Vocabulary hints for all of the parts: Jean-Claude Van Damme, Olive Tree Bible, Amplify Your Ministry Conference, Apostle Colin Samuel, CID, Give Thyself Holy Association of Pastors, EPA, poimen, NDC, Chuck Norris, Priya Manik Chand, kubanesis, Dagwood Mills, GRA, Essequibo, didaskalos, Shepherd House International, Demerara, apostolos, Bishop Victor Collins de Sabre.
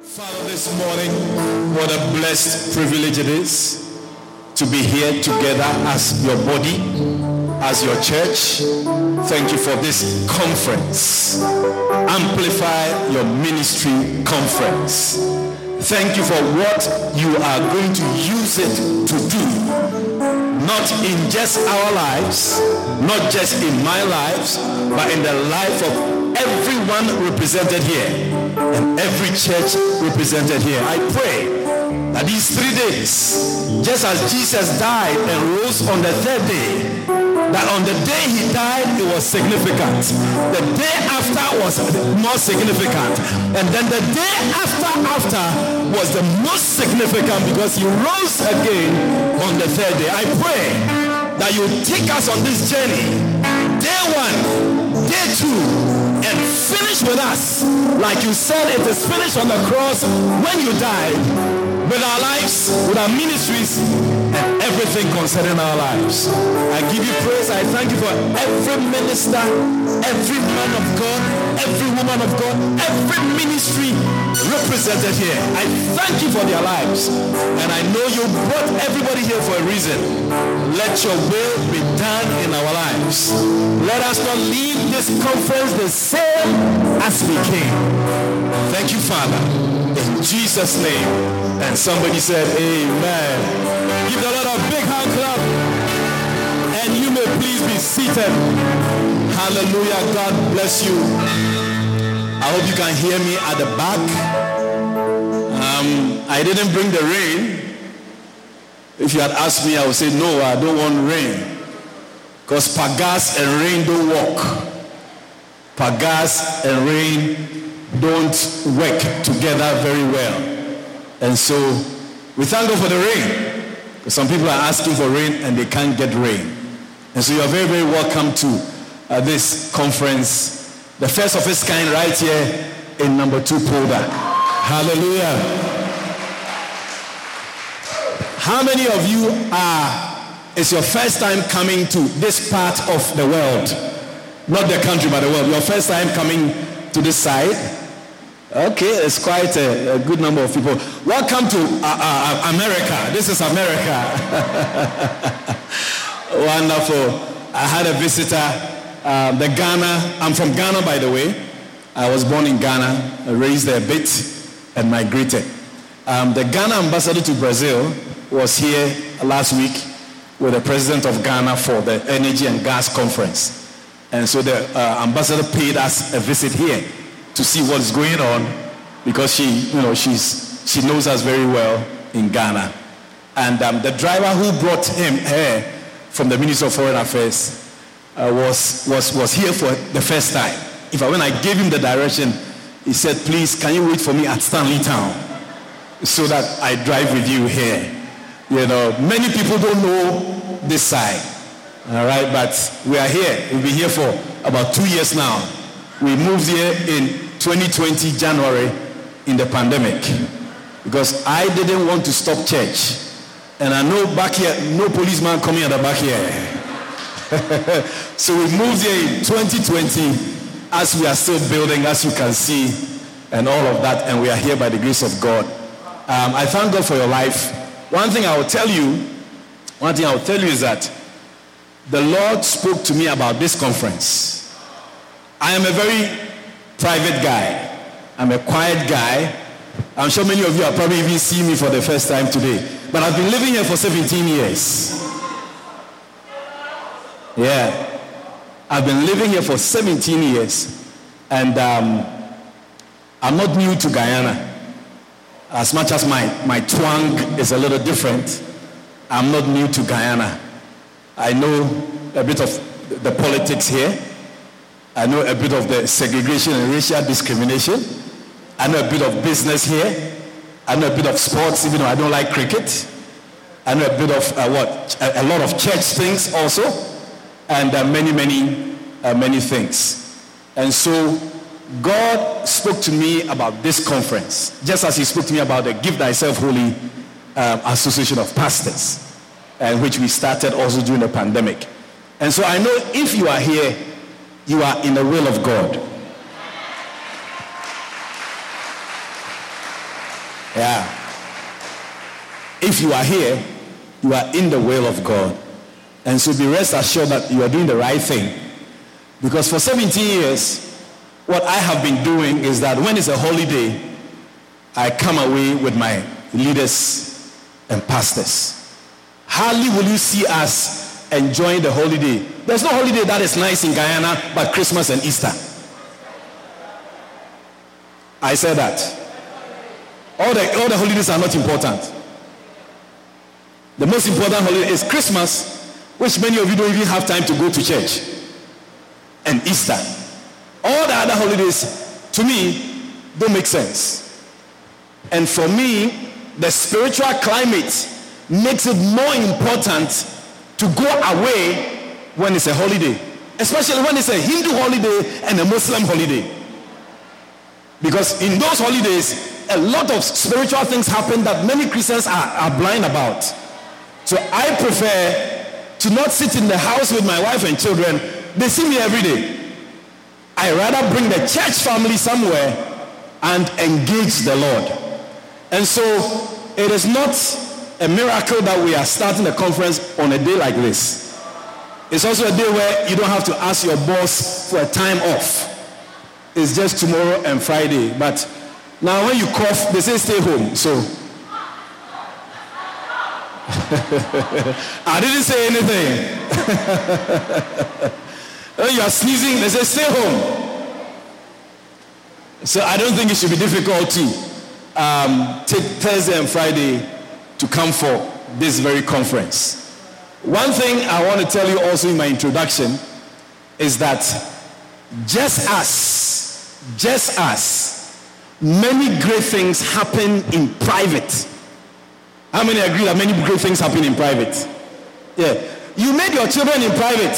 Father, this morning, what a blessed privilege it is to be here together as your body, as your church. Thank you for this conference. Amplify Your Ministry Conference. Thank you for what you are going to use it to do. Not in just our lives, not just in my lives, but in the life of everyone represented here. And every church represented here. I pray that these 3 days, just as Jesus died and rose on the third day, that on the day He died, it was significant. The day after was more significant. And then the day after was the most significant because He rose again on the third day. I pray that You take us on this journey, day one, day two, and finish with us like You said it is finished on the cross when You died, with our lives, with our ministries, and everything concerning our lives. I give You praise. I thank You for every minister, every man of God, every woman of God, every ministry represented here. I thank You for their lives, and I know You brought everybody here for a reason. Let Your will be done in our lives. Let us not leave this conference the same as we came. Thank You, Father, in Jesus' name. And somebody said, amen. Give the Lord a big hand clap, and you may please be seated. Hallelujah. God bless you. I hope you can hear me at the back. I didn't bring the rain. If you had asked me, I would say, no, I don't want rain. Because pagas and rain don't work. Pagas and rain don't work together very well. And so, we thank God for the rain. Because some people are asking for rain and they can't get rain. And so you are very, very welcome to this conference. The first of its kind right here in number 2 Polda. Hallelujah. How many of you it's your first time coming to this part of the world? Not the country, but the world. Your first time coming to this side? Okay, it's quite a good number of people. Welcome to America. This is America. Wonderful. I had a visitor. I'm from Ghana, by the way. I was born in Ghana, raised there a bit, and migrated. The Ghana ambassador to Brazil was here last week with the president of Ghana for the energy and gas conference. And so the ambassador paid us a visit here to see what's going on, because she knows us very well in Ghana. And the driver who brought her from the Ministry of Foreign Affairs was here for the first time. In fact, when I gave him the direction, he said, please, can you wait for me at Stanley Town so that I drive with you here? Many people don't know this side, all right? But we are here. We've been here for about 2 years now. We moved here in 2020, January, in the pandemic, because I didn't want to stop church. And I know back here, no policeman coming at the back here. So we moved here in 2020 as we are still building, as you can see, and all of that, and we are here by the grace of God. I thank God for your life. One thing I will tell you is that the Lord spoke to me about this conference. I am a very private guy. I'm a quiet guy. I'm sure many of you are probably even seeing me for the first time today. But I've been living here for 17 years. Yeah, I've been living here for 17 years, and I'm not new to Guyana. As much as my twang is a little different, I'm not new to Guyana. I know a bit of the politics here. I know a bit of the segregation and racial discrimination. I know a bit of business here. I know a bit of sports, even though I don't like cricket. I know a bit of a lot of church things also, and many things. And so God spoke to me about this conference, just as he spoke to me about the Give Thyself Holy Association of Pastors, and which we started also during the pandemic. And so I know if you are here, you are in the will of God. Yeah. If you are here, you are in the will of God. And so be rest assured that you are doing the right thing. Because for 17 years, what I have been doing is that when it's a holiday, I come away with my leaders and pastors. Hardly will you see us enjoying the holiday. There's no holiday that is nice in Guyana but Christmas and Easter. I said that. All the holidays are not important. The most important holiday is Christmas, which many of you don't even have time to go to church, and Easter. All the other holidays, to me, don't make sense. And for me, the spiritual climate makes it more important to go away when it's a holiday, especially when it's a Hindu holiday and a Muslim holiday. Because in those holidays, a lot of spiritual things happen that many Christians are blind about. So I prefer to not sit in the house with my wife and children. They see me every day. I rather bring the church family somewhere and engage the Lord. And so it is not a miracle that we are starting a conference on a day like this. It's also a day where you don't have to ask your boss for a time off. It's just tomorrow and Friday. But now when you cough, they say stay home. So I didn't say anything. When you are sneezing, they say stay home. So I don't think it should be difficult to take Thursday and Friday to come for this very conference. One thing I want to tell you also in my introduction is that just as many great things happen in private. How many agree that many great things happen in private? Yeah. You made your children in private.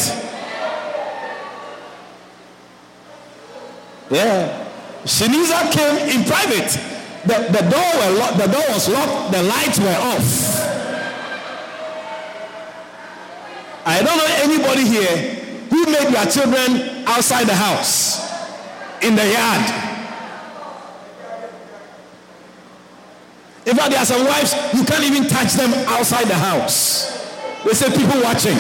Yeah. Shaniza came in private. The door was locked. The lights were off. I don't know anybody here who made their children outside the house, in the yard. In fact, there are some wives, you can't even touch them outside the house. They say people watching.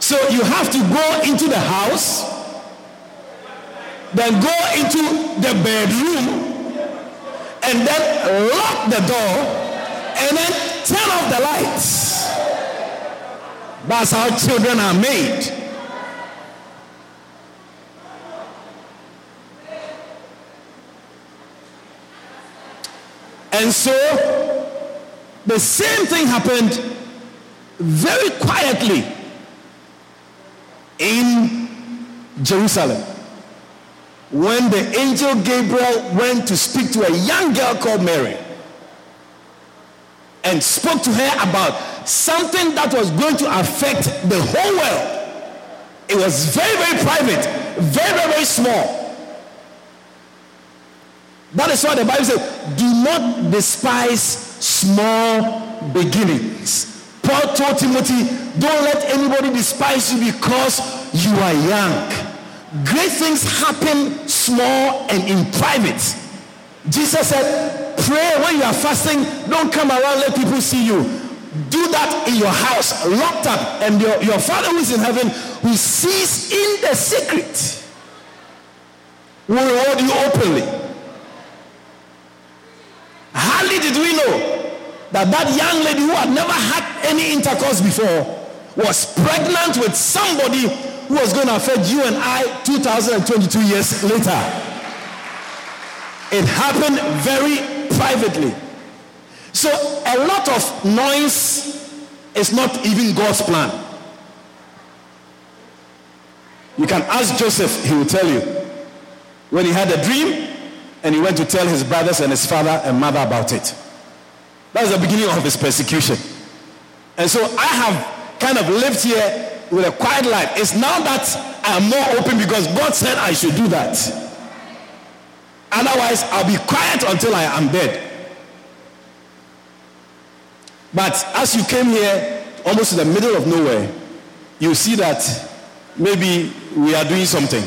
So you have to go into the house, then go into the bedroom, and then lock the door, and then turn off the lights. That's how children are made. And so, the same thing happened very quietly in Jerusalem when the angel Gabriel went to speak to a young girl called Mary and spoke to her about something that was going to affect the whole world. It was very, very private, very, very, very small. That is why the Bible says, do not despise small beginnings. Paul told Timothy, don't let anybody despise you because you are young. Great things happen small and in private. Jesus said, pray when you are fasting. Don't come around, let people see you. Do that in your house, locked up. And your Father who is in heaven, who sees in the secret, will reward you openly. Hardly did we know that young lady who had never had any intercourse before was pregnant with somebody who was going to affect you and I 2022 years later. It happened very privately. So a lot of noise is not even God's plan. You can ask Joseph, he will tell you. When he had a dream, And he went to tell his brothers and his father and mother about it. That was the beginning of his persecution. And so I have kind of lived here with a quiet life. It's now that I am more open because God said I should do that. Otherwise, I'll be quiet until I am dead. But as you came here, almost in the middle of nowhere, you see that maybe we are doing something.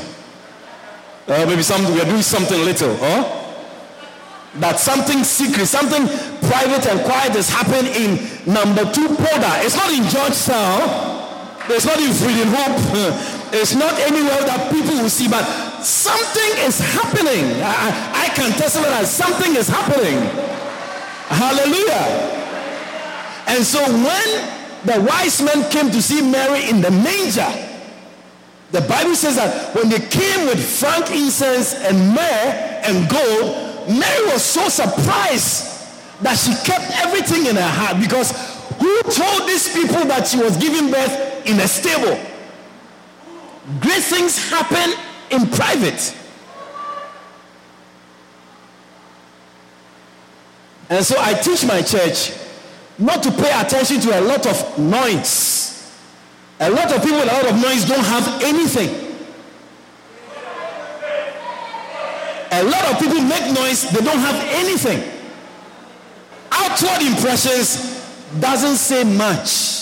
We are doing something little, huh? That something secret, something private and quiet is happening in number 2 Poda. It's not in Georgetown. It's not in Freedom Hope. It's not anywhere that people will see, but something is happening. I can testify that something is happening. Hallelujah. And so when the wise men came to see Mary in the manger, the Bible says that when they came with frankincense and myrrh and gold, Mary was so surprised that she kept everything in her heart, because who told these people that she was giving birth in a stable? Great things happen in private. And so I teach my church not to pay attention to a lot of noise. A lot of people with a lot of noise don't have anything. A lot of people make noise, they don't have anything. Outward impressions doesn't say much.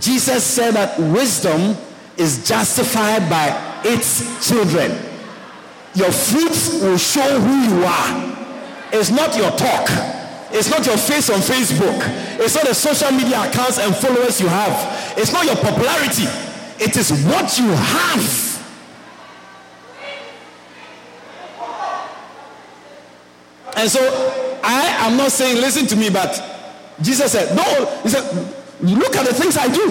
Jesus said that wisdom is justified by its children. Your fruits will show who you are. It's not your talk. It's not your face on Facebook. It's not the social media accounts and followers you have. It's not your popularity. It is what you have. And so I am not saying, listen to me, but Jesus said, no, he said, look at the things I do.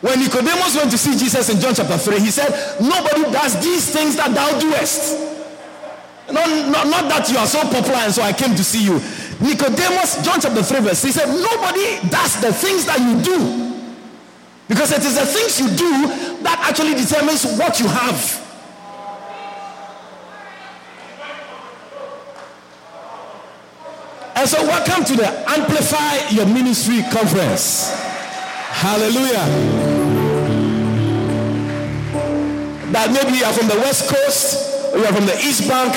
When Nicodemus went to see Jesus in John chapter 3, he said, nobody does these things that thou doest. Not that you are so popular and so I came to see you. Nicodemus, John chapter 3 verse, he said, nobody does the things that you do, because it is the things you do that actually determines what you have. And so welcome to the Amplify Your Ministry Conference. Hallelujah. That maybe you are from the West Coast, you are from the East Bank,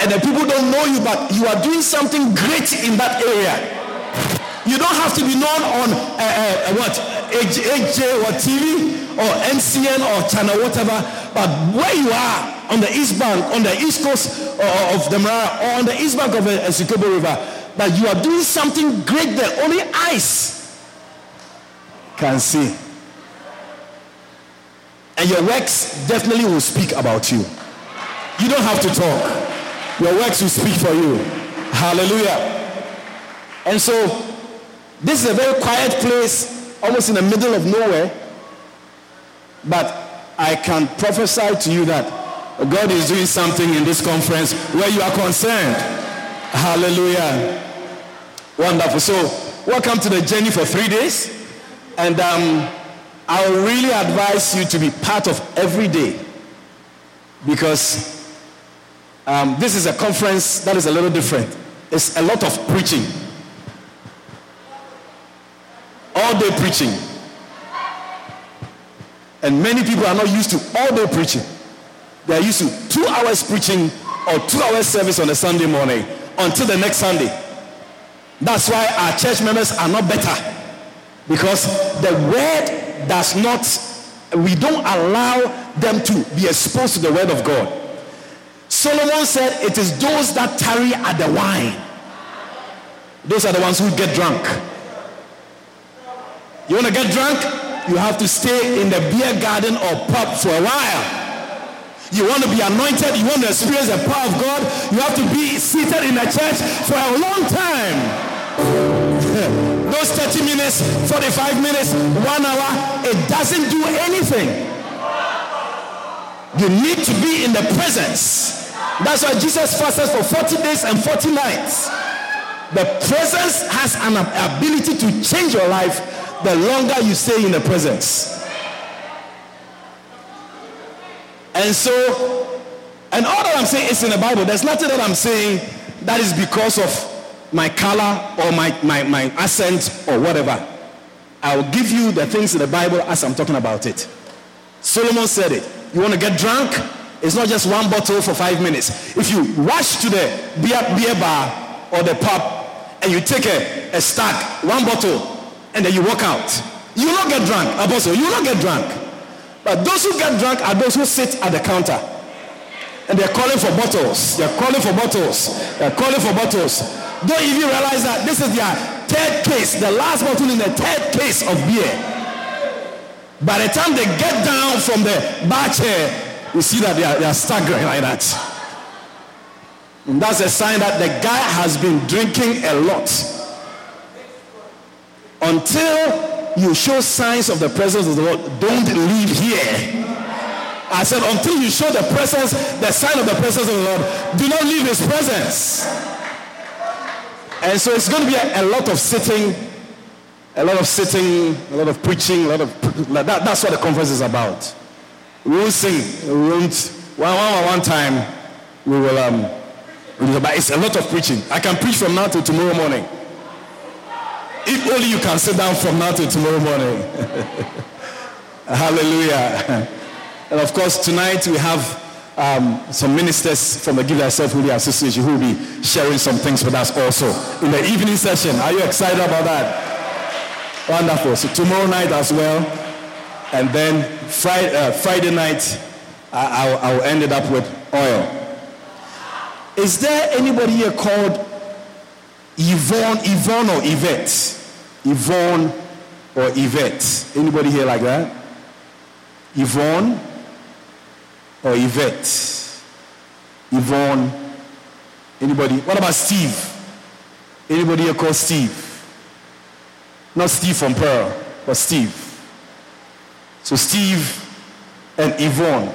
and the people don't know you, but you are doing something great in that area. You don't have to be known on HJ or TV or MCN or channel whatever, but where you are on the East Bank, on the East Coast of the Mara, or on the East Bank of the Essequibo River, that you are doing something great there. Only eyes can see, and your works definitely will speak about you. You don't have to talk. Your works will speak for you. Hallelujah. And so, this is a very quiet place, almost in the middle of nowhere. But I can prophesy to you that God is doing something in this conference where you are concerned. Hallelujah. Wonderful. So, welcome to the journey for 3 days. And I will really advise you to be part of every day. Because this is a conference that is a little different. It's a lot of preaching. All day preaching. And many people are not used to all day preaching. They are used to 2 hours preaching or 2 hours service on a Sunday morning until the next Sunday. That's why our church members are not better. Because the word does not, we don't allow them to be exposed to the word of God. Solomon said, it is those that tarry at the wine. Those are the ones who get drunk. You want to get drunk? You have to stay in the beer garden or pub for a while. You want to be anointed? You want to experience the power of God? You have to be seated in the church for a long time. Those 30 minutes, 45 minutes, 1 hour, it doesn't do anything. You need to be in the presence. That's why Jesus fasted for 40 days and 40 nights. The presence has an ability to change your life the longer you stay in the presence. And so, And all that I'm saying is in the Bible. There's nothing that I'm saying that is because of my color or my accent or whatever. I will give you the things in the Bible as I'm talking about it. Solomon said it. You want to get drunk? It's not just one bottle for 5 minutes. If you rush to the beer bar or the pub and you take a stack, one bottle, and then you walk out, you will not get drunk. Apostle, you will not get drunk. But those who get drunk are those who sit at the counter. And they're calling for bottles. They're calling for bottles. They're calling for bottles. Don't even realize that this is their third case, the last bottle in the third case of beer. By the time they get down from the bar chair, you see that they are staggering like that. And that's a sign that the guy has been drinking a lot. Until you show signs of the presence of the Lord, don't leave here. I said, until you show the sign of the presence of the Lord, do not leave his presence. And so it's going to be a lot of sitting, a lot of preaching, a lot of that's what the conference is about. We won't sing, we won't. One time we will. But it's a lot of preaching. I can preach from now till tomorrow morning. If only you can sit down from now till tomorrow morning. Hallelujah. And of course, tonight we have some ministers from the Give Thyself Holy Association who will be sharing some things with us also in the evening session. Are you excited about that? Wonderful. So tomorrow night as well. And then Friday night, I'll end it up with oil. Is there anybody here called Yvonne or Yvette? Yvonne or Yvette? Anybody here like that? Yvonne? Or Yvette? Yvonne? Anybody? What about Steve? Anybody here called Steve? Not Steve from Pearl, but Steve. So Steve and Yvonne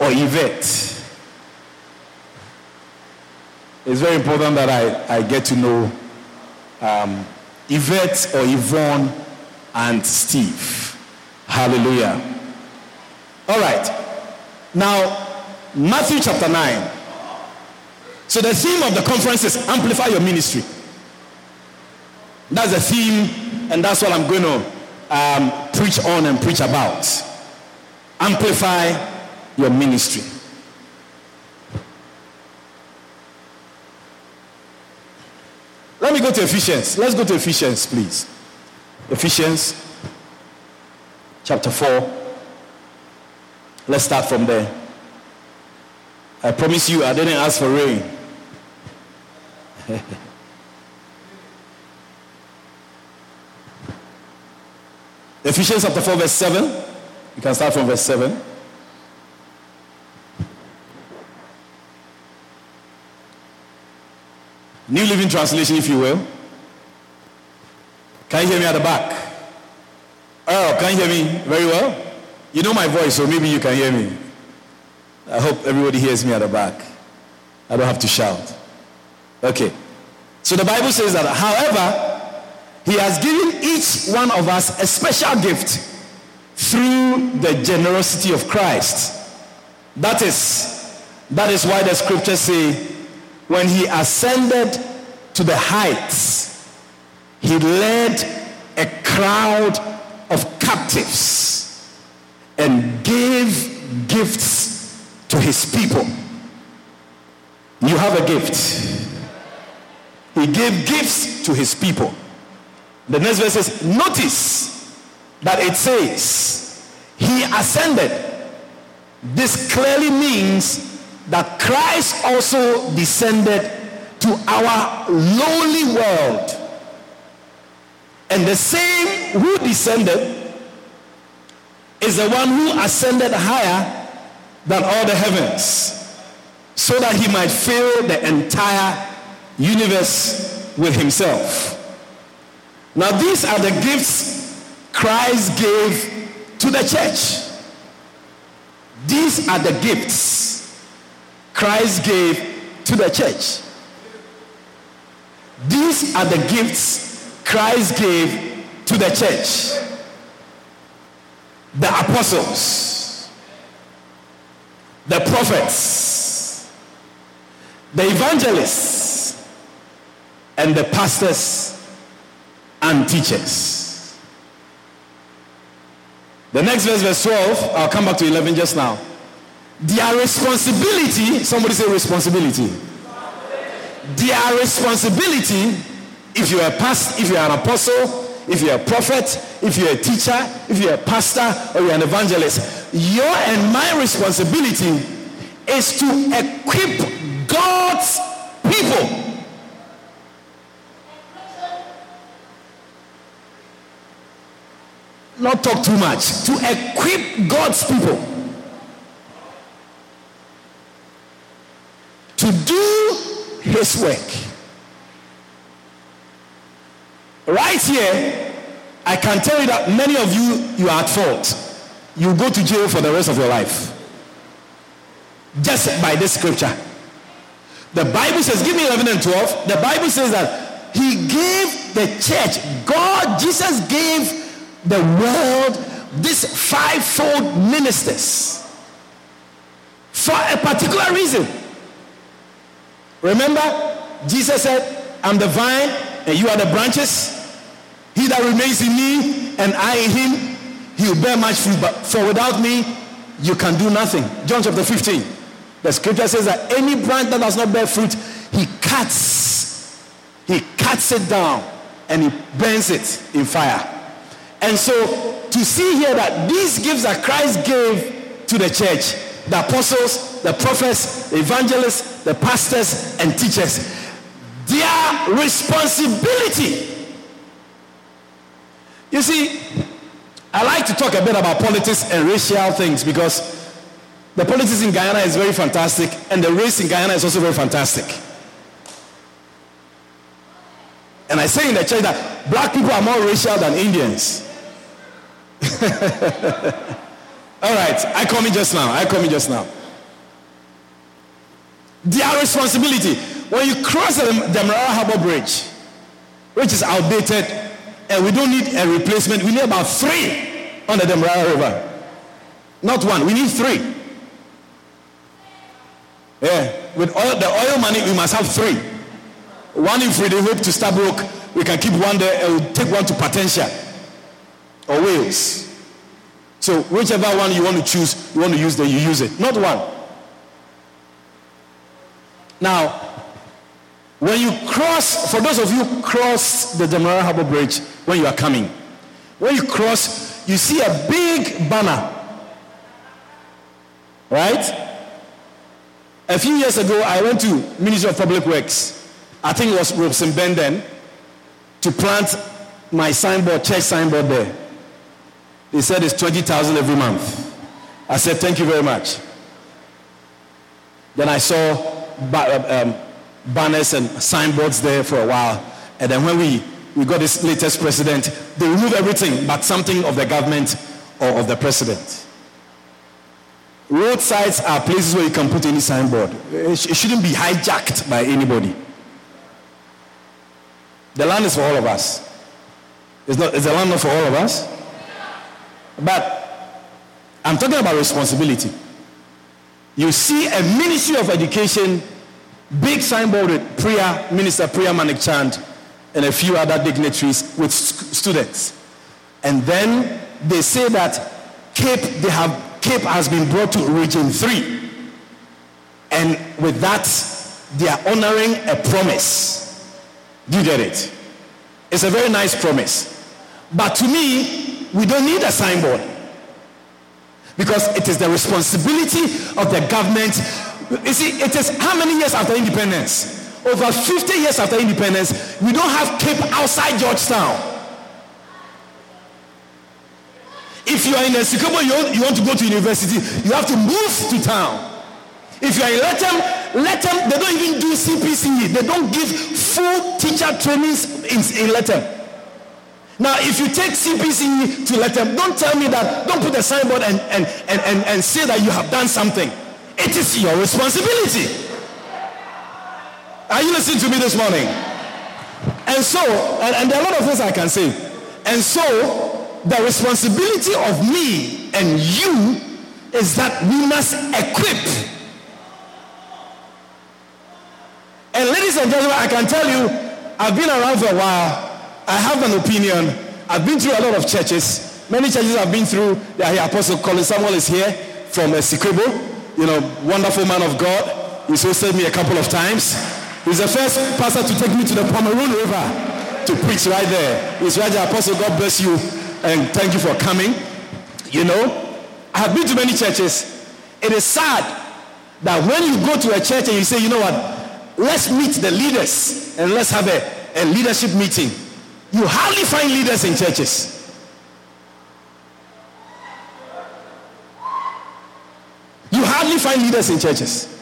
or Yvette. It's very important that I get to know Yvette or Yvonne and Steve. Hallelujah. All right. Now, Matthew chapter 9. So the theme of the conference is Amplify Your Ministry. That's the theme, and that's what I'm going to preach on and preach about. Amplify your ministry. Let me go to Ephesians. Let's go to Ephesians, please. Ephesians chapter 4. Let's start from there. I promise you, I didn't ask for rain. Ephesians chapter 4, verse 7. You can start from verse 7. New Living Translation, if you will. Can you hear me at the back? Oh, can you hear me very well? You know my voice, so maybe you can hear me. I hope everybody hears me at the back. I don't have to shout. Okay. So the Bible says that, however, he has given each one of us a special gift through the generosity of Christ. That is why the scriptures say, when he ascended to the heights, he led a crowd of captives and gave gifts to his people. You have a gift. He gave gifts to his people. The next verse says, notice that it says, he ascended. This clearly means that Christ also descended to our lowly world. And the same who descended is the one who ascended higher than all the heavens, so that he might fill the entire universe with himself. Now these are the gifts Christ gave to the church. These are the gifts Christ gave to the church. These are the gifts Christ gave to the church. The apostles, the prophets, the evangelists, and the pastors and teachers. The next verse, verse 12, I'll come back to 11 just now. Their responsibility, somebody say responsibility. Their responsibility, if you're a pastor, if you're an apostle, if you're a prophet, if you're a teacher, if you're a pastor, or you're an evangelist, your and my responsibility is to equip God's people. Not talk too much. To equip God's people. To do his work. Right here, I can tell you that many of you are at fault. You go to jail for the rest of your life. Just by this scripture. The Bible says, give me 11 and 12. The Bible says that he gave the church, God, Jesus gave the world, these fivefold ministers for a particular reason. Remember, Jesus said, I'm the vine and you are the branches. He that remains in me and I in him, he will bear much fruit, but for without me, you can do nothing. John chapter 15. The scripture says that any branch that does not bear fruit, he cuts it down and he burns it in fire. And so, to see here that these gifts that Christ gave to the church, the apostles, the prophets, the evangelists, the pastors, and teachers, their responsibility. You see, I like to talk a bit about politics and racial things because the politics in Guyana is very fantastic and the race in Guyana is also very fantastic. And I say in the church that black people are more racial than Indians. All right, I come in just now. Their responsibility. When you cross the Demerara Harbour Bridge, which is outdated, and we don't need a replacement, we need about 3 on the Demerara River. Not 1, we need 3. Yeah, with the oil money, we must have 3. 1 in Freedom Hope to Stabroek, we can keep 1 there, and we'll take 1 to Patentia or Wales. So whichever one you want to choose, you want to use there, you use it. Not 1. Now, when you cross, for those of you who cross the Demerara Harbour Bridge when you are coming, when you cross, you see a big banner. Right? A few years ago, I went to Ministry of Public Works. I think it was Robson Ben then, to plant my signboard, church signboard there. They said it's 20,000 every month. I said, thank you very much. Then I saw banners and signboards there for a while. And then when we got this latest president, they removed everything but something of the government or of the president. Roadsides are places where you can put any signboard. It shouldn't be hijacked by anybody. The land is for all of us. Is the land not for all of us? But I'm talking about responsibility. You see a Ministry of Education, big signboard with Priya, Minister Priya Manik Chand, and a few other dignitaries with students. And then they say that Cape has been brought to Region 3. And with that, they are honoring a promise. Do you get it? It's a very nice promise. But to me, we don't need a signboard. Because it is the responsibility of the government. You see, it is how many years after independence? Over 50 years after independence, we don't have Cape outside Georgetown. If you are in Essequibo, you want to go to university, you have to move to town. If you are in Latham, they don't even do CPC. They don't give full teacher trainings in Latham. Now, if you take CPC to Latham, don't tell me that, don't put a signboard and say that you have done something. It is your responsibility. Are you listening to me this morning? And so, and there are a lot of things I can say. And so, the responsibility of me and you is that we must equip. And ladies and gentlemen, I can tell you, I've been around for a while. I have an opinion. I've been through a lot of churches. Many churches I've been through. They're here. Apostle Colin Samuel is here from Sikrebo. You know, wonderful man of God. He's hosted me a couple of times. He's the first pastor to take me to the Pomeroon River to preach right there. He's right there. Apostle, God bless you. And thank you for coming. You know, I have been to many churches. It is sad that when you go to a church and you say, you know what? Let's meet the leaders and let's have a leadership meeting. You hardly find leaders in churches. You hardly find leaders in churches.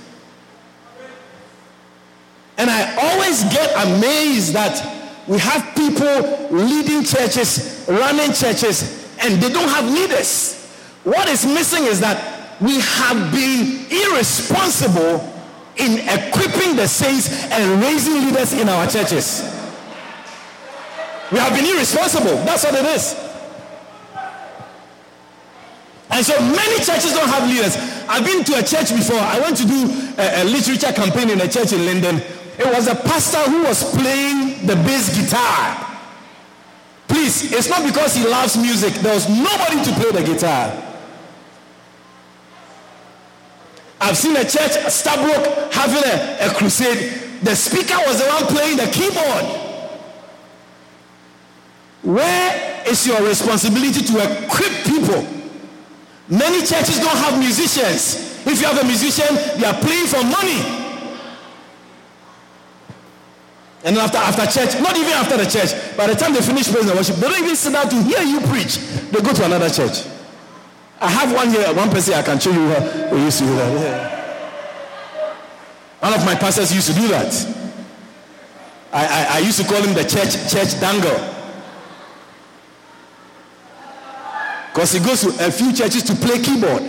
And I always get amazed that we have people leading churches, running churches, and they don't have leaders. What is missing is that we have been irresponsible in equipping the saints and raising leaders in our churches. We have been irresponsible. That's what it is. And so many churches don't have leaders. I've been to a church before. I went to do a literature campaign in a church in London. It was a pastor who was playing the bass guitar. Please, it's not because he loves music. There was nobody to play the guitar. I've seen a church, Stabrook, having a crusade. The speaker was the one playing the keyboard. Where is your responsibility to equip people? Many churches don't have musicians. If you have a musician, they are playing for money. And after church, not even after the church, by the time they finish praise and worship, they don't even sit down to hear you preach. They go to another church. I have one here, one person I can show you who used to do that. Yeah. One of my pastors used to do that. I used to call him the church dangle. Because he goes to a few churches to play keyboard.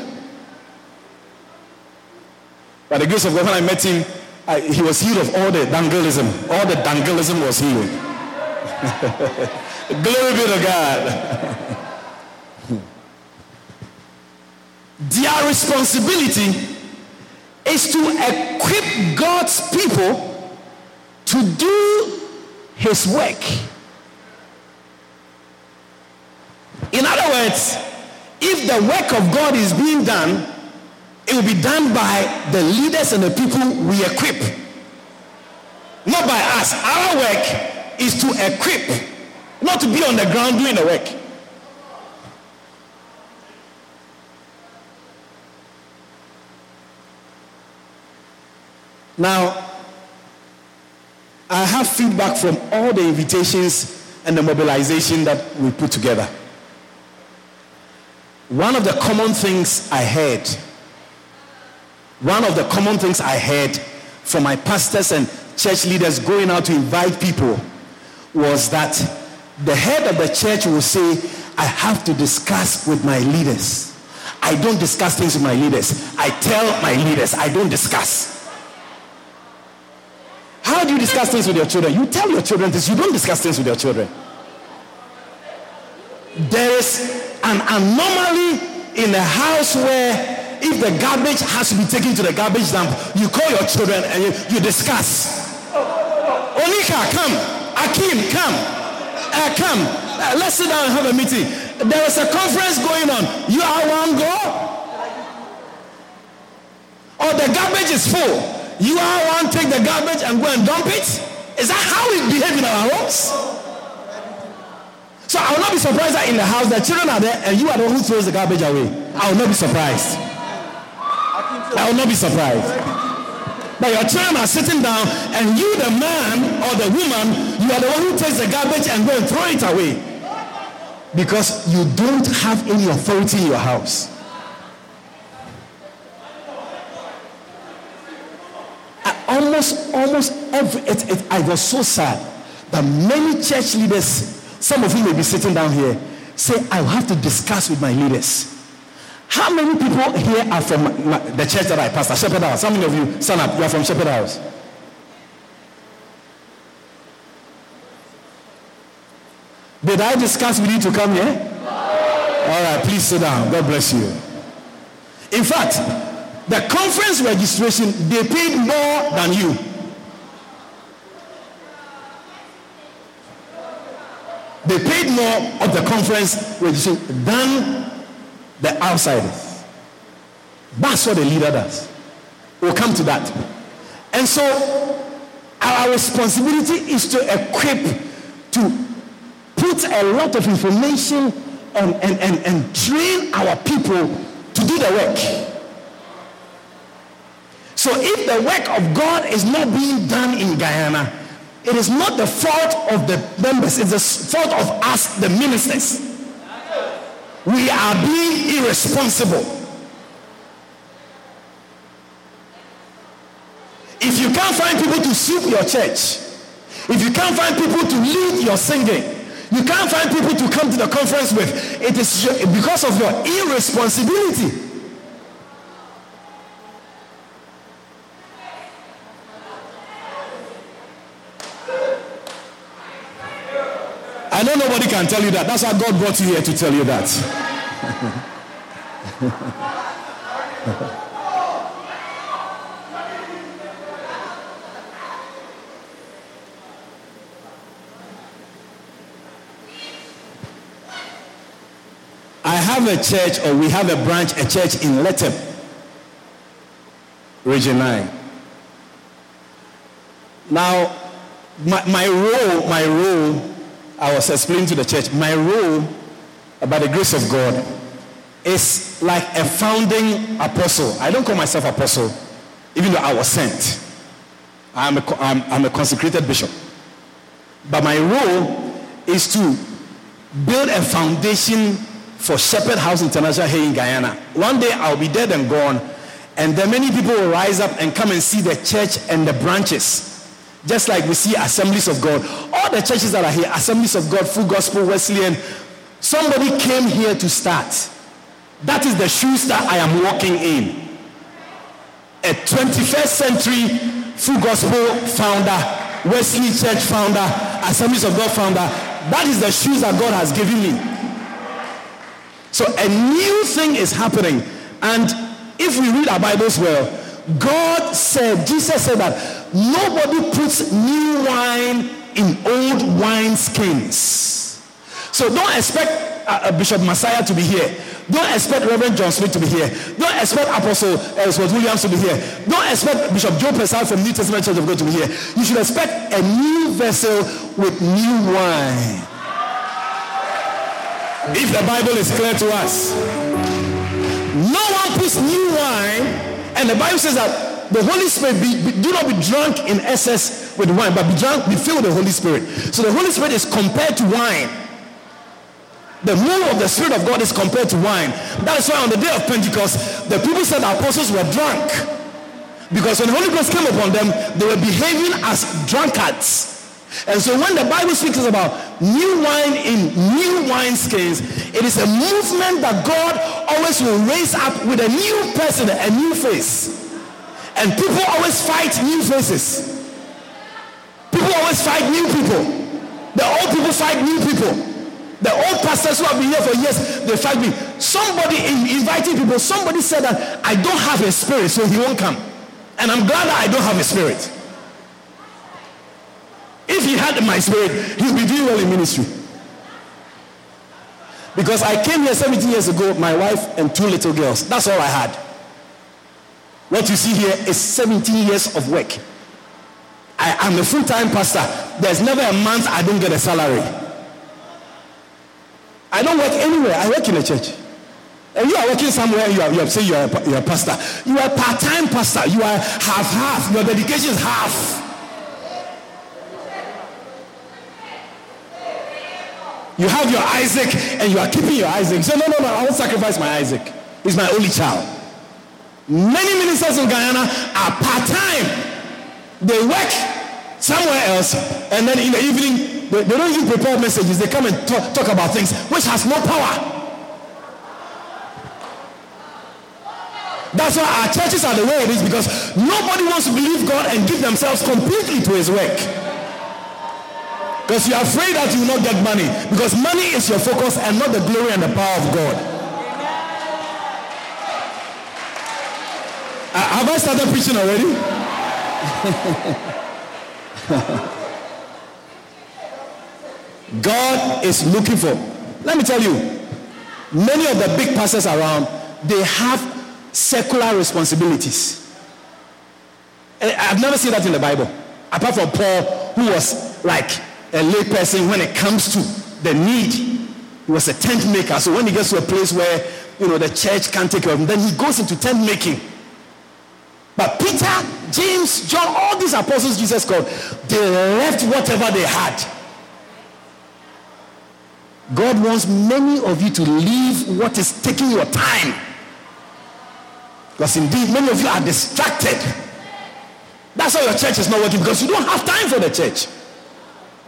By the grace of God, when I met him, he was healed of all the dangleism. All the dangleism was healed. Glory be to God. Their responsibility is to equip God's people to do his work. In other words, if the work of God is being done, it will be done by the leaders and the people we equip. Not by us. Our work is to equip, not to be on the ground doing the work. Now, I have feedback from all the invitations and the mobilization that we put together. One of the common things I heard from my pastors and church leaders going out to invite people was that the head of the church will say, I have to discuss with my leaders. I don't discuss things with my leaders. I tell my leaders, I don't discuss. How do you discuss things with your children? You tell your children this. You don't discuss things with your children. There is an anomaly in the house where if the garbage has to be taken to the garbage dump, you call your children and you discuss. Onika, come. Akim, come. Come. Let's sit down and have a meeting. There is a conference going on. You are one girl? Or the garbage is full. You are one, take the garbage and go and dump it? Is that how we behave in our homes? So I will not be surprised that in the house, the children are there and you are the one who throws the garbage away. I will not be surprised. I will not be surprised. But your children are sitting down and you, the man or the woman, you are the one who takes the garbage and go and throw it away. Because you don't have any authority in your house. Almost every. I was so sad that many church leaders, some of you may be sitting down here, say, I have to discuss with my leaders. How many people here are from the church that I pastor, Shepherd House? How many of you, stand up, you are from Shepherd House? Did I discuss with you to come here? All right, please sit down. God bless you. In fact, the conference registration, they paid more than you. They paid more of the conference registration than the outsiders. That's what the leader does. We'll come to that. And so, our responsibility is to equip, to put a lot of information on and train our people to do the work. So if the work of God is not being done in Guyana, it is not the fault of the members, it's the fault of us, the ministers. We are being irresponsible. If you can't find people to sweep your church, if you can't find people to lead your singing, you can't find people to come to the conference with, it is because of your irresponsibility. I know nobody can tell you that. That's how God brought you here to tell you that. I have a church, or we have a branch, a church in Lethem, Region 9. Now, my role, I was explaining to the church, my role, by the grace of God, is like a founding apostle. I don't call myself apostle, even though I was sent. I'm a consecrated bishop. But my role is to build a foundation for Shepherd House International here in Guyana. One day I'll be dead and gone, and then many people will rise up and come and see the church and the branches. Just like we see Assemblies of God. All the churches that are here, Assemblies of God, Full Gospel, Wesleyan, somebody came here to start. That is the shoes that I am walking in. A 21st century Full Gospel founder, Wesley Church founder, Assemblies of God founder. That is the shoes that God has given me. So a new thing is happening. And if we read our Bibles well, God said, Jesus said that nobody puts new wine in old wine skins. So don't expect Bishop Messiah to be here. Don't expect Reverend John Smith to be here. Don't expect Apostle Scott Williams to be here. Don't expect Bishop Joe Pressal from New Testament Church of God to be here. You should expect a new vessel with new wine. If the Bible is clear to us, no one puts new wine. And the Bible says that the Holy Spirit, do not be drunk in excess with wine, but be filled with the Holy Spirit. So the Holy Spirit is compared to wine. The move of the Spirit of God is compared to wine. That is why on the day of Pentecost, the people said the apostles were drunk. Because when the Holy Ghost came upon them, they were behaving as drunkards. And so when the Bible speaks about new wine in new wineskins, it is a movement that God always will raise up with a new person, a new face. And people always fight new faces. People always fight new people. The old people fight new people. The old pastors who have been here for years, they fight me. Somebody invited people. Somebody said that I don't have a spirit, so he won't come. And I'm glad that I don't have a spirit. If he had my spirit, he'd be doing well in ministry. Because I came here 17 years ago, my wife and 2 little girls. That's all I had. What you see here is 17 years of work. I am a full-time pastor. There's never a month I don't get a salary. I don't work anywhere. I work in a church. And you are working somewhere, you are saying you are a pastor. You are a part-time pastor. You are half-half. Your dedication is half. You have your Isaac and you are keeping your Isaac. So no, I won't sacrifice my Isaac. He's my only child. Many ministers in Guyana are part-time. They work somewhere else, and then in the evening, they don't even prepare messages. They come and talk about things which has no power. That's why our churches are the way it is, because nobody wants to believe God and give themselves completely to his work. Because you are afraid that you will not get money. Because money is your focus and not the glory and the power of God. Have I started preaching already? God is looking for. Let me tell you, many of the big pastors around, they have secular responsibilities. I've never seen that in the Bible. Apart from Paul, who was like a lay person when it comes to the need. He was a tent maker. So when he gets to a place where, you know, the church can't take care of him, then he goes into tent making. But Peter, James, John, all these apostles Jesus called, they left whatever they had. God wants many of you to leave what is taking your time. Because indeed, many of you are distracted. That's why your church is not working, because you don't have time for the church.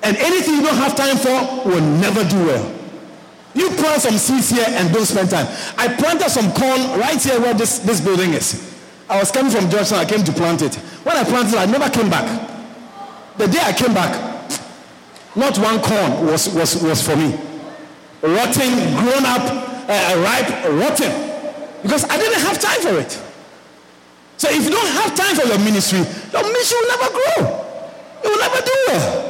And anything you don't have time for will never do well. You plant some seeds here and don't spend time. I planted some corn right here where this building is. I was coming from Georgetown, I came to plant it. When I planted, I never came back. The day I came back, not one corn was for me. Rotten, grown up, ripe, rotten. Because I didn't have time for it. So if you don't have time for your ministry will never grow. It will never do well.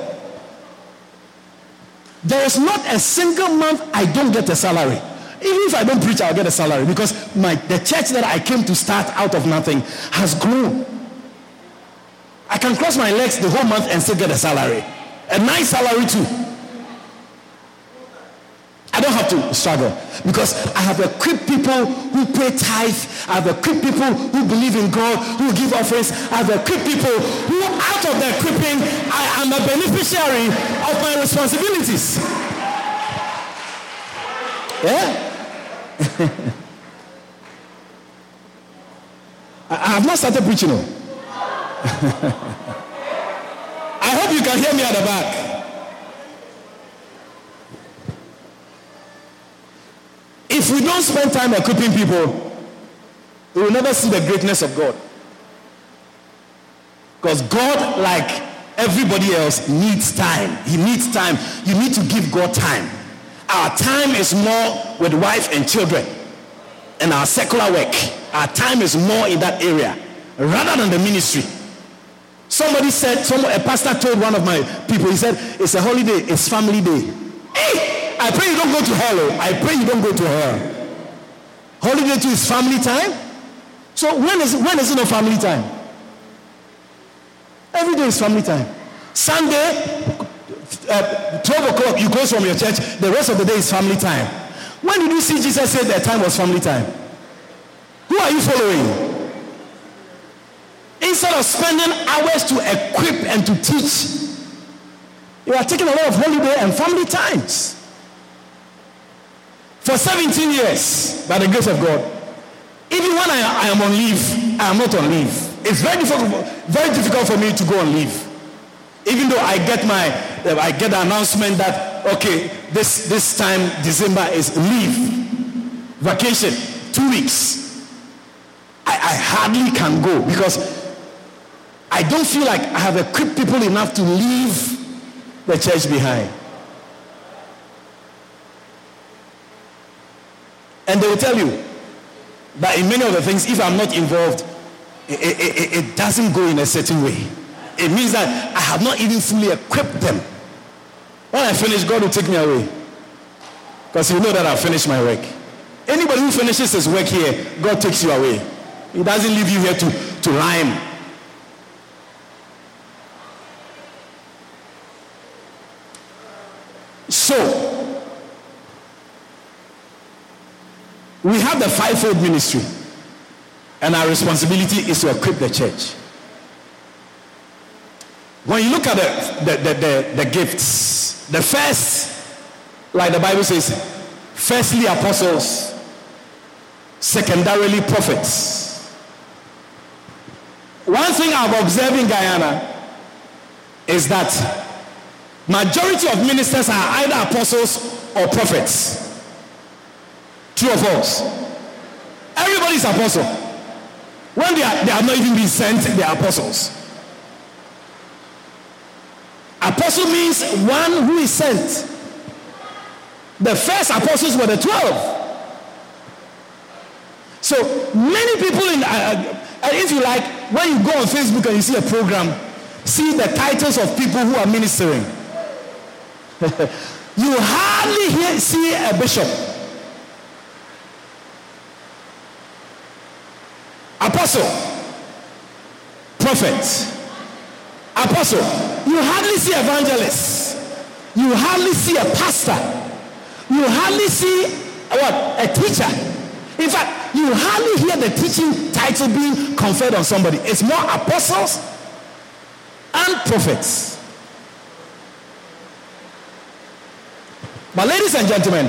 There is not a single month I don't get a salary. Even if I don't preach, I'll get a salary. Because the church that I came to start out of nothing has grown. I can cross my legs the whole month and still get a salary. A nice salary too. I don't have to struggle because I have equipped people who pay tithe. I have equipped people who believe in God, who give offerings. I have equipped people who, out of the equipping, I am a beneficiary of my responsibilities. Yeah? I have not started preaching. No. I hope you can hear me at the back. If we don't spend time equipping people, we will never see the greatness of God. Because God, like everybody else, needs time. He needs time. You need to give God time. Our time is more with wife and children and our secular work. Our time is more in that area rather than the ministry. Somebody said, a pastor told one of my people, he said, it's a holiday, it's family day. Hey! I pray you don't go to hell. I pray you don't go to hell. Holiday too is family time. So when is it not family time? Every day is family time. Sunday, 12 o'clock, you go from your church. The rest of the day is family time. When did you see Jesus say that time was family time? Who are you following? Instead of spending hours to equip and to teach, you are taking a lot of holiday and family times. For 17 years, by the grace of God, even when I am on leave, I am not on leave. It's very difficult for me to go on leave. Even though I get the announcement that, okay, this time, December is leave, vacation, 2 weeks. I hardly can go because I don't feel like I have equipped people enough to leave the church behind. And they will tell you that in many of the things, if I'm not involved, it doesn't go in a certain way. It means that I have not even fully equipped them. When I finish, God will take me away. Because He will know that I've finished my work. Anybody who finishes his work here, God takes you away. He doesn't leave you here to rhyme. So, we have the fivefold ministry, and our responsibility is to equip the church. When you look at the gifts, the first, like the Bible says, firstly apostles, secondarily prophets. One thing I've observed in Guyana is that majority of ministers are either apostles or prophets. True or false? Everybody's apostle. When they have not even been sent, they are apostles. Apostle means one who is sent. The first apostles were the 12. So many people And if you like, when you go on Facebook and you see a program, see the titles of people who are ministering. You hardly see a bishop. Apostle. Prophet. Apostle. You hardly see evangelists. You hardly see a pastor. You hardly see a teacher. In fact, you hardly hear the teaching title being conferred on somebody. It's more apostles and prophets. But ladies and gentlemen,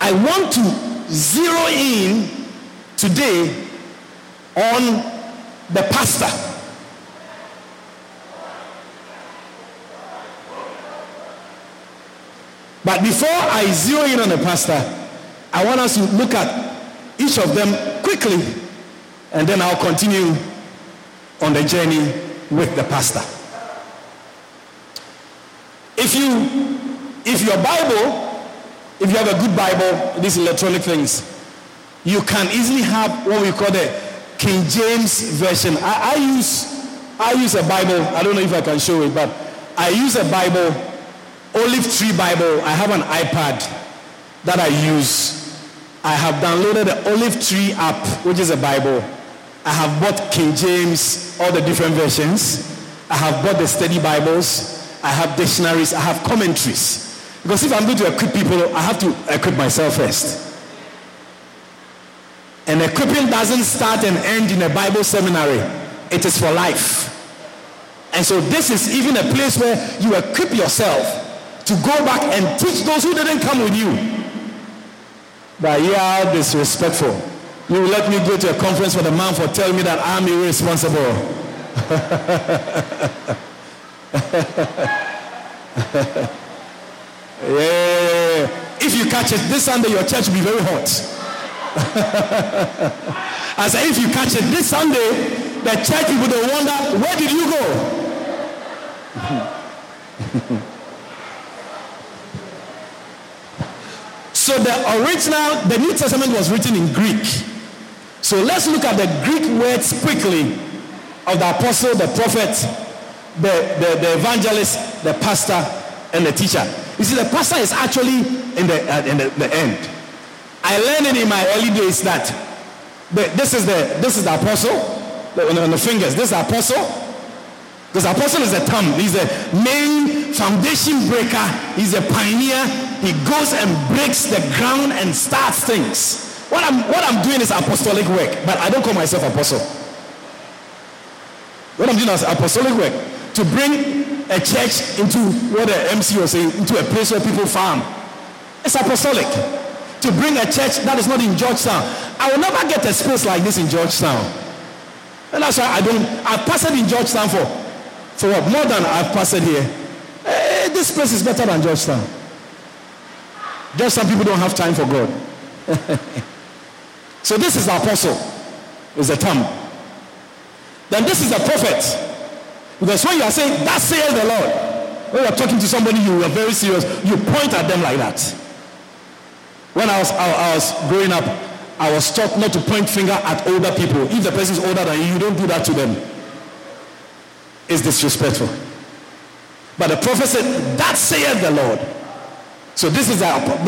I want to zero in today on the pastor. But before I zero in on the pastor, I want us to look at each of them quickly, and then I'll continue on the journey with the pastor. If you have a good Bible, these electronic things, you can easily have what we call the King James Version. I use a Bible. I don't know if I can show it, but I use a Bible, Olive Tree Bible. I have an iPad that I use. I have downloaded the Olive Tree app, which is a Bible. I have bought King James, all the different versions. I have bought the study Bibles. I have dictionaries, I have commentaries. Because if I'm going to equip people, I have to equip myself first. And equipping doesn't start and end in a Bible seminary. It is for life. And so this is even a place where you equip yourself to go back and teach those who didn't come with you. But you are disrespectful. You will let me go to a conference for the man for telling me that I'm irresponsible. Yeah. If you catch it this Sunday, your church will be very hot. I said, if you catch it this Sunday, the church people will wonder, where did you go? So the New Testament was written in Greek. So let's look at the Greek words quickly of the apostle, the prophet, the evangelist, the pastor, and the teacher. You see, the pastor is actually in the end. I learned it in my early days that this is the apostle on the fingers. This is the apostle. Because the apostle is the thumb. He's the main foundation breaker. He's a pioneer. He goes and breaks the ground and starts things. What I'm doing is apostolic work, but I don't call myself apostle. What I'm doing is apostolic work. To bring a church into what the MC was saying, into a place where people farm. It's apostolic. To bring a church that is not in Georgetown. I will never get a space like this in Georgetown. And that's why I've pastored in Georgetown for what? More than I've pastored here. This place is better than Georgetown. Georgetown people don't have time for God. So this is the apostle. It's the term. Then this is the prophet. Because when you are saying, that says the Lord, when you are talking to somebody, you are very serious. You point at them like that. When I was growing up, I was taught not to point finger at older people. If the person is older than you, don't do that to them. It's disrespectful. But the prophet said, that saith the Lord. So this is apostle,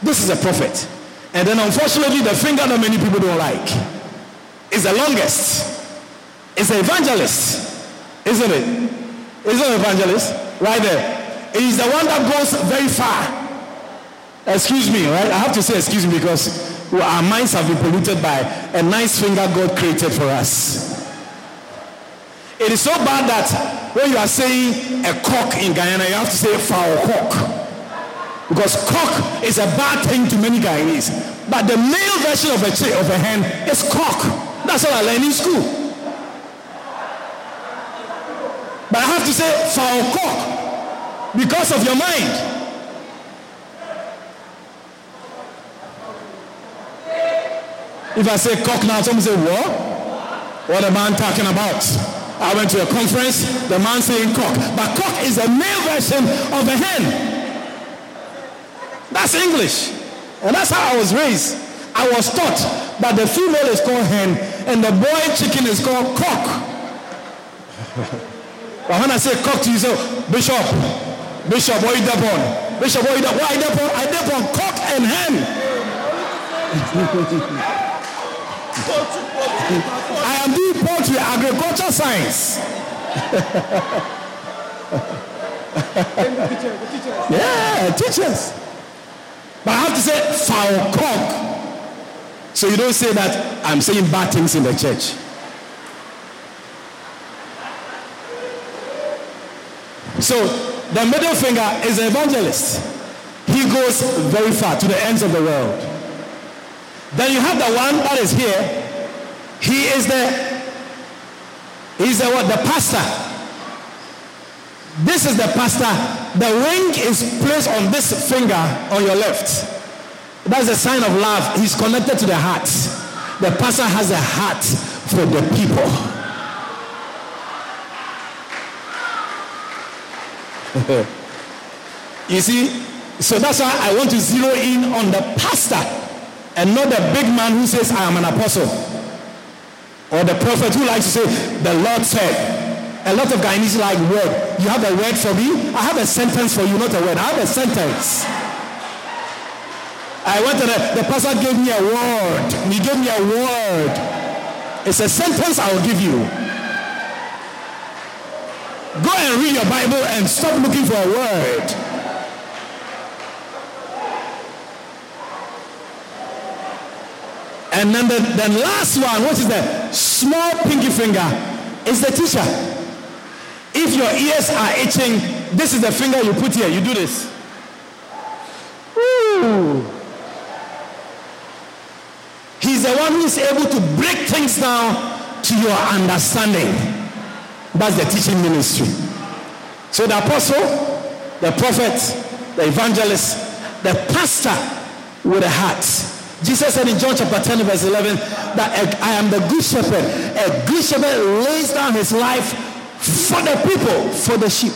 this is a prophet. And then unfortunately, the finger that many people don't like is the longest. It's the evangelist. Isn't it? Isn't an evangelist? Right there. He's the one that goes very far. Excuse me, right? I have to say excuse me because our minds have been polluted by a nice finger God created for us. It is so bad that when you are saying a cock in Guyana, you have to say foul cock. Because cock is a bad thing to many Guyanese. But the male version of a hen is cock. That's what I learned in school. But I have to say, foul cock, because of your mind. If I say cock now, someone say, what? What a man talking about. I went to a conference, the man saying cock. But cock is a male version of a hen. That's English. And that's how I was raised. I was taught but the female is called hen and the boy chicken is called cock. But when I say cock to you, say, Bishop, what is that on? Bishop, what is that? Why is that on? I dip on cock and hen. I am doing poultry, agriculture science. Yeah, teachers. But I have to say foul cock. So you don't say that I'm saying bad things in the church. So the middle finger is the evangelist. He goes very far to the ends of the world. Then you have the one that is here. He is the pastor. This is the pastor. The ring is placed on this finger on your left. That's a sign of love. He's connected to the heart. The pastor has a heart for the people. You see, so that's why I want to zero in on the pastor and not the big man who says I am an apostle, or the prophet who likes to say the Lord said. A lot of Guyanese like word. You have a word for me? I have a sentence for you, not a word. I have a sentence. I went to the pastor gave me a word. He gave me a word. It's a sentence I will give you. Go and read your Bible and stop looking for a word. And then the last one, what is that? Small pinky finger. It's the teacher. If your ears are itching, this is the finger you put here. You do this. Ooh. He's the one who is able to break things down to your understanding. That's the teaching ministry. So the apostle, the prophet, the evangelist, the pastor with a heart. Jesus said in John chapter 10 verse 11 that I am the good shepherd. A good shepherd lays down his life for the people, for the sheep.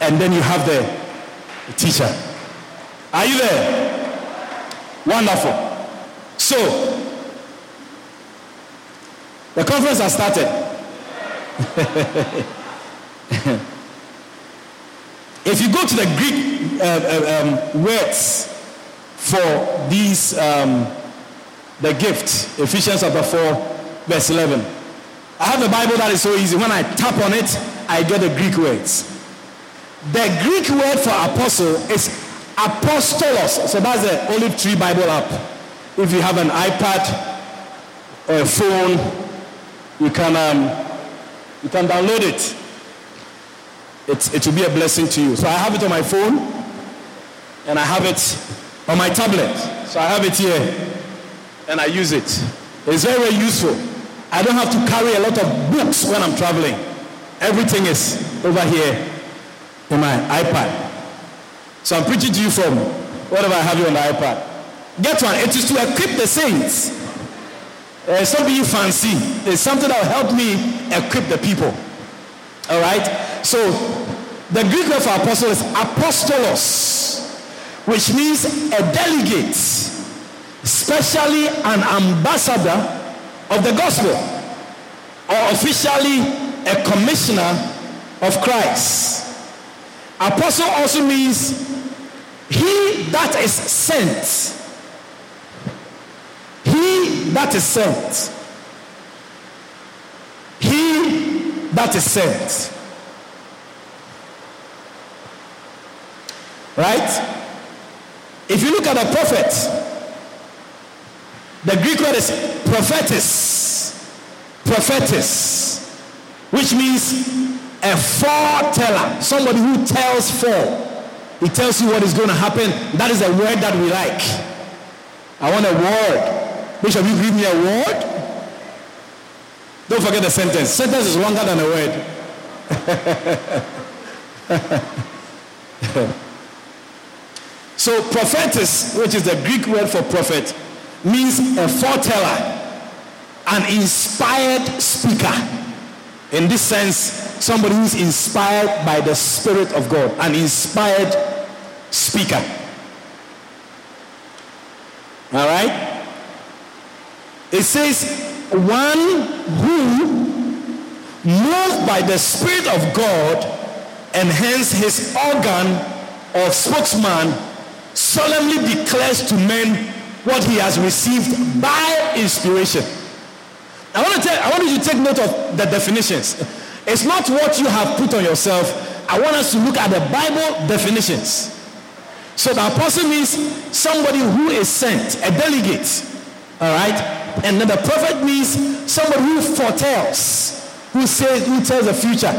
And then you have the teacher. Are you there? Wonderful. So, the conference has started. If you go to the Greek words for these, the gift, Ephesians chapter 4, verse 11. I have a Bible that is so easy. When I tap on it, I get the Greek words. The Greek word for apostle is apostolos. So that's the Olive Tree Bible app. If you have an iPad or a phone, you can download it. It will be a blessing to you. So I have it on my phone, and I have it on my tablet. So I have it here, and I use it. It's very, very useful. I don't have to carry a lot of books when I'm traveling. Everything is over here in my iPad. So I'm preaching to you from whatever I have you on the iPad. Get one. It is to equip the saints. It's something you fancy. It's something that will help me equip the people. All right? So the Greek word for apostle is apostolos, which means a delegate, especially an ambassador of the gospel, or officially a commissioner of Christ. Apostle also means he that is sent. He that is sent. He that is sent. Right? If you look at the prophet, the Greek word is prophetess. Prophetess. Which means a foreteller. Somebody who tells for. He tells you what is going to happen. That is a word that we like. I want a word. Bishop, you give me a word? Don't forget the sentence. Sentence is longer than a word. So prophetess, which is the Greek word for prophet, means a foreteller, an inspired speaker. In this sense, somebody who is inspired by the Spirit of God, an inspired speaker. All right? It says, one who moved by the Spirit of God and hence his organ or spokesman solemnly declares to men what he has received by inspiration. I want you to take note of the definitions. It's not what you have put on yourself. I want us to look at the Bible definitions. So the apostle means somebody who is sent, a delegate. All right? And then the prophet means somebody who foretells, who tells the future.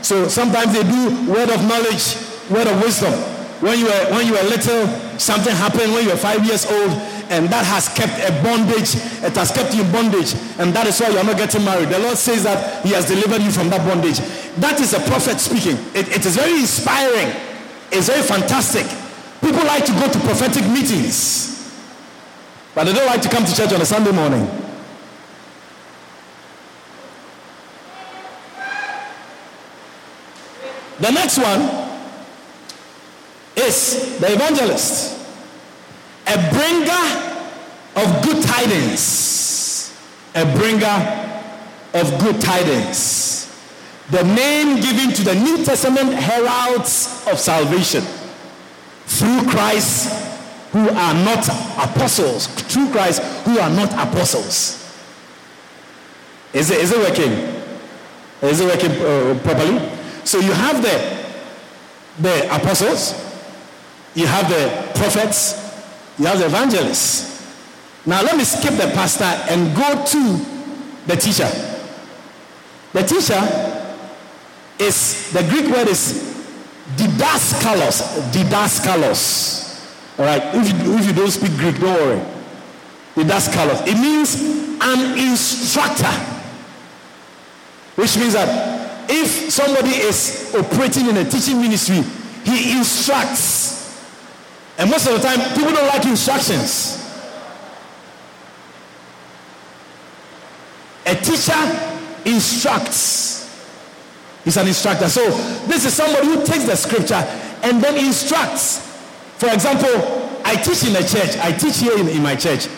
So sometimes they do word of knowledge, word of wisdom. When you were little, something happened when you were 5 years old, and that has kept a bondage. It has kept you in bondage, and that is why you are not getting married. The Lord says that he has delivered you from that bondage. That is a prophet speaking. It is very inspiring. It's very fantastic. People like to go to prophetic meetings, but they don't like to come to church on a Sunday morning. The next one is the evangelist, a bringer of good tidings. A bringer of good tidings. The name given to the New Testament heralds of salvation through Christ who are not apostles. Through Christ who are not apostles. Is it working? Is it working properly? So you have the apostles, you have the prophets, you have the evangelists. Now let me skip the pastor and go to the teacher. The teacher is, the Greek word is didaskalos. Didaskalos. Alright, if you don't speak Greek, don't worry. Didaskalos. It means an instructor. Which means that if somebody is operating in a teaching ministry, he instructs. And most of the time, people don't like instructions. A teacher instructs. He's an instructor. So this is somebody who takes the scripture and then instructs. For example, I teach in a church. I teach here in my church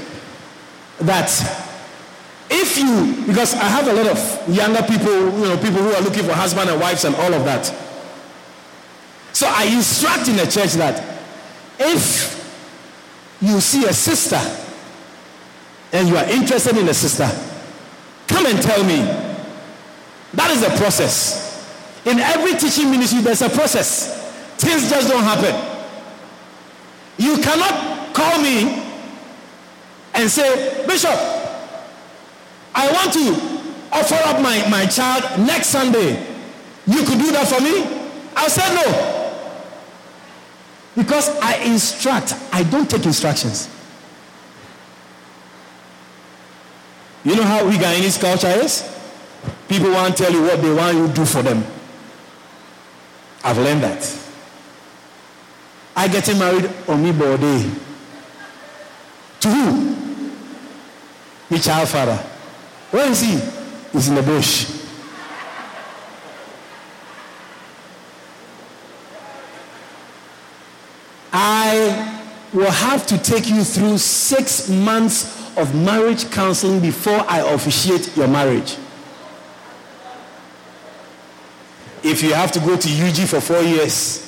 that if you, because I have a lot of younger people, people who are looking for husbands and wives and all of that. So I instruct in the church that if you see a sister and you are interested in a sister, come and tell me. That is the process. In every teaching ministry, there's a process. Things just don't happen. You cannot call me and say, Bishop, I want to offer up my child next Sunday. You could do that for me? I'll say no. Because I instruct, I don't take instructions. You know how Ghanaian culture is? People won't tell you what they want you to do for them. I've learned that. I getting married on me birthday. To who? The child father. Where is he? He's in the bush. I will have to take you through 6 months of marriage counseling before I officiate your marriage. If you have to go to UG for 4 years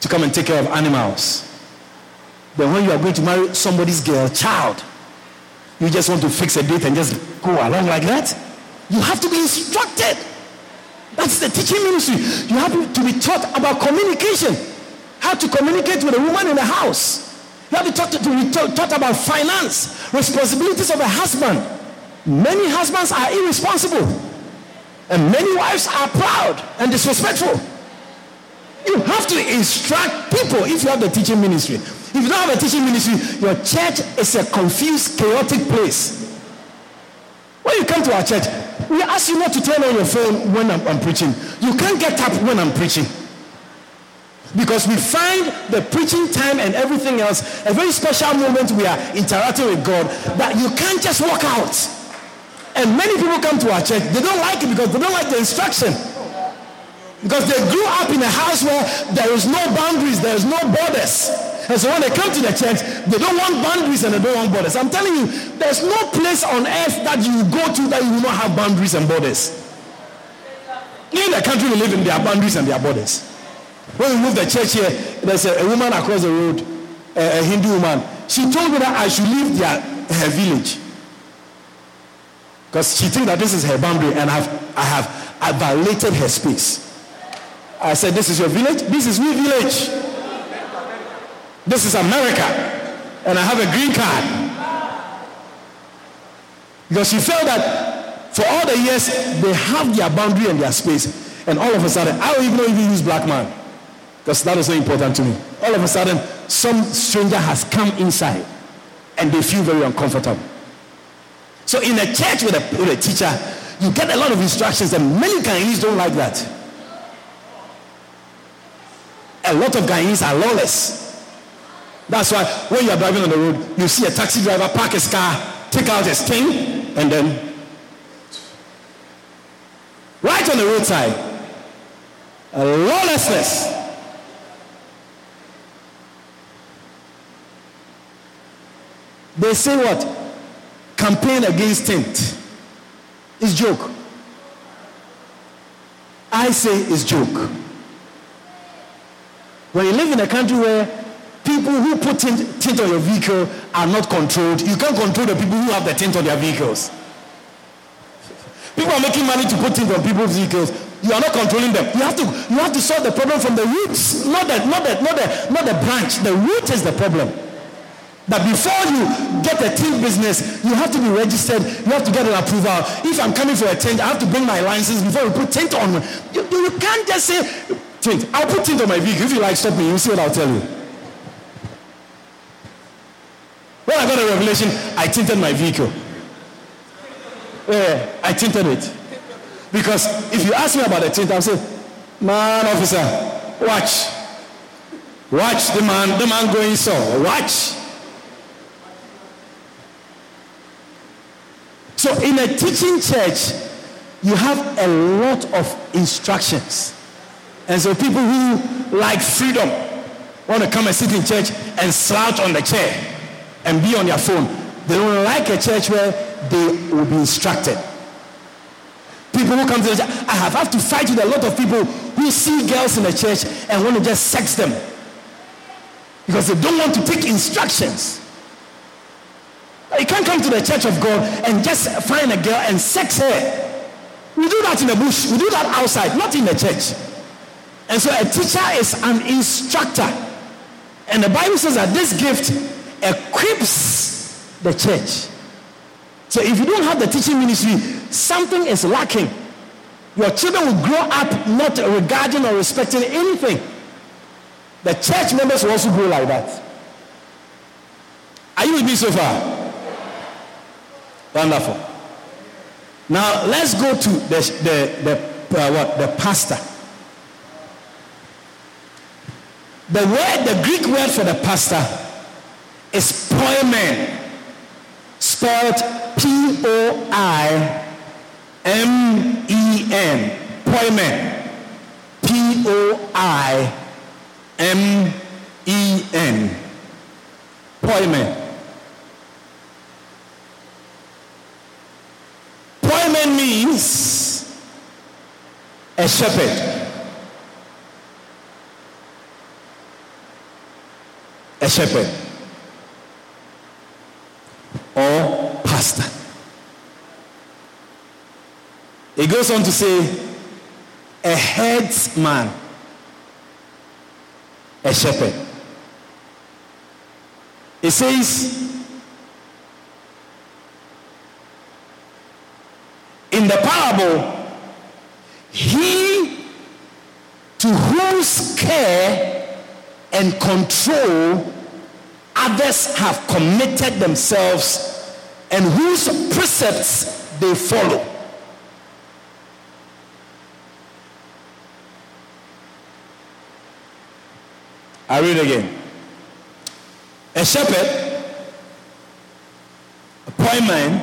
to come and take care of animals, then when you are going to marry somebody's girl child, you just want to fix a date and just go along like that? You have to be instructed. That's the teaching ministry. You have to be taught about communication. How to communicate with a woman in the house. You have to be taught about finance, responsibilities of a husband. Many husbands are irresponsible, and many wives are proud and disrespectful. You have to instruct people if you have the teaching ministry. If you don't have a teaching ministry, your church is a confused, chaotic place. When you come to our church, we ask you not to turn on your phone when I'm preaching. You can't get up when I'm preaching. Because we find the preaching time and everything else a very special moment we are interacting with God that you can't just walk out. And many people come to our church, they don't like it because they don't like the instruction. Because they grew up in a house where there is no boundaries, there is no borders. And so when they come to the church, they don't want boundaries and they don't want borders. I'm telling you, there's no place on earth that you go to that you will not have boundaries and borders. In the country we live in, there are boundaries and there are borders. When we moved the church here, there's a woman across the road, a Hindu woman. She told me that I should leave her village because she thinks that this is her boundary and I have violated her space. I said, this is your village? This is my village. This is America. And I have a green card. Because she felt that for all the years, they have their boundary and their space. And all of a sudden, I don't even use black man. Because that is not important to me. All of a sudden, some stranger has come inside. And they feel very uncomfortable. So in a church with a teacher, you get a lot of instructions and many Ghanaians don't like that. A lot of Ghanaians are lawless. That's why when you are driving on the road, you see a taxi driver park his car, take out his thing, and then right on the roadside, a lawlessness. They say what? Campaign against tint. It's joke. I say it's joke. When you live in a country where people who put tint on your vehicle are not controlled, you can't control the people who have the tint on their vehicles. People are making money to put tint on people's vehicles. You are not controlling them. You have to solve the problem from the roots, not the branch. The root is the problem. That before you get a tint business, you have to be registered. You have to get an approval. If I'm coming for a tint, I have to bring my license before we put tint on. You can't just say tint. I'll put tint on my vehicle. If you like, stop me. You'll see what I'll tell you. When I got a revelation, I tinted my vehicle. Yeah, I tinted it. Because if you ask me about the tint, I'll say, man, officer, watch. Watch the man going so. Watch. So in a teaching church, you have a lot of instructions. And so people who like freedom want to come and sit in church and slouch on the chair and be on their phone. They don't like a church where they will be instructed. People who come to the church, I have to fight with a lot of people who see girls in the church and want to just sex them. Because they don't want to take instructions. You can't come to the church of God and just find a girl and sex her. We do that in the bush. We do that outside, not in the church. And so a teacher is an instructor. And the Bible says that this gift equips the church. So if you don't have the teaching ministry, something is lacking. Your children will grow up not regarding or respecting anything. The church members will also grow like that. Are you with me so far? Wonderful. Now let's go to the pastor. The Greek word for the pastor is poimen, spelled P-O-I-M-E-N. Poimen, P-O-I-M-E-N. Poimen. Poimen means a shepherd. A shepherd or pastor. It goes on to say a headsman, a shepherd. It says in the parable, he to whose care and control others have committed themselves and whose precepts they follow. I read again. A shepherd, a poor man,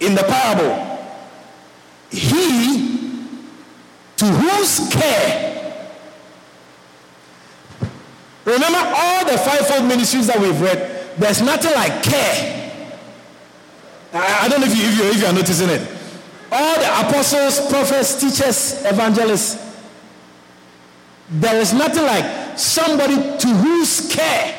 in the parable, he to whose care, Remember all the fivefold ministries that we've read, there's nothing like care. I don't know if you are noticing it. All the apostles, prophets, teachers, evangelists, there is nothing like somebody to whose care.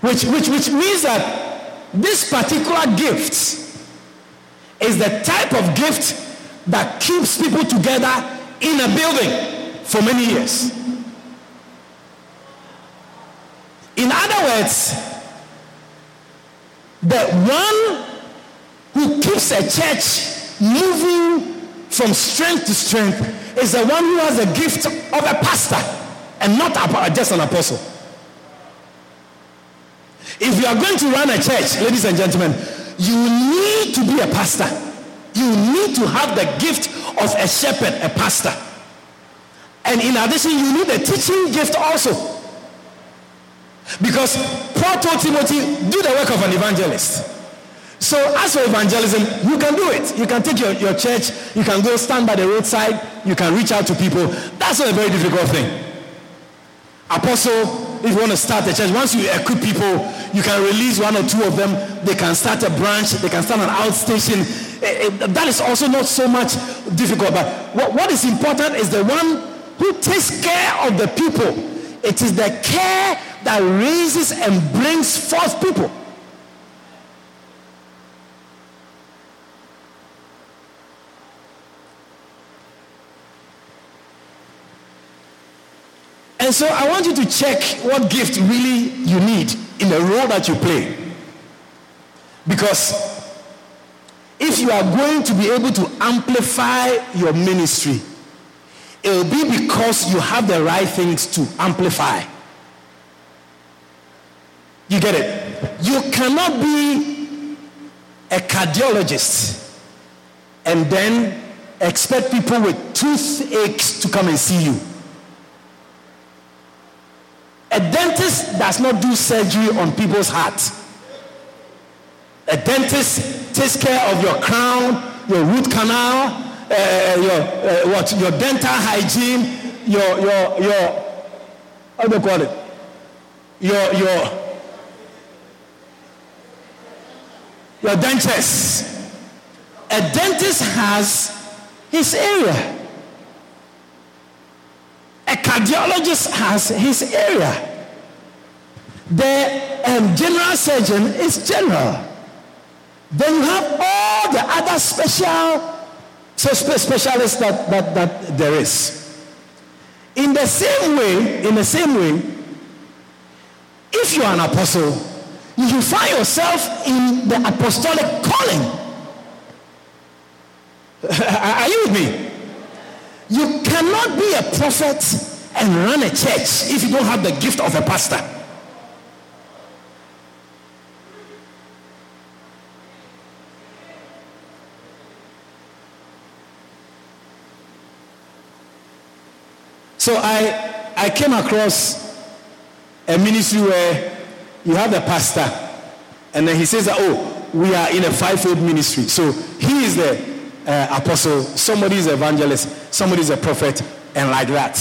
Which means that this particular gift is the type of gift that keeps people together in a building for many years. In other words, the one who keeps a church moving from strength to strength is the one who has the gift of a pastor and not just an apostle. If you are going to run a church, ladies and gentlemen, you need to be a pastor. You need to have the gift of a shepherd, a pastor. And in addition, you need the teaching gift also. Because Paul told Timothy, do the work of an evangelist. So as for evangelism, you can do it. You can take your church, you can go stand by the roadside, you can reach out to people. That's not a very difficult thing. Apostle, if you want to start a church, once you equip people, you can release one or two of them. They can start a branch. They can start an outstation. That is also not so much difficult. But what is important is the one who takes care of the people. It is the care that raises and brings forth people. And so I want you to check what gift really you need in the role that you play. Because if you are going to be able to amplify your ministry, it will be because you have the right things to amplify. You get it? You cannot be a cardiologist and then expect people with toothaches to come and see you. A dentist does not do surgery on people's hearts. A dentist takes care of your crown, your root canal, your dental hygiene, your dentures. A dentist has his area. A cardiologist has his area. The general surgeon is general. Then you have all the other specialists that there is. In the same way, if you are an apostle, you find yourself in the apostolic calling. Are you with me? You cannot be a prophet and run a church if you don't have the gift of a pastor. So I came across a ministry where you have the pastor and then he says, we are in a fivefold ministry. So he is the apostle, somebody is evangelist, somebody is a prophet, and like that.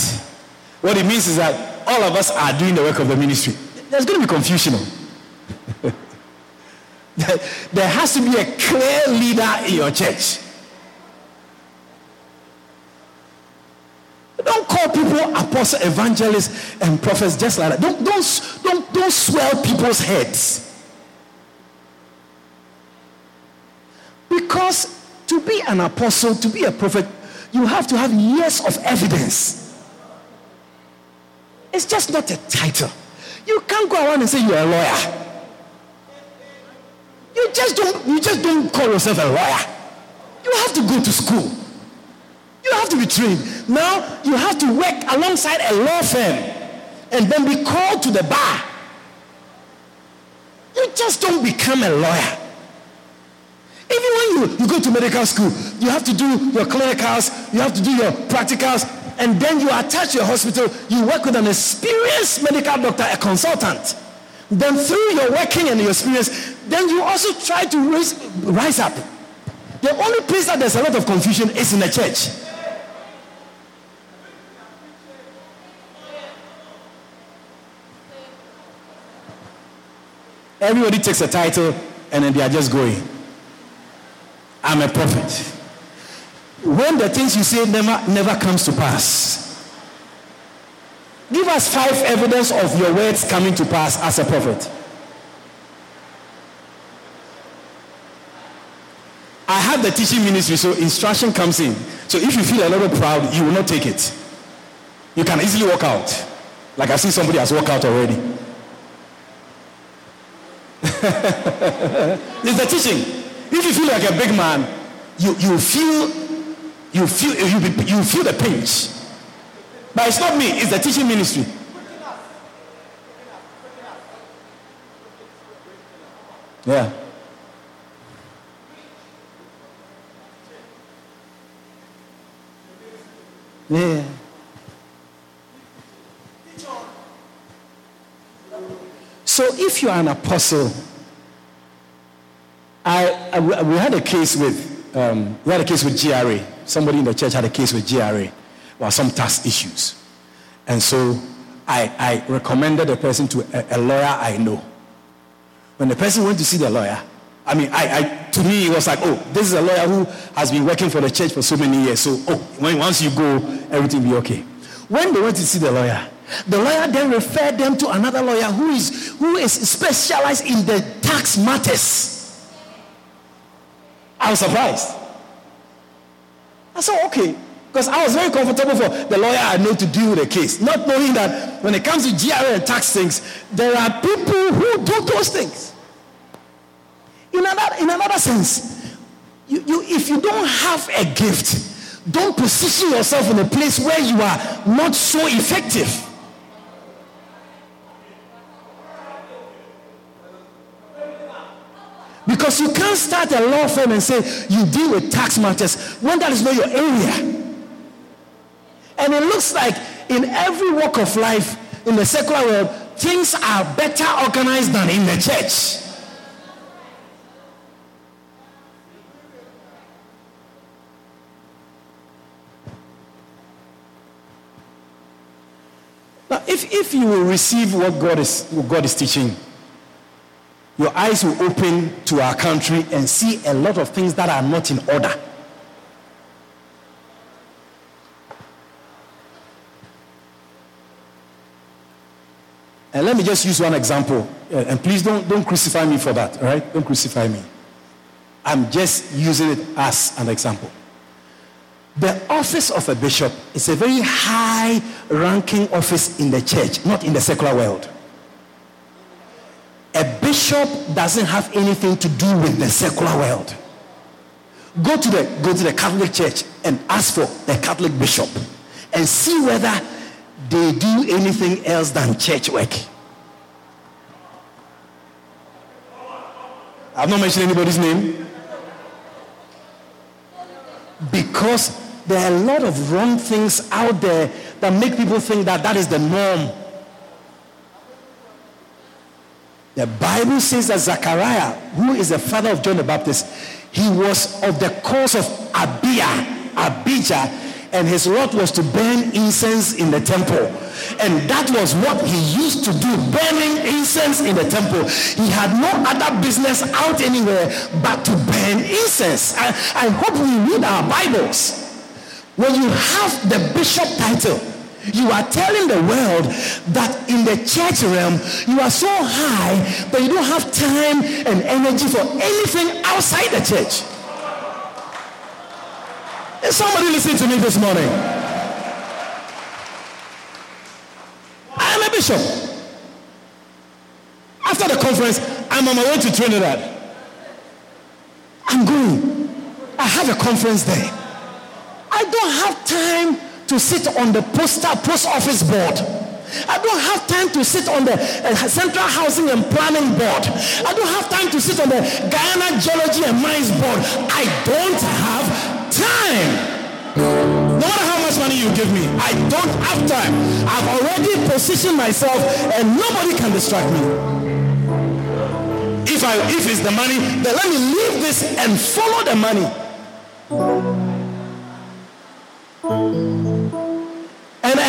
What it means is that all of us are doing the work of the ministry. There's going to be confusion. There has to be a clear leader in your church. Don't call people apostles, evangelists, and prophets just like that. Don't swell people's heads. Because to be an apostle, to be a prophet, you have to have years of evidence. It's just not a title. You can't go around and say you're a lawyer. You just don't call yourself a lawyer. You have to go to school. You have to be trained. Now you have to work alongside a law firm and then be called to the bar. You just don't become a lawyer. Even when you go to medical school, you have to do your clinicals, you have to do your practicals, and then you attach your hospital, you work with an experienced medical doctor, a consultant. Then through your working and your experience, then you also try to rise up. The only place that there's a lot of confusion is in the church. Everybody takes a title and then they are just going. I'm a prophet. When the things you say never comes to pass. Give us 5 evidence of your words coming to pass as a prophet. I have the teaching ministry, so instruction comes in. So if you feel a little proud, you will not take it. You can easily walk out. Like I see somebody has walked out already. It's the teaching. If you feel like a big man, you feel the pinch. But it's not me, it's the teaching ministry. Yeah. Yeah. So if you are an apostle, we had a case with GRA. Somebody in the church had a case with GRA. Well, some tax issues. And so I recommended the person to a lawyer I know. When the person went to see the lawyer, to me it was like, oh, this is a lawyer who has been working for the church for so many years. So, once you go, everything will be okay. When they went to see the lawyer then referred them to another lawyer who is specialized in the tax matters. I was surprised. I said, okay. Because I was very comfortable for the lawyer I know to deal with the case, not knowing that when it comes to GRA and tax things, there are people who do those things. In another sense, you if you don't have a gift, don't position yourself in a place where you are not so effective. Because you can't start a law firm and say you deal with tax matters when that is not your area. And it looks like in every walk of life, in the secular world, things are better organized than in the church. Now, if you will receive what God is teaching, your eyes will open to our country and see a lot of things that are not in order. And let me just use one example. And please don't crucify me for that, all right? Don't crucify me. I'm just using it as an example. The office of a bishop is a very high-ranking office in the church, not in the secular world. A bishop doesn't have anything to do with the secular world. Go to the Catholic Church and ask for the Catholic bishop and see whether they do anything else than church work. I've not mentioned anybody's name. Because there are a lot of wrong things out there that make people think that is the norm. The Bible says that Zechariah, who is the father of John the Baptist, he was of the course of Abijah, and his lot was to burn incense in the temple. And that was what he used to do, burning incense in the temple. He had no other business out anywhere but to burn incense. I hope we read our Bibles. When you have the bishop title, you are telling the world that in the church realm, you are so high that you don't have time and energy for anything outside the church. Is somebody listening to me this morning? I am a bishop. After the conference, I'm on my way to Trinidad. I'm going. I have a conference there. I don't have time to sit on the post office board. I don't have time to sit on the Central Housing and Planning Board. I don't have time to sit on the Guyana Geology and Mines Board. I don't have time. No matter how much money you give me, I don't have time. I've already positioned myself and nobody can distract me. If it's the money, then let me leave this and follow the money.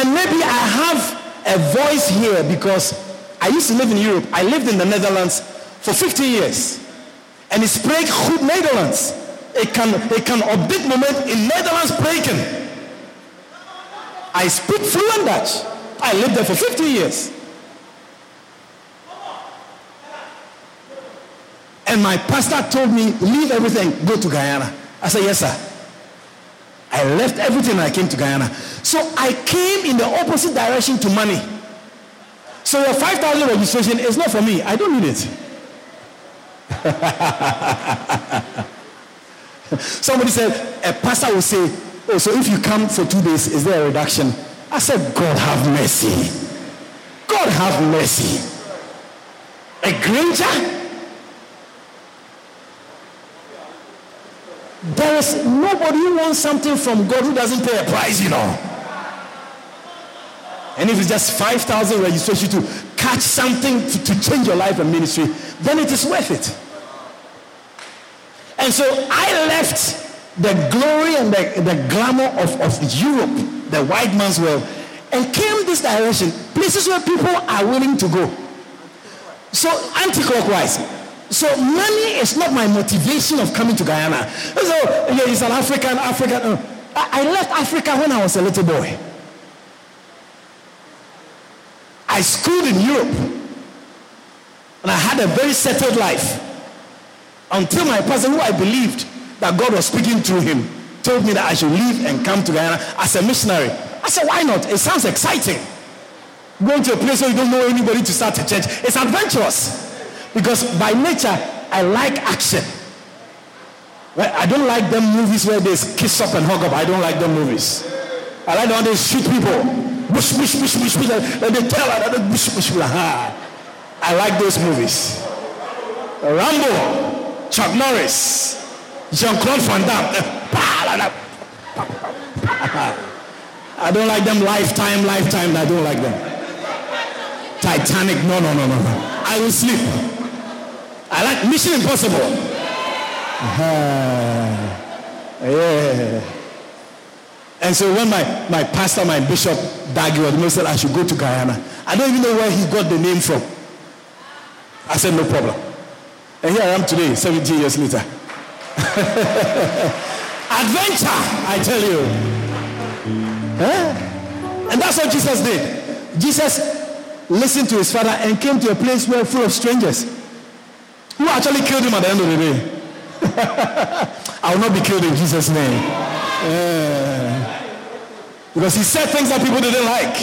And maybe I have a voice here because I used to live in Europe. I lived in the Netherlands for 50 years. En die spreekt goed Nederlands. Ik kan op dit moment in Nederlands spreken. I speak fluent Dutch. I lived there for 50 years. And my pastor told me, leave everything, go to Guyana. I said, yes, sir. I left everything and I came to Guyana. So I came in the opposite direction to money. So your 5,000 registration is not for me. I don't need it. Somebody said, a pastor will say, oh, so if you come for 2 days, is there a reduction? I said, God have mercy. God have mercy. A Granger? There is nobody who wants something from God who doesn't pay a price, you know. And if it's just 5,000 registration to catch something to change your life and ministry, then it is worth it. And so I left the glory and the glamour of Europe, the white man's world, and came this direction, places where people are willing to go. So anti-clockwise. So money is not my motivation of coming to Guyana. So yeah, he's an African. I left Africa when I was a little boy. I schooled in Europe. And I had a very settled life. Until my pastor, who I believed that God was speaking through him, told me that I should leave and come to Guyana as a missionary. I said, why not? It sounds exciting. Going to a place where you don't know anybody to start a church. It's adventurous. Because by nature, I like action. Well, I don't like them movies where they kiss up and hug up. I don't like them movies. I like the one they shoot people. Bush, bush, bush, bush, bush. And they tell another bush, bush, bush. I like those movies. Rambo, Chuck Norris, Jean-Claude Van Damme. I don't like them lifetime. I don't like them. Titanic, no. I will sleep. I like Mission Impossible. Yeah. And so when my pastor, my bishop, Dagwood Mills said I should go to Guyana, I don't even know where he got the name from. I said, no problem. And here I am today, 17 years later. Adventure, I tell you. Huh? And that's what Jesus did. Jesus listened to his father and came to a place where full of strangers who actually killed him at the end of the day. I will not be killed in Jesus' name. Because he said things that people didn't like.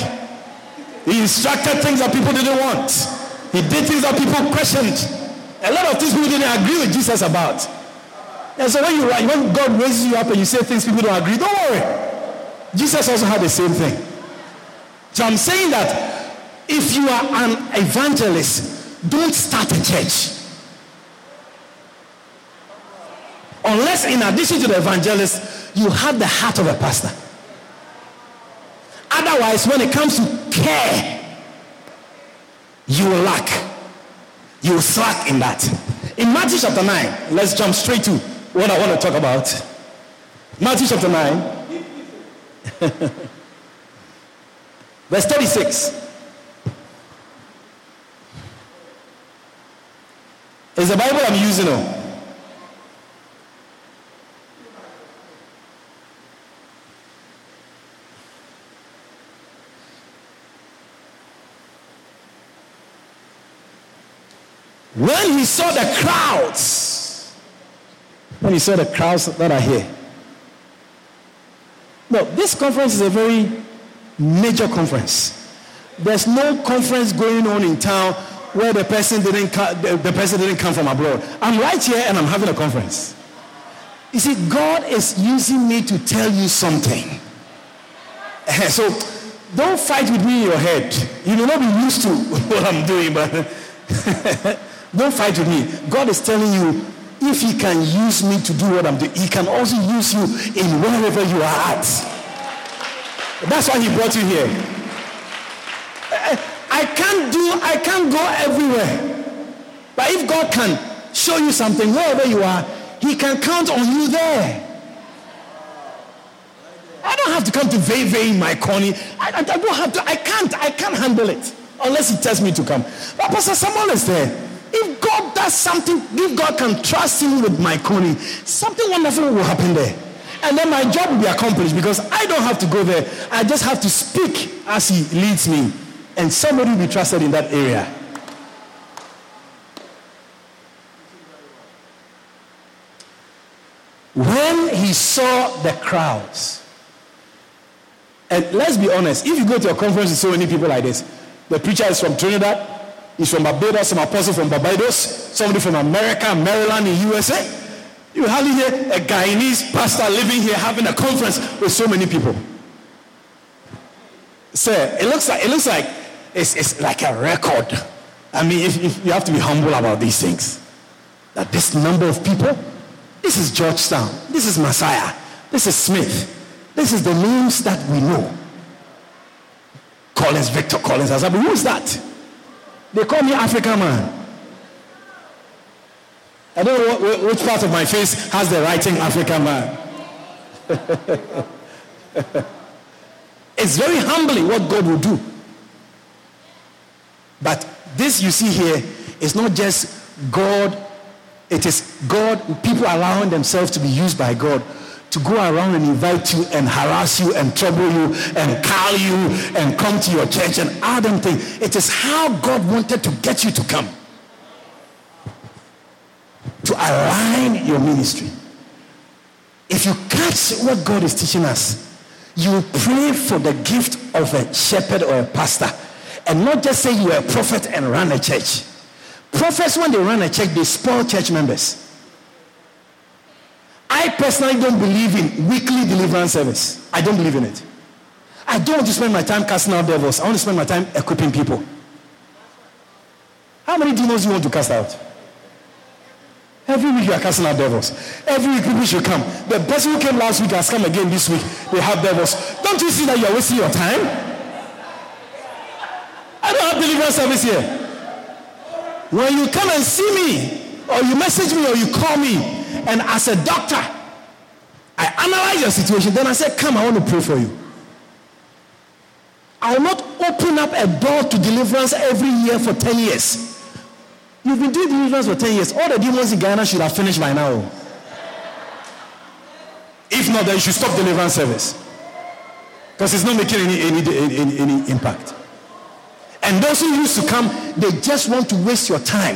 He instructed things that people didn't want. He did things that people questioned. A lot of things people didn't agree with Jesus about. And so when God raises you up and you say things people don't agree, don't worry. Jesus also had the same thing. So I'm saying that if you are an evangelist, don't start a church. Unless in addition to the evangelist, you have the heart of a pastor. Otherwise, when it comes to care, you will lack. You will slack in that. In Matthew chapter 9, let's jump straight to what I want to talk about. Matthew chapter 9, verse 36. It's the Bible I'm using now. When he saw the crowds that are here. No, this conference is a very major conference. There's no conference going on in town where the person didn't come from abroad. I'm right here and I'm having a conference. You see, God is using me to tell you something. So don't fight with me in your head. You will not be used to what I'm doing, but don't fight with me. God is telling you, if he can use me to do what I'm doing, he can also use you in wherever you are at. That's why he brought you here. I can't go everywhere. But if God can show you something wherever you are, he can count on you there. I don't have to come to Vevey in my corny. I don't have to. I can't handle it unless he tells me to come. But Pastor Samuel is there. If God does something, if God can trust him with my calling, something wonderful will happen there. And then my job will be accomplished because I don't have to go there. I just have to speak as he leads me. And somebody will be trusted in that area. When he saw the crowds, and let's be honest, if you go to a conference with so many people like this, the preacher is from Trinidad, he's from Barbados, some apostle from Barbados, somebody from America, Maryland, in USA. You hardly hear a Guyanese pastor living here having a conference with so many people. So it looks like it's like a record. I mean, if you have to be humble about these things. That this number of people. This is Georgetown. This is Messiah. This is Smith. This is the names that we know. Collins, Victor Collins, de Sabre. Who is that? They call me African man. I don't know which part of my face has the writing African man. It's very humbling what God will do. But this you see here is not just God. It is God, people allowing themselves to be used by God to go around and invite you and harass you and trouble you and call you and come to your church and all them things. It is how God wanted to get you to come. To align your ministry. If you catch what God is teaching us, you pray for the gift of a shepherd or a pastor and not just say you are a prophet and run a church. Prophets, when they run a church, they spoil church members. I personally don't believe in weekly deliverance service. I don't believe in it. I don't want to spend my time casting out devils. I want to spend my time equipping people. How many demons do you want to cast out? Every week you are casting out devils. Every week people should come. The person who came last week has come again this week. They have devils. Don't you see that you are wasting your time? I don't have deliverance service here. When you come and see me, or you message me, or you call me, and as a doctor, I analyze your situation, then I say, come, I want to pray for you. I will not open up a door to deliverance every year for 10 years. You've been doing deliverance for 10 years. All the demons in Ghana should have finished by now. If not, then you should stop deliverance service. Because it's not making any impact. And those who used to come, they just want to waste your time.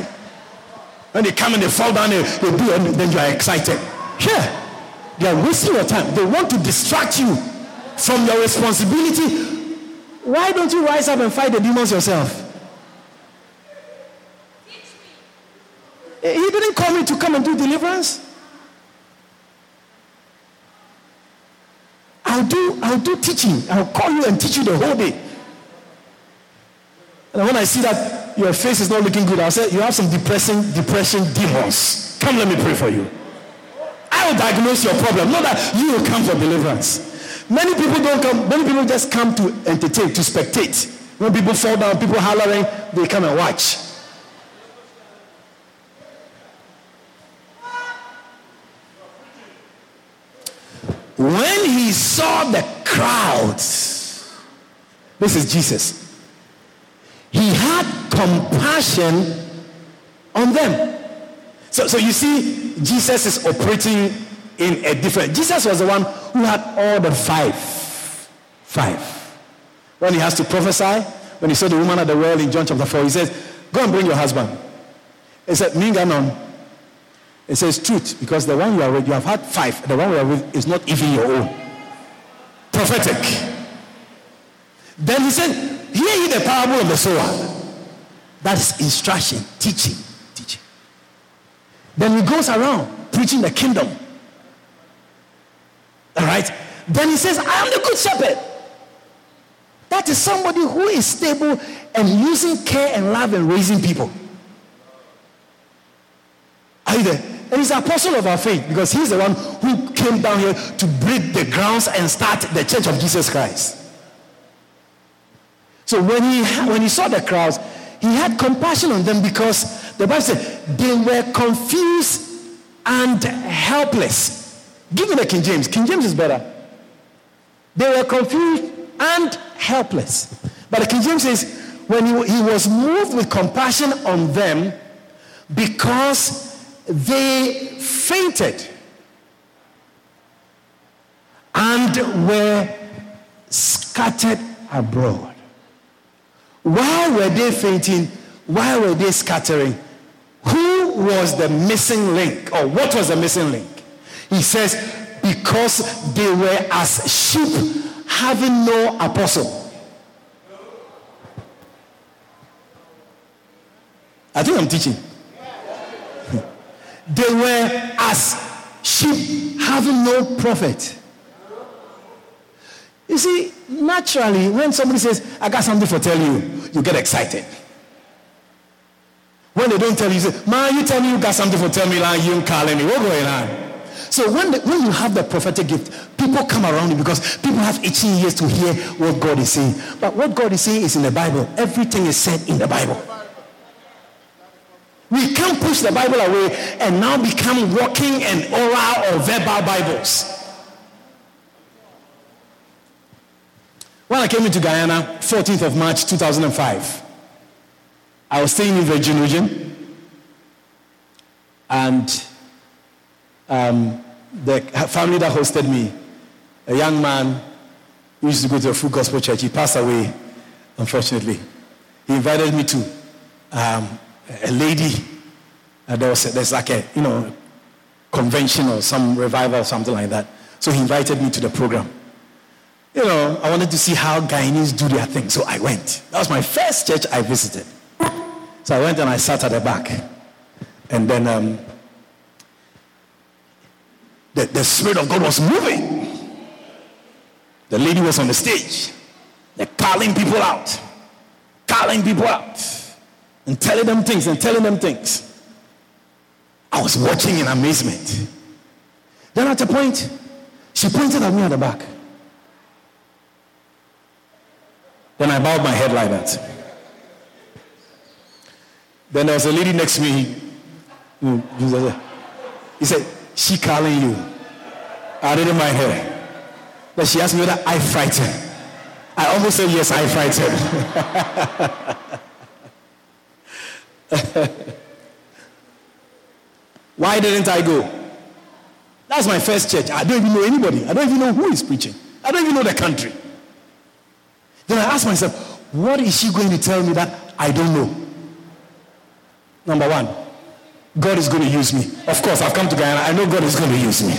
When they come and they fall down, they do, and then you are excited. Yeah, they are wasting your time. They want to distract you from your responsibility. Why don't you rise up and fight the demons yourself? He didn't call me to come and do deliverance. I'll do teaching. I'll call you and teach you the whole day. And when I see that your face is not looking good, I'll say, you have some depression demons. Come, let me pray for you. I will diagnose your problem. Not that you will come for deliverance. Many people don't come. Many people just come to entertain, to spectate. When people fall down, people hollering, they come and watch. When he saw the crowds, this is Jesus. He had compassion on them. So you see, Jesus is operating in a different... Jesus was the one who had all the five. Five. When he has to prophesy, when he saw the woman at the well in John chapter 4, he says, go and bring your husband. He said, Minganon. He says, truth, because the one you are with, you have had five. The one you are with is not even your own. Prophetic. Then he said... Hear ye the parable of the sower. That is instruction, teaching. Then he goes around preaching the kingdom. All right? Then he says, I am the good shepherd. That is somebody who is stable and using care and love and raising people. Are you there? And he's the apostle of our faith because he's the one who came down here to break the grounds and start the church of Jesus Christ. So when he saw the crowds, he had compassion on them because the Bible said they were confused and helpless. Give me the King James. King James is better. They were confused and helpless. But the King James says, when he was moved with compassion on them, because they fainted and were scattered abroad. Why were they fainting? Why were they scattering? Who was the missing link? Or what was the missing link? He says, because they were as sheep having no apostle. I think I'm teaching. They were as sheep having no prophet. You see, naturally, when somebody says, I got something for telling you, you get excited. When they don't tell you, you say, man, you tell me you got something for telling me, like you ain't calling me. What's going on? So when you have the prophetic gift, people come around you because people have itching ears to hear what God is saying. But what God is saying is in the Bible. Everything is said in the Bible. We can't push the Bible away and now become walking and oral or verbal Bibles. When I came into Guyana, 14th of March, 2005, I was staying in Virgin Region, and the family that hosted me, a young man who used to go to a full gospel church, he passed away, unfortunately. He invited me to a lady, and there's like a, convention or some revival or something like that. So he invited me to the program. I wanted to see how Guyanese do their thing, so I went. That was my first church I visited. So I went and I sat at the back. And then the Spirit of God was moving. The lady was on the stage. They're calling people out. And telling them things. I was watching in amazement. Then at a point, she pointed at me at the back. Then I bowed my head like that. Then there was a lady next to me. He said, she calling you. I didn't mind her. But she asked me whether I frightened. I almost said, yes, I frightened. Why didn't I go? That's my first church. I don't even know anybody. I don't even know who is preaching. I don't even know the country. Then I asked myself, what is she going to tell me that I don't know? Number one, God is going to use me. Of course, I've come to Guyana. I know God is going to use me.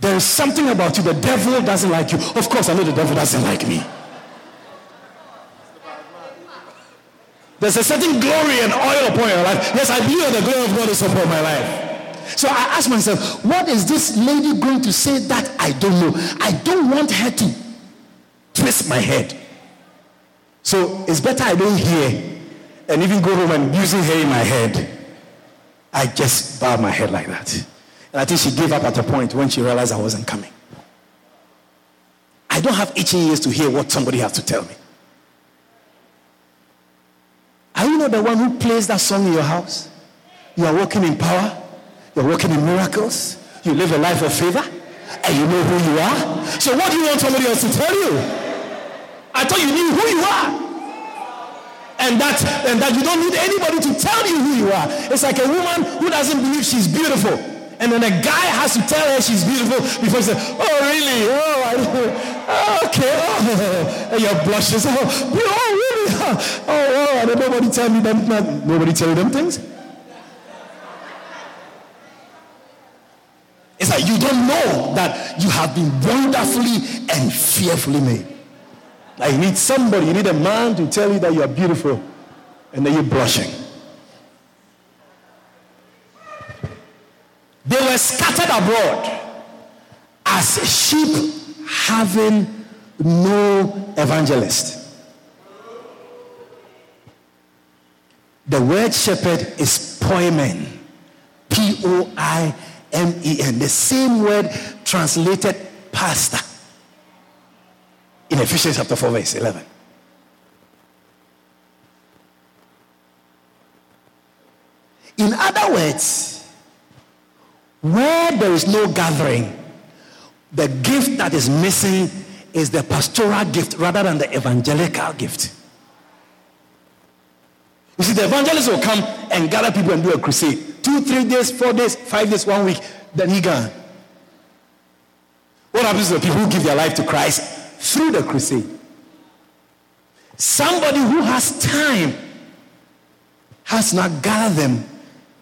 There is something about you. The devil doesn't like you. Of course, I know the devil doesn't like me. There's a certain glory and oil upon your life. Yes, I believe the glory of God is upon my life. So I asked myself, what is this lady going to say that I don't know? I don't want her to twist my head. So it's better I don't hear and even go home and using her in my head. I just bowed my head like that. And I think she gave up at a point when she realized I wasn't coming. I don't have itching ears to hear what somebody has to tell me. Are you not the one who plays that song in your house? You are walking in power. You are walking in miracles. You live a life of favor. And you know who you are. So what do you want somebody else to tell you? I thought you knew who you are. And that you don't need anybody to tell you who you are. It's like a woman who doesn't believe she's beautiful. And then a guy has to tell her she's beautiful before she says, oh, really? Oh, I don't. Okay. Oh. And your blushes. Oh, really? Oh, and nobody tell me them. Nobody tell you them things? It's like you don't know that you have been wonderfully and fearfully made. Like you need somebody, you need a man to tell you that you are beautiful and that you're blushing. They were scattered abroad as sheep having no evangelist. The word shepherd is poimen. P-O-I-M-E-N. The same word translated pastor. In Ephesians chapter 4, verse 11. In other words, where there is no gathering, the gift that is missing is the pastoral gift rather than the evangelical gift. You see, the evangelist will come and gather people and do a crusade. 2, 3 days, 4 days, 5 days, 1 week. Then he gone. What happens to the people who give their life to Christ through the crusade? Somebody who has time has not gathered them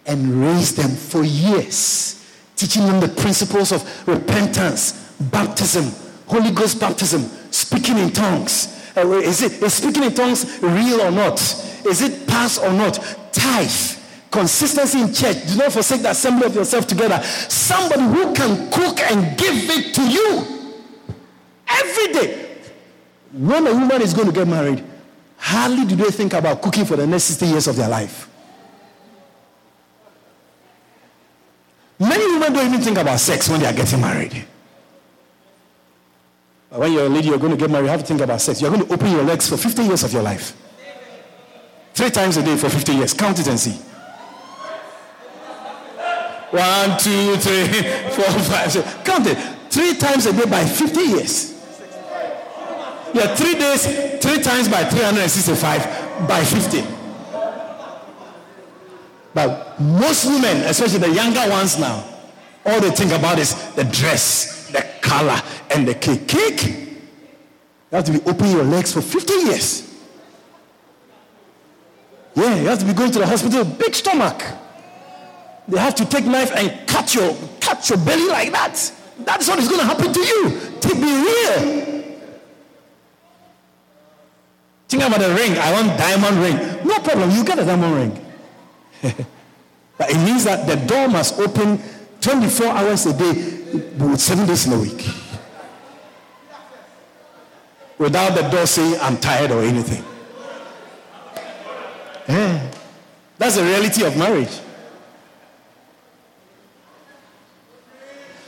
and raised them for years, teaching them the principles of repentance, baptism, Holy Ghost baptism, speaking in tongues. Is speaking in tongues real or not? Is it past or not? Tithe, consistency in church. Do not forsake the assembly of yourself together. Somebody who can cook and give it to you every day. When a woman is going to get married, hardly do they think about cooking for the next 60 years of their life. Many women don't even think about sex when they are getting married. But when you're a lady, you're going to get married, you have to think about sex. You're going to open your legs for 50 years of your life. 3 times a day for 50 years. Count it and see. 1, 2, 3, 4, 5, 6. Count it. 3 times a day by 50 years. Yeah, 3 days, 3 times by 365, by 50. But most women, especially the younger ones now, all they think about is the dress, the color, and the cake. Cake? You have to be opening your legs for 50 years. Yeah, you have to be going to the hospital with a big stomach. They have to take knife and cut your belly like that. That's what is going to happen to you. To be real. Think about a ring. I want diamond ring. No problem. You get a diamond ring. But it means that the door must open 24 hours a day with 7 days in a week. Without the door saying, I'm tired or anything. Yeah. That's the reality of marriage.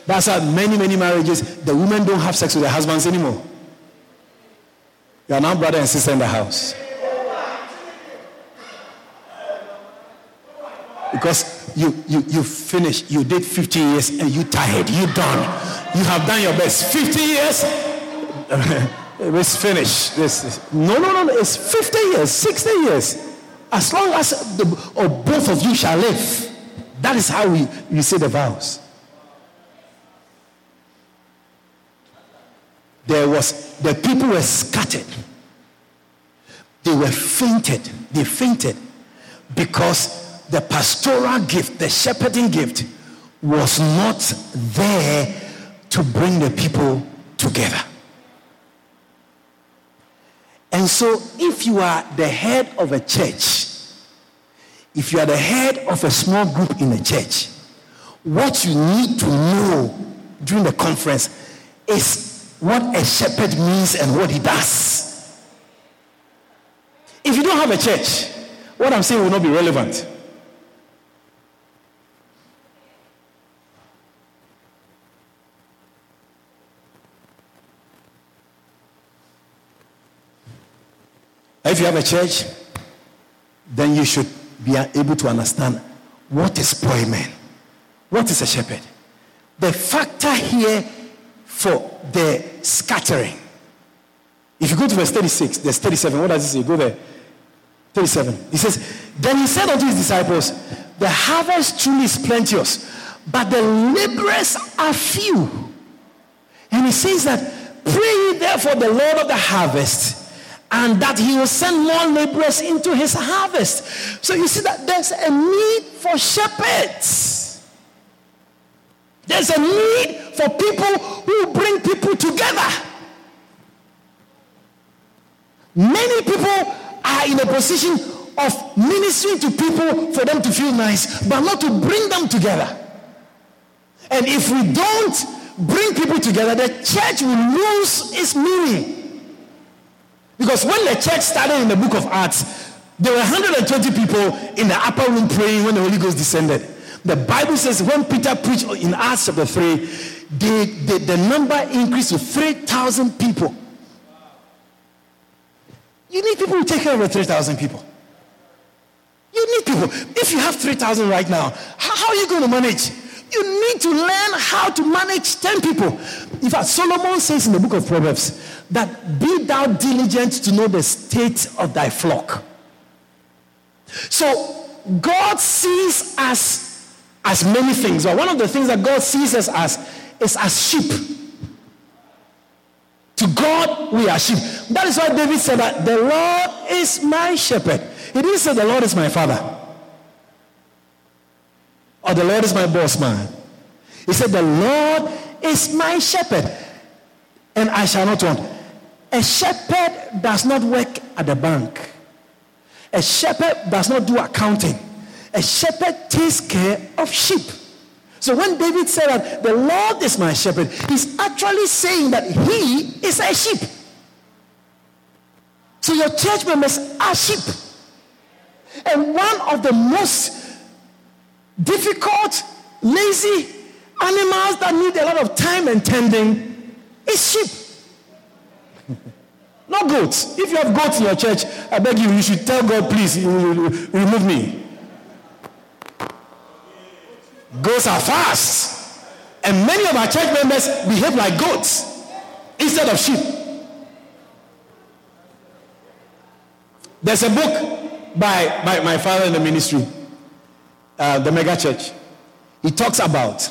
That's how many, many marriages, the women don't have sex with their husbands anymore. You are now brother and sister in the house. Because you finished, you did 50 years and you tired, you done. You have done your best. 50 years, it's finished. No, it's 50 years, 60 years. As long as both of you shall live. That is how we say the vows. The people were scattered. They were fainted. They fainted because the pastoral gift, the shepherding gift, was not there to bring the people together. And so if you are the head of a church, if you are the head of a small group in a church, what you need to know during the conference is what a shepherd means and what he does. If you don't have a church, what I'm saying will not be relevant. If you have a church, then you should be able to understand what is poimen, what is a shepherd. The factor here for the scattering. If you go to verse 36, there's 37. What does it say? Go there. 37. It says, then he said unto his disciples, the harvest truly is plenteous, but the laborers are few. And he says that, pray ye therefore the Lord of the harvest, and that he will send more laborers into his harvest. So you see that there's a need for shepherds. There's a need for people who bring people together. Many people are in a position of ministering to people for them to feel nice, but not to bring them together. And if we don't bring people together, the church will lose its meaning. Because when the church started in the book of Acts, there were 120 people in the upper room praying when the Holy Ghost descended. The Bible says when Peter preached in Acts chapter 3, the number increased to 3,000 people. You need people who take care of the 3,000 people. You need people. If you have 3,000 right now, how are you going to manage? You need to learn how to manage 10 people. In fact, Solomon says in the book of Proverbs that be thou diligent to know the state of thy flock. So God sees us as many things. Or one of the things that God sees us as is as sheep. To God, we are sheep. That is why David said that the Lord is my shepherd. He didn't say the Lord is my father. Or the Lord is my boss man. He said the Lord is my shepherd, and I shall not want. A shepherd does not work at the bank. A shepherd does not do accounting. A shepherd takes care of sheep. So when David said that the Lord is my shepherd, he's actually saying that he is a sheep. So your church members are sheep. And one of the most difficult, lazy animals that need a lot of time and tending is sheep. Not goats. If you have goats in your church, I beg you, you should tell God, please, remove me. Goats are fast. And many of our church members behave like goats instead of sheep. There's a book by my father in the ministry, the mega church. He talks about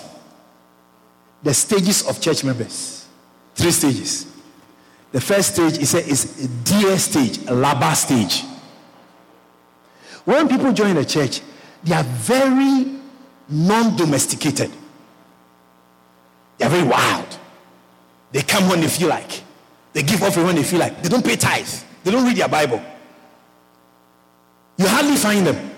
the stages of church members. 3 stages. The first stage, he said, is a dear stage, a labor stage. When people join the church, they are very non-domesticated. They are very wild. They come when they feel like. They give offering when they feel like. They don't pay tithes. They don't read their Bible. You hardly find them.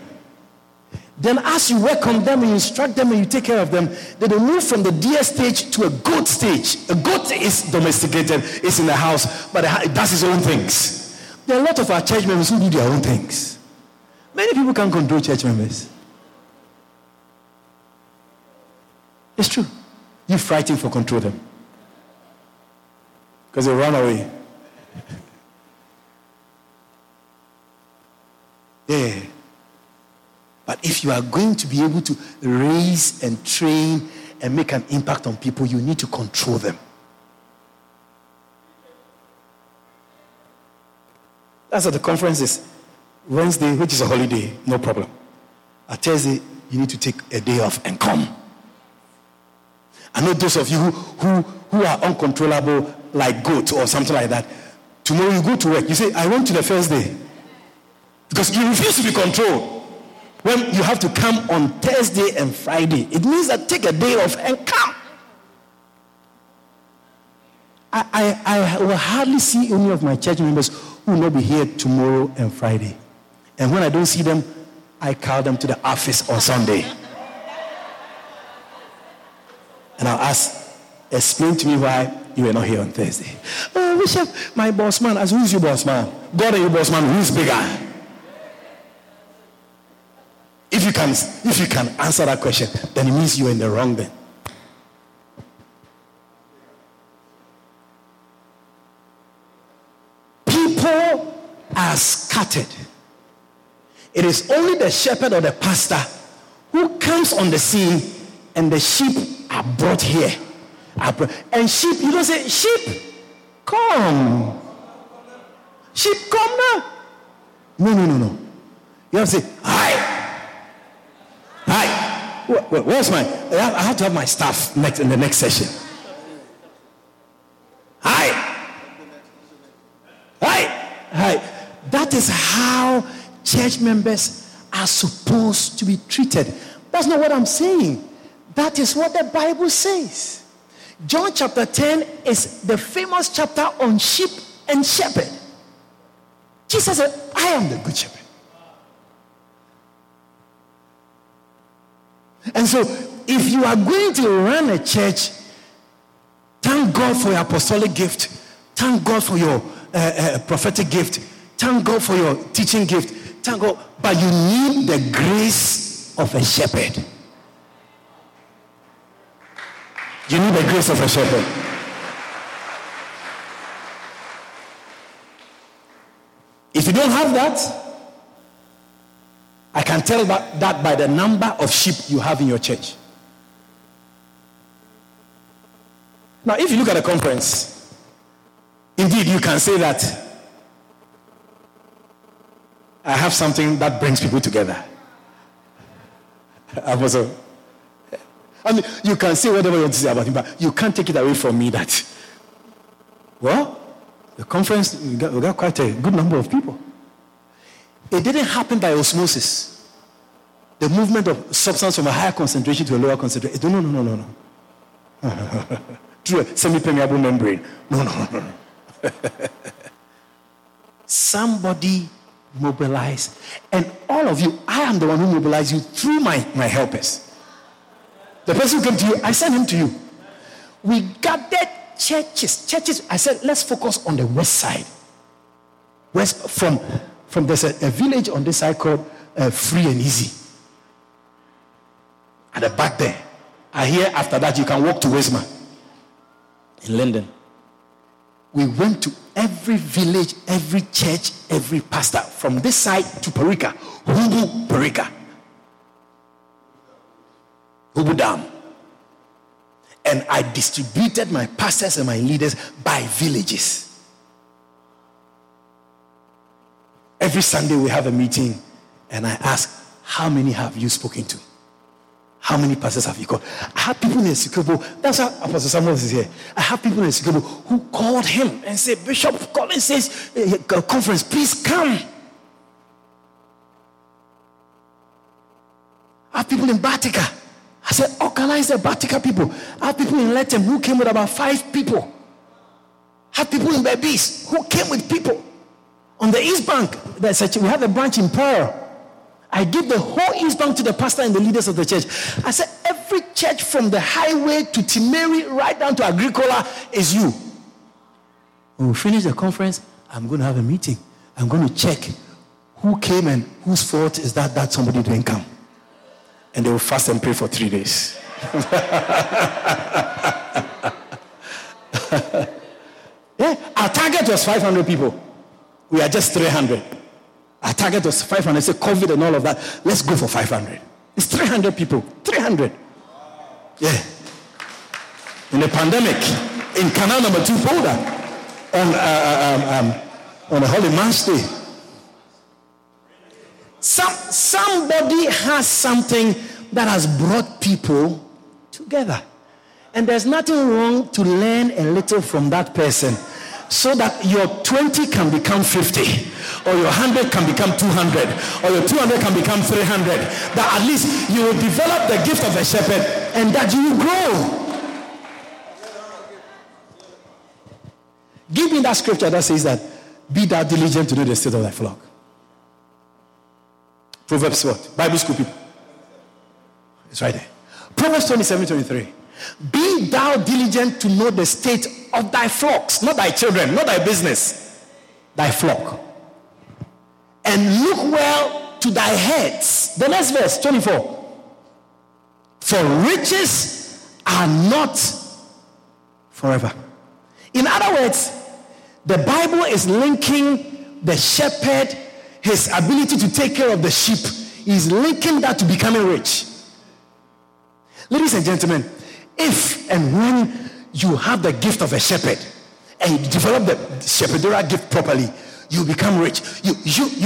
Then as you welcome them and you instruct them and you take care of them, then they move from the deer stage to a goat stage. A goat is domesticated, it's in the house, but it does its own things. There are a lot of our church members who do their own things. Many people can't control church members. It's true. You fighting for control them. Because they run away. Yeah. But if you are going to be able to raise and train and make an impact on people, you need to control them. That's what the conference is. Wednesday, which is a holiday, no problem. At Thursday, you need to take a day off and come. I know those of you who are uncontrollable like goats or something like that. Tomorrow you go to work. You say, I went to the first day. Because you refuse to be controlled. When you have to come on Thursday and Friday, it means that take a day off and come. I will hardly see any of my church members who will not be here tomorrow and Friday. And when I don't see them, I call them to the office on Sunday. And I'll ask, explain to me why you were not here on Thursday. Oh, Bishop, my boss man, as who's your boss man? God and your boss man, who's bigger? If you can answer that question, then it means you're in the wrong then. People are scattered. It is only the shepherd or the pastor who comes on the scene and the sheep are brought here. And sheep, you don't say, sheep, come. Sheep, come now. No. You have to say, hi. Hi, where's my? I have to have my staff next in the next session. Hi. That is how church members are supposed to be treated. That's not what I'm saying. That is what the Bible says. John chapter 10 is the famous chapter on sheep and shepherd. Jesus said, I am the good shepherd. And so, if you are going to run a church, thank God for your apostolic gift. Thank God for your prophetic gift. Thank God for your teaching gift. Thank God. But you need the grace of a shepherd. You need the grace of a shepherd. If you don't have that, I can tell that by the number of sheep you have in your church. Now, if you look at a conference, indeed you can say that I have something that brings people together. I mean, you can say whatever you want to say about him, but you can't take it away from me that, well, the conference, we got quite a good number of people. It didn't happen by osmosis. The movement of substance from a higher concentration to a lower concentration. No. Through a semi-permeable membrane. No. Somebody mobilized. And all of you, I am the one who mobilized you through my helpers. The person who came to you, I sent him to you. We gathered churches. I said, let's focus on the west side. West from there's a village on this side called Free and Easy. At the back there. I hear after that you can walk to Westman in London. We went to every village, every church, every pastor from this side to Parika, Hubu Parika, Hubu Dam. And I distributed my pastors and my leaders by villages. Every Sunday we have a meeting and I ask, how many have you spoken to? How many pastors have you called? I have people in Esikobo. That's how Apostle Samuel is here. I have people in Esikobo who called him and said, Bishop Collins says, conference, please come. I have people in Batika. I said, organize the Batika people. I have people in Latin who came with about 5 people. I have people in Babies who came with people. On the East Bank, we have a branch in Pearl. I give the whole East Bank to the pastor and the leaders of the church. I said, every church from the highway to Timeri, right down to Agricola, is you. When we finish the conference, I'm going to have a meeting. I'm going to check who came and whose fault is that somebody didn't come. And they will fast and pray for 3 days. Yeah, our target was 500 people. We are just 300. Our target was 500. Say COVID and all of that. Let's go for 500. It's 300 people. 300. Yeah. In the pandemic, in Canal Number 2, Boulder, on a Holy Mass Day, somebody has something that has brought people together, and there's nothing wrong to learn a little from that person. So that your 20 can become 50, or your 100 can become 200, or your 200 can become 300. That at least you will develop the gift of a shepherd, and that you will grow. Give me that scripture that says that, be thou diligent to do the state of thy flock. Proverbs what? Bible school people. It's right there. Proverbs 27:23. Be thou diligent to know the state of thy flocks, not thy children, not thy business, thy flock. And look well to thy heads. The next verse, 24. For riches are not forever. In other words, the Bible is linking the shepherd, his ability to take care of the sheep, is linking that to becoming rich. Ladies and gentlemen, if and when you have the gift of a shepherd and you develop the shepherdora gift properly, you become rich. You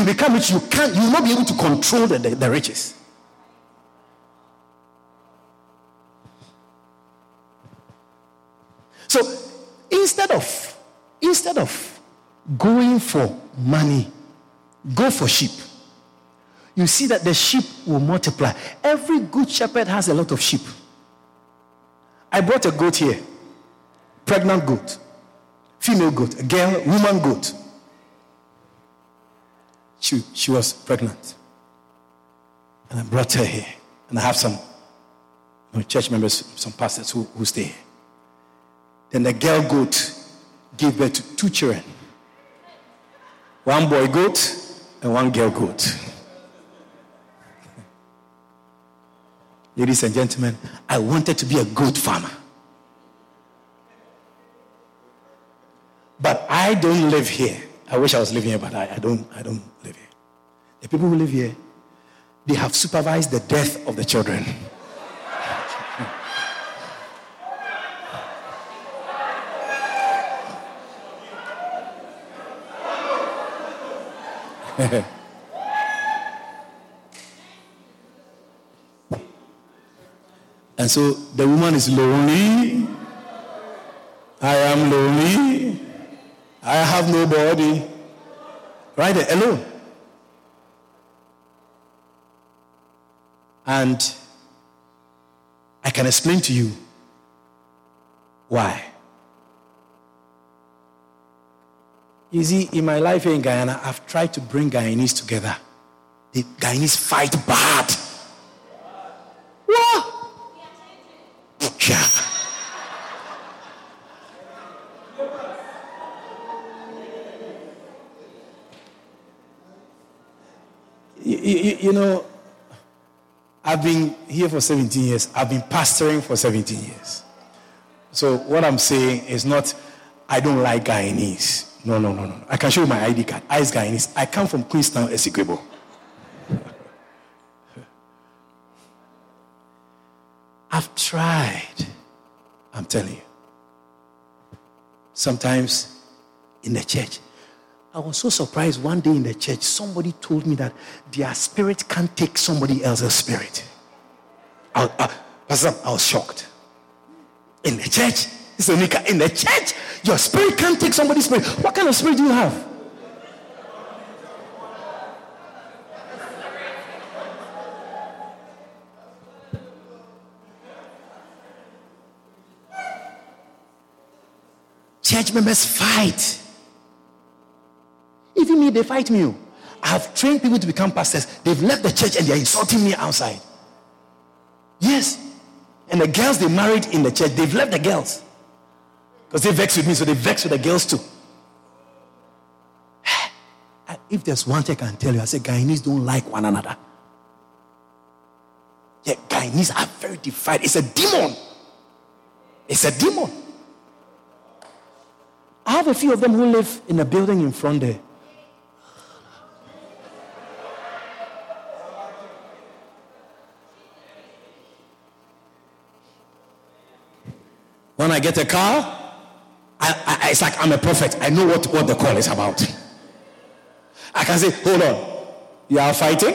become rich. You will not be able to control the riches. So instead of going for money, go for sheep. You see that the sheep will multiply. Every good shepherd has a lot of sheep. I brought a goat here. Pregnant goat. Female goat. A girl, woman goat. She was pregnant. And I brought her here. And I have some church members, some pastors who stay here. Then the girl goat gave birth to 2 children. 1 boy goat and 1 girl goat. Ladies and gentlemen, I wanted to be a goat farmer. But I don't live here. I wish I was living here, but I don't live here. The people who live here, they have supervised the death of the children. And so the woman is lonely. I am lonely. I have nobody. Right there, alone. And I can explain to you why. You see, in my life here in Guyana, I've tried to bring Guyanese together. The Guyanese fight bad. What? Yeah. You know, I've been here for 17 years. I've been pastoring for 17 years. So what I'm saying is not, I don't like Guyanese. No. I can show you my ID card. I is Guyanese. I come from Queenstown, Essequibo. I've tried. I'm telling you. Sometimes in the church, I was so surprised one day in the church, somebody told me that their spirit can't take somebody else's spirit. I was shocked. In the church, in the church, your spirit can't take somebody's spirit. What kind of spirit do you have? Church members fight. Even me, they fight me. I've trained people to become pastors. They've left the church and they're insulting me outside. Yes. And the girls they married in the church, they've left the girls. Because they vex with me, so they vex with the girls too. If there's one thing I can tell you, I say Guyanese don't like one another. Yeah, Guyanese are very divided. It's a demon. It's a demon. I have a few of them who live in a building in front there. When I get a car, I it's like I'm a prophet. I know what the call is about. I can say, hold on, you are fighting?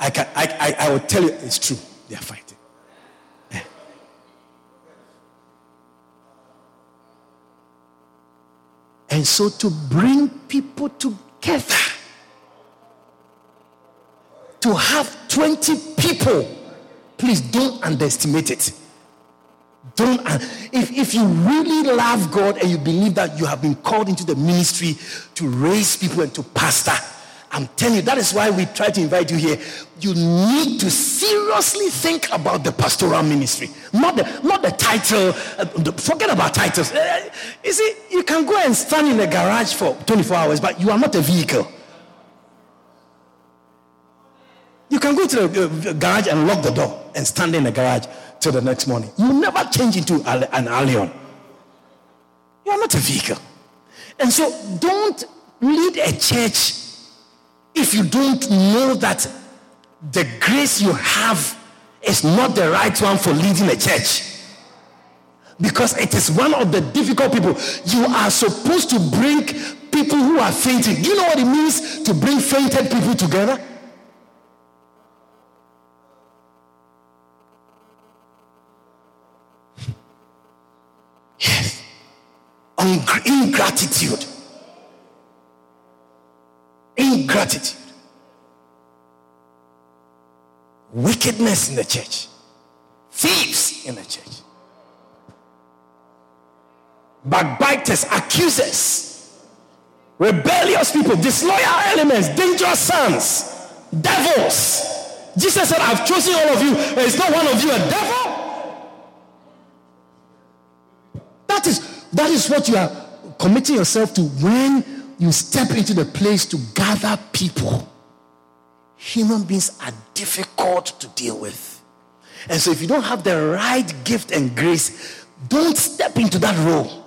I will tell you it's true. They are fighting. Yeah. And so to bring people together, to have 20 people, please don't underestimate it. If you really love God and you believe that you have been called into the ministry to raise people and to pastor, I'm telling you, that is why we try to invite you here. You need to seriously think about the pastoral ministry, not the title. Forget about titles. You see, you can go and stand in the garage for 24 hours, but you are not a vehicle. You can go to the garage and lock the door and stand in the garage till the next morning. You never change into an alien. You are not a vehicle. And so don't lead a church if you don't know that the grace you have is not the right one for leading a church. Because it is one of the difficult people. You are supposed to bring people who are fainting. Do you know what it means to bring fainted people together? Yes. Ingratitude. Ingratitude. Wickedness in the church. Thieves in the church. Backbiters, accusers, rebellious people, disloyal elements, dangerous sons, devils. Jesus said, I've chosen all of you, and it's not one of you a devil. That is what you are committing yourself to when you step into the place to gather people. Human beings are difficult to deal with. And so if you don't have the right gift and grace, don't step into that role.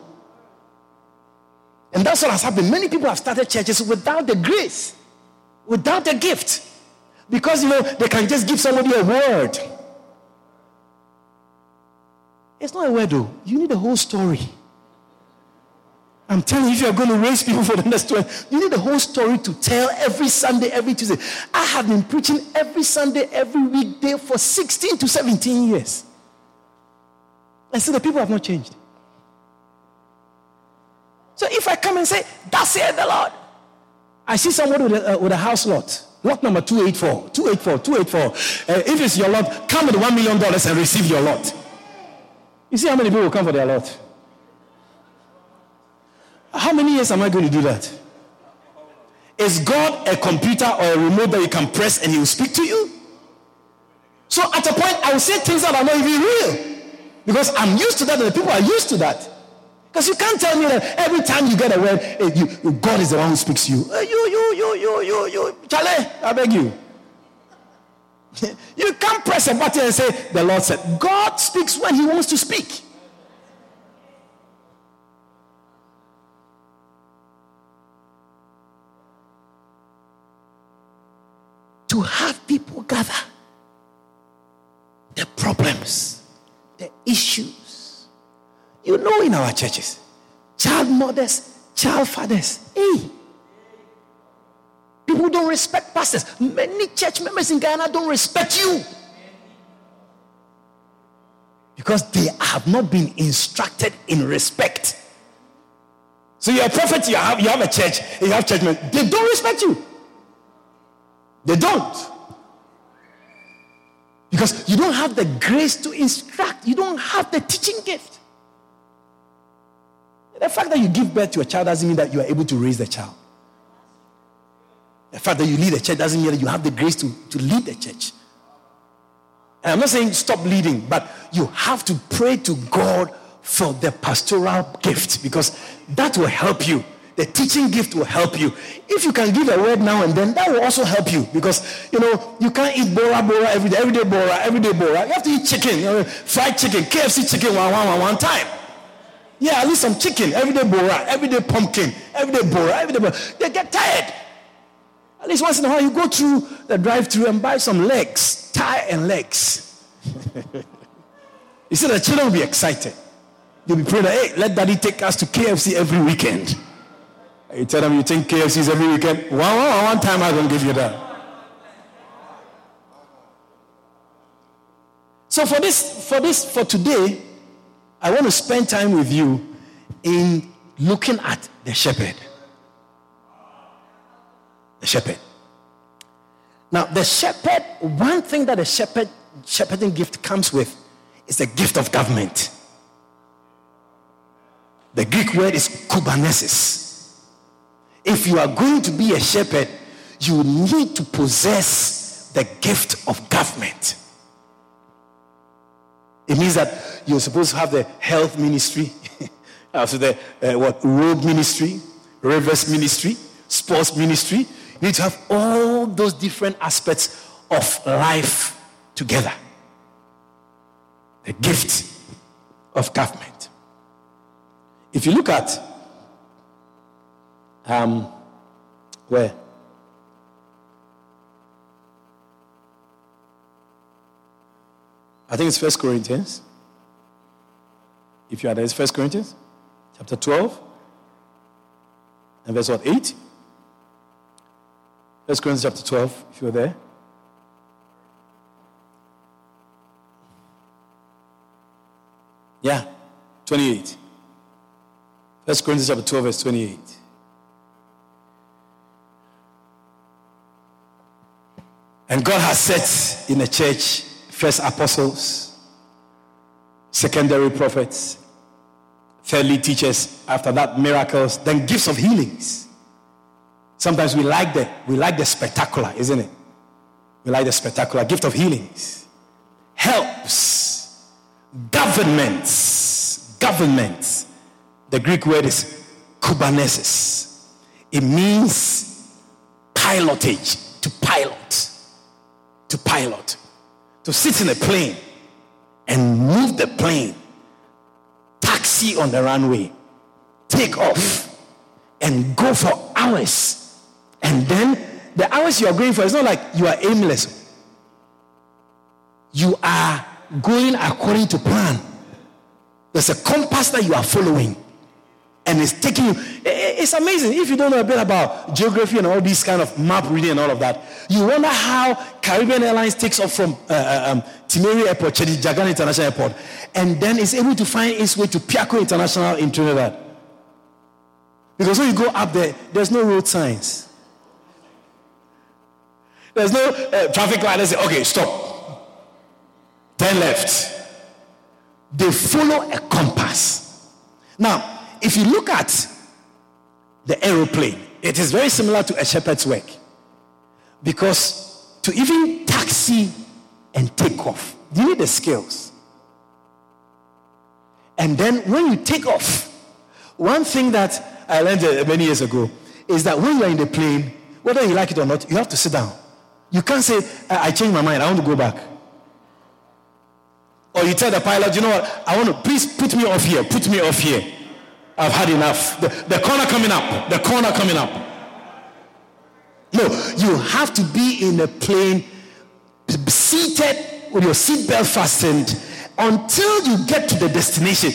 And that's what has happened. Many people have started churches without the grace, without the gift. Because, they can just give somebody a word. It's not a word though. You need the whole story. I'm telling you, if you're going to raise people for the next 20, you need the whole story to tell every Sunday, every Tuesday. I have been preaching every Sunday, every weekday for 16 to 17 years. And see, the people have not changed. So if I come and say, thus saith the Lord, I see someone with a house lot. Lot number 284, 284, 284. If it's your lot, come with $1 million and receive your lot. You see how many people will come for their lot? How many years am I going to do that? Is God a computer or a remote that you can press and he will speak to you? So at a point, I will say things that are not even real. Because I'm used to that and the people are used to that. Because you can't tell me that every time you get a word, God is the one who speaks to you. You. Charlie, I beg you. You can't press a button and say, the Lord said. God speaks when he wants to speak. To have people gather the problems, the issues. You know, in our churches, child mothers, child fathers. Hey, people don't respect pastors. Many church members in Ghana don't respect you because they have not been instructed in respect. So you're a prophet, you have a church, you have church members. They don't respect you. They don't. Because you don't have the grace to instruct. You don't have the teaching gift. The fact that you give birth to a child doesn't mean that you are able to raise the child. The fact that you lead a church doesn't mean that you have the grace to lead the church. And I'm not saying stop leading, but you have to pray to God for the pastoral gift because that will help you. The teaching gift will help you. If you can give a word now and then, that will also help you. Because, you know, you can't eat bora every day bora. You have to eat chicken, fried chicken, KFC chicken one time. Yeah, at least some chicken, every day bora, every day pumpkin, every day bora. They get tired. At least once in a while, you go through the drive-thru and buy some legs, thigh and legs. You see, the children will be excited. They'll be praying, hey, let daddy take us to KFC every weekend. You tell them you think KFC is every weekend. One time I don't give you that. So for today, I want to spend time with you in looking at the shepherd. The shepherd. Now, the shepherd, one thing that the shepherding gift comes with is the gift of government. The Greek word is kubanesis. If you are going to be a shepherd, you need to possess the gift of government. It means that you're supposed to have the health ministry, also the road ministry, rivers ministry, sports ministry. You need to have all those different aspects of life together. The gift of government. If you look at where? I think it's 1 Corinthians. If you are there, it's 1 Corinthians, chapter 12, and verse 8? 1 Corinthians chapter 12, if you are there. Yeah, 28. 1 Corinthians chapter 12, verse 28. And God has set in the church first apostles, secondary prophets, thirdly teachers, after that miracles, then gifts of healings. Sometimes we like the spectacular, isn't it? We like the spectacular gift of healings. Helps, governments. The Greek word is kubanesis. It means pilotage, to pilot, to sit in a plane and move the plane, taxi on the runway, take off and go for hours. And then the hours you are going for, it's not like you are aimless. You are going according to plan. There's a compass that you are following. and it's taking you. It's amazing. If you don't know a bit about geography and all these kind of map reading and all of that, you wonder how Caribbean Airlines takes off from Timere Airport, Jagan International Airport, and then is able to find its way to Piako International in Trinidad. Because when you go up there, there's no road signs. There's no traffic light that says, okay, stop. Turn left. They follow a compass. Now, if you look at the aeroplane, it is very similar to a shepherd's work. Because to even taxi and take off, you need the skills. And then when you take off, one thing that I learned many years ago is that when you're in the plane, whether you like it or not, you have to sit down. You can't say, I changed my mind, I want to go back. Or you tell the pilot, you know what, I want to, please put me off here. I've had enough. The corner coming up. No, you have to be in a plane, seated with your seatbelt fastened until you get to the destination.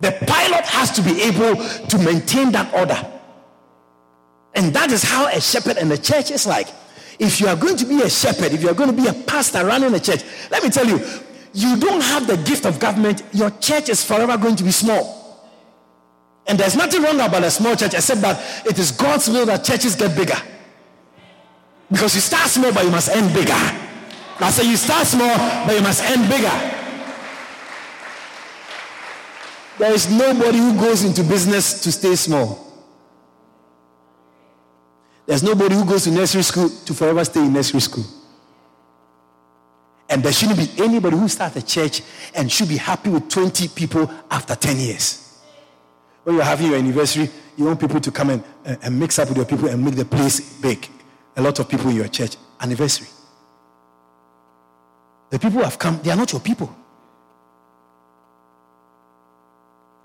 The pilot has to be able to maintain that order. And that is how a shepherd and a church is like. If you are going to be a shepherd, if you are going to be a pastor running a church, let me tell you, you don't have the gift of government, your church is forever going to be small. And there's nothing wrong about a small church except that it is God's will that churches get bigger. Because you start small, but you must end bigger. I say you start small, but you must end bigger. There is nobody who goes into business to stay small. There's nobody who goes to nursery school to forever stay in nursery school. And there shouldn't be anybody who starts a church and should be happy with 20 people after 10 years. When you're having your anniversary, you want people to come and mix up with your people and make the place big. A lot of people in your church, anniversary. The people who have come, they are not your people.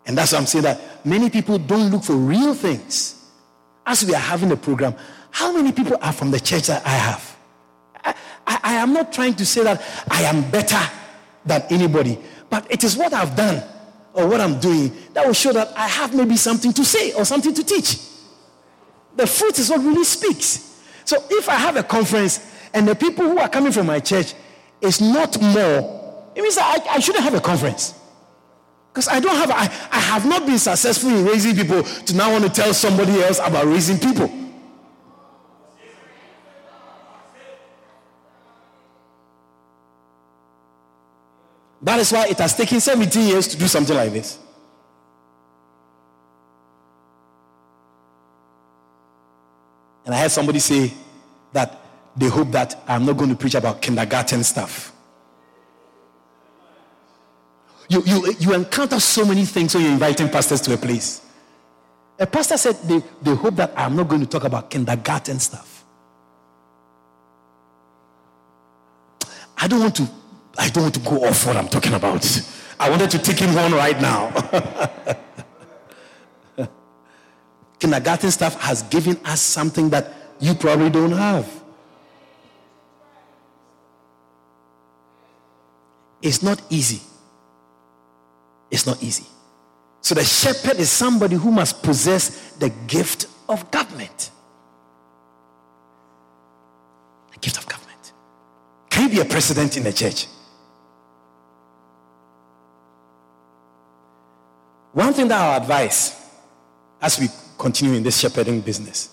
And that's why I'm saying that many people don't look for real things. As we are having a program, how many people are from the church that I have? I am not trying to say that I am better than anybody, but it is what I've done or what I'm doing that will show that I have maybe something to say or something to teach. The fruit is what really speaks. So if I have a conference and the people who are coming from my church is not more, it means that I shouldn't have a conference. Because I have not been successful in raising people to now want to tell somebody else about raising people. That is why it has taken 17 years to do something like this. And I heard somebody say that they hope that I'm not going to preach about kindergarten stuff. You encounter so many things when you're inviting pastors to a place. A pastor said they hope that I'm not going to talk about kindergarten stuff. I don't want to go off what I'm talking about. I wanted to take him on right now. Kindergarten stuff has given us something that you probably don't have. It's not easy. It's not easy. So the shepherd is somebody who must possess the gift of government. The gift of government. Can you be a president in the church? One thing that I'll advise as we continue in this shepherding business,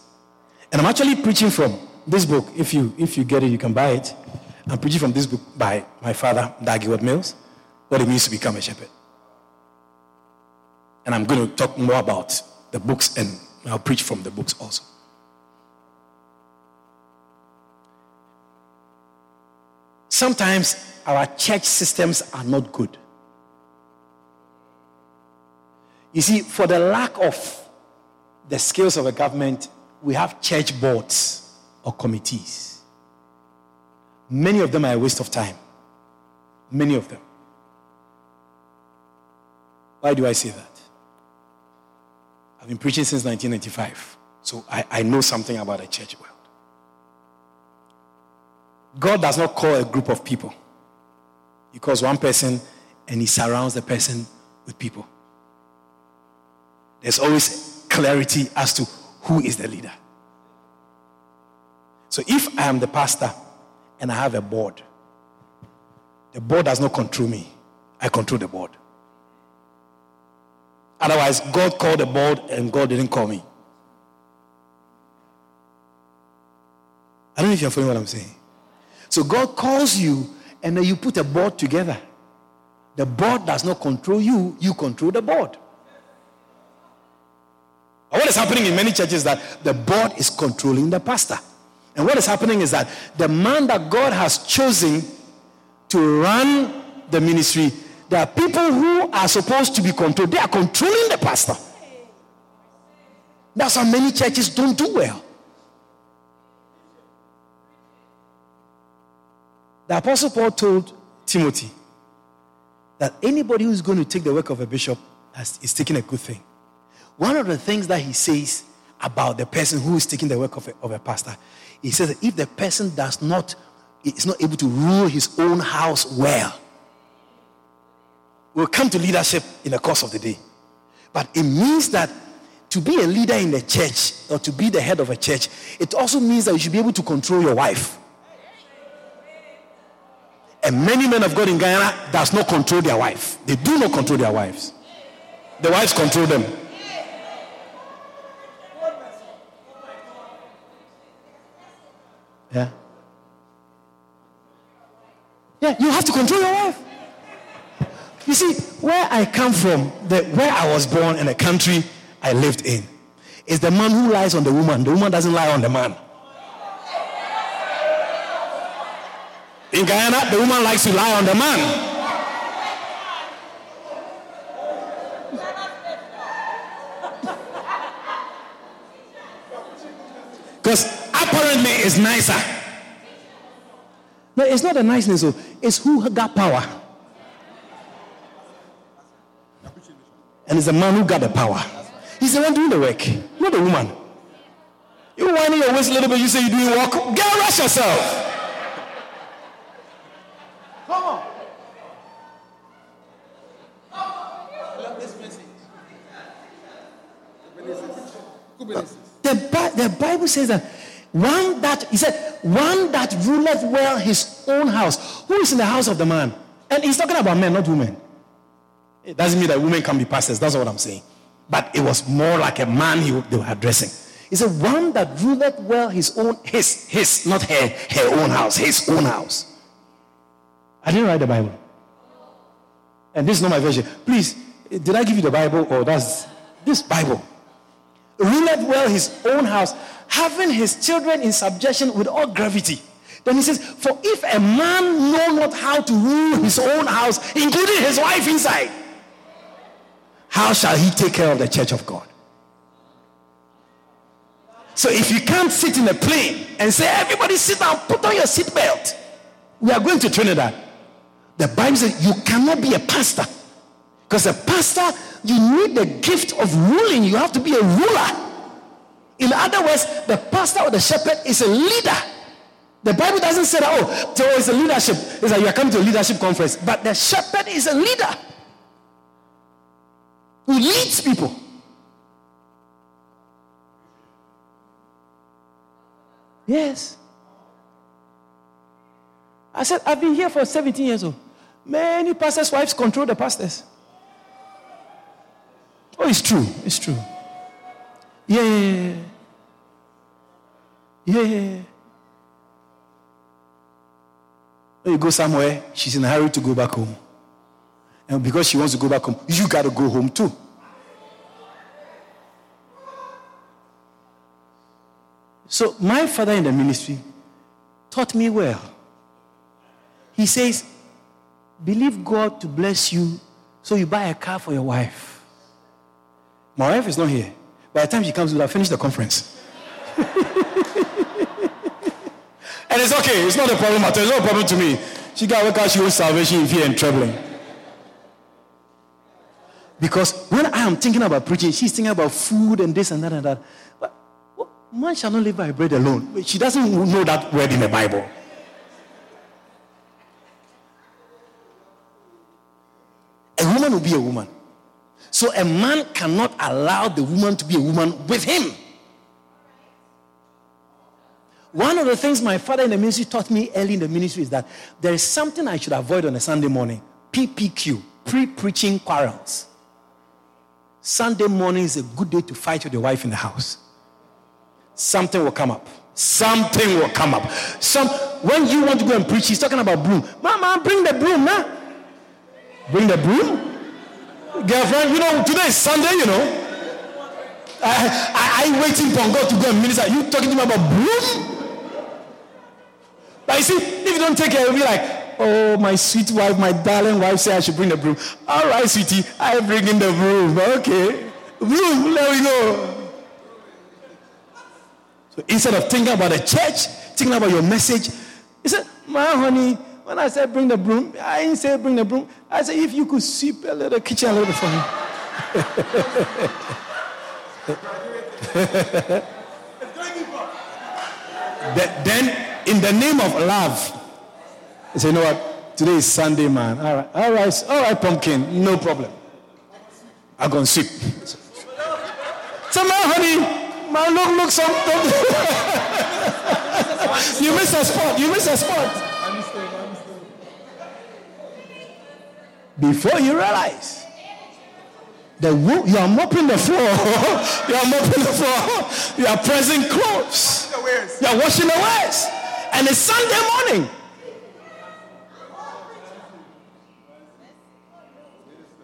and I'm actually preaching from this book. If you get it, you can buy it. I'm preaching from this book by my father, Dagwood Mills, What It Means to Become a Shepherd. And I'm going to talk more about the books, and I'll preach from the books also. Sometimes our church systems are not good. You see, for the lack of the skills of a government, we have church boards or committees. Many of them are a waste of time. Many of them. Why do I say that? I've been preaching since 1995, so I know something about the church world. God does not call a group of people. He calls one person and he surrounds the person with people. there's always clarity as to who is the leader. So if I am the pastor and I have a board, the board does not control me. I control the board. Otherwise, God called the board and God didn't call me. I don't know if you're following what I'm saying. So God calls you and then you put a board together. The board does not control you. You control the board. And what is happening in many churches is that the board is controlling the pastor. And what is happening is that the man that God has chosen to run the ministry, there are people who are supposed to be controlled. They are controlling the pastor. That's why many churches don't do well. The Apostle Paul told Timothy that anybody who's going to take the work of a bishop is taking a good thing. One of the things that he says about the person who is taking the work of a pastor, he says that if the person is not able to rule his own house well, we'll come to leadership in the course of the day. But it means that to be a leader in the church or to be the head of a church, it also means that you should be able to control your wife. And many men of God in Ghana does not control their wife. They do not control their wives. The wives control them. Yeah. Yeah, you have to control your wife. You see, where I come from, where I was born and the country I lived in, is the man who lies on the woman. The woman doesn't lie on the man. In Guyana, the woman likes to lie on the man. Because apparently it's nicer. No, it's not a niceness, though. It's who got power. And it's the man who got the power. He's the one doing the work, not the woman. You're winding your waist a little bit, you say you're doing work. Girl, rush yourself. Come on. I love this message. The Bible says that one that ruleth well his own house. Who is in the house of the man? And he's talking about men, not women. It doesn't mean that women can be pastors. That's not what I'm saying. But it was more like a man they were addressing. He said, one that ruleth well his own, his, not her own house, his own house. I didn't write the Bible. And this is not my version. Please, did I give you the Bible or that's this Bible? Ruleth well his own house, having his children in subjection with all gravity. Then he says, for if a man know not how to rule his own house, including his wife inside, how shall he take care of the church of God? So if you can't sit in a plane and say, everybody sit down, put on your seatbelt, we are going to Trinidad. The Bible says you cannot be a pastor. Because a pastor, you need the gift of ruling. You have to be a ruler. In other words, the pastor or the shepherd is a leader. The Bible doesn't say that, oh, so it's a leadership. It's like you are coming to a leadership conference. But the shepherd is a leader who leads people. Yes. I said, I've been here for 17 years old. Many pastors' wives control the pastors. Oh, it's true. It's true. Yeah. Yeah. When you go somewhere, she's in a hurry to go back home. And because she wants to go back home, you got to go home too. So my father in the ministry taught me well. He says, believe God to bless you, so you buy a car for your wife. My wife is not here. By the time she comes, we'll have finished the conference. And it's okay. It's not a problem at all. It's not a problem to me. She got to work out she wants salvation in fear and troubling. Because when I am thinking about preaching, she's thinking about food and this and that and that. But man shall not live by bread alone. She doesn't know that word in the Bible. A woman will be a woman. So a man cannot allow the woman to be a woman with him. One of the things my father in the ministry taught me early in the ministry is that there is something I should avoid on a Sunday morning. PPQ, pre-preaching quarrels. Sunday morning is a good day to fight with your wife in the house. Something will come up. Something will come up. When you want to go and preach, he's talking about broom. Mama, bring the broom, man. Bring the broom? Girlfriend, you know, today is Sunday, you know. I waiting for God to go and minister. You talking to me about broom? But you see, if you don't take care, you'll be like, oh, my sweet wife, my darling wife said I should bring the broom. All right, sweetie, I bring in the broom. Okay. Broom, there we go. So instead of thinking about the church, thinking about your message, he said, my honey, when I said bring the broom, I didn't say bring the broom. I said, if you could sweep a little kitchen a little bit for me. Then, in the name of love, I say, you know what? Today is Sunday, man. All right, pumpkin. No problem. I'm going to sweep. So, my honey, my look, something. You missed a spot. Before you realize, you are mopping the floor. You are pressing clothes. You are washing the wares. And it's Sunday morning.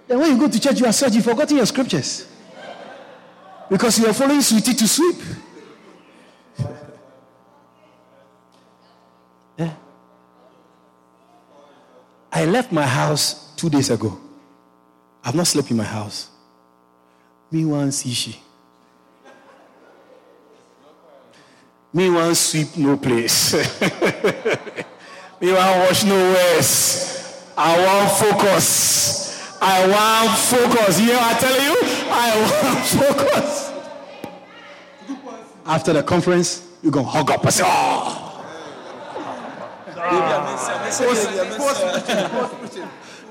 Then when you go to church, you are such, you've forgotten your scriptures. Because you are following sweetie to sweep. Yeah. I left my house 2 days ago. I've not slept in my house. Me one sishi. Me one sweep no place. Me one wash no ways. I want focus. I want focus. You know, I tell you, I want focus. After the conference, you're going to hug up and say,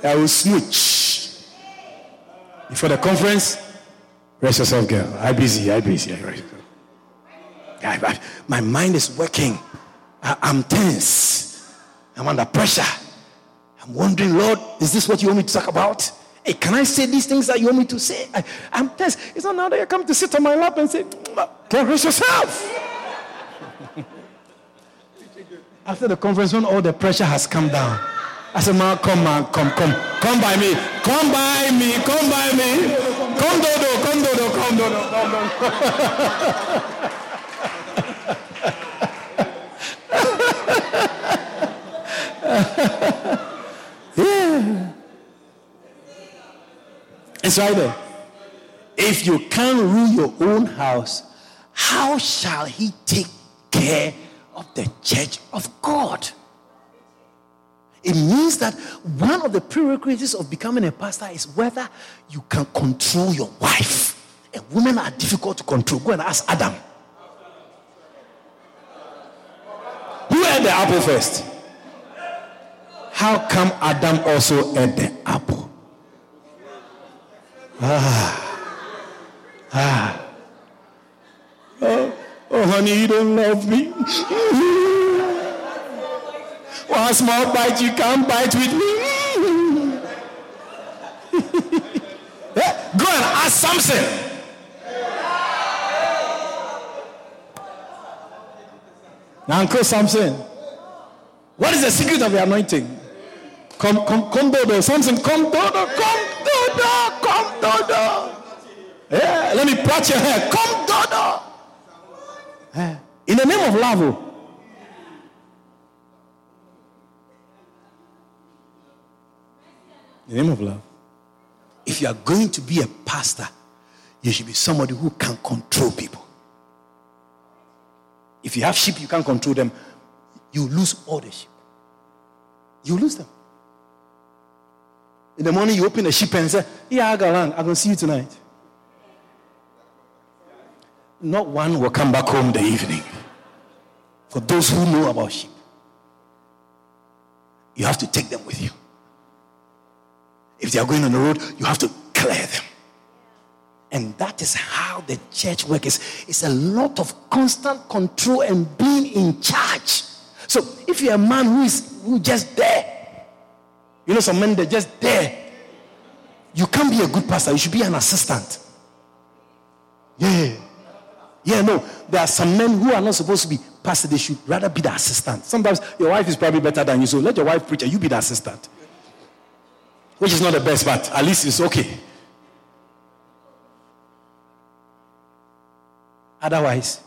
I will snitch. Before the conference, rest yourself, girl. I'm busy. My mind is working. I'm tense. I'm under pressure. I'm wondering, Lord, is this what you want me to talk about? Hey, can I say these things that you want me to say? I'm tense. It's not now that you come to sit on my lap and say, can't rest yourself. After the conference, when all the pressure has come down, I said, man, come. Come by me. Come, Dodo. Yeah. It's right there. If you can't rule your own house, how shall he take care of the church of God? It means that one of the prerequisites of becoming a pastor is whether you can control your wife. And women are difficult to control. Go and ask Adam. Who ate the apple first? How come Adam also ate the apple? Oh, honey, you don't love me. One small bite, you can't bite with me. Go and ask Samson. Uncle Samson, what is the secret of the anointing? Come, Dodo. Yeah, let me plait your hair. Come, Dodo. Yeah. In the name of love. In the name of love. If you are going to be a pastor, you should be somebody who can control people. If you have sheep, you can't control them. You lose all the sheep. You lose them. In the morning, you open the sheep and say, yeah, I got around. I'm going to see you tonight. Not one will come back home the evening. For those who know about sheep, you have to take them with you. If they are going on the road, you have to clear them. And that is how the church work is. It's a lot of constant control and being in charge. So if you're a man who just there, you know, some men they're just there, you can't be a good pastor. You should be an assistant. Yeah. Yeah, no. There are some men who are not supposed to be pastors. They should rather be the assistant. Sometimes your wife is probably better than you, so let your wife preach and you be the assistant. Which is not the best, but at least it's okay. Otherwise,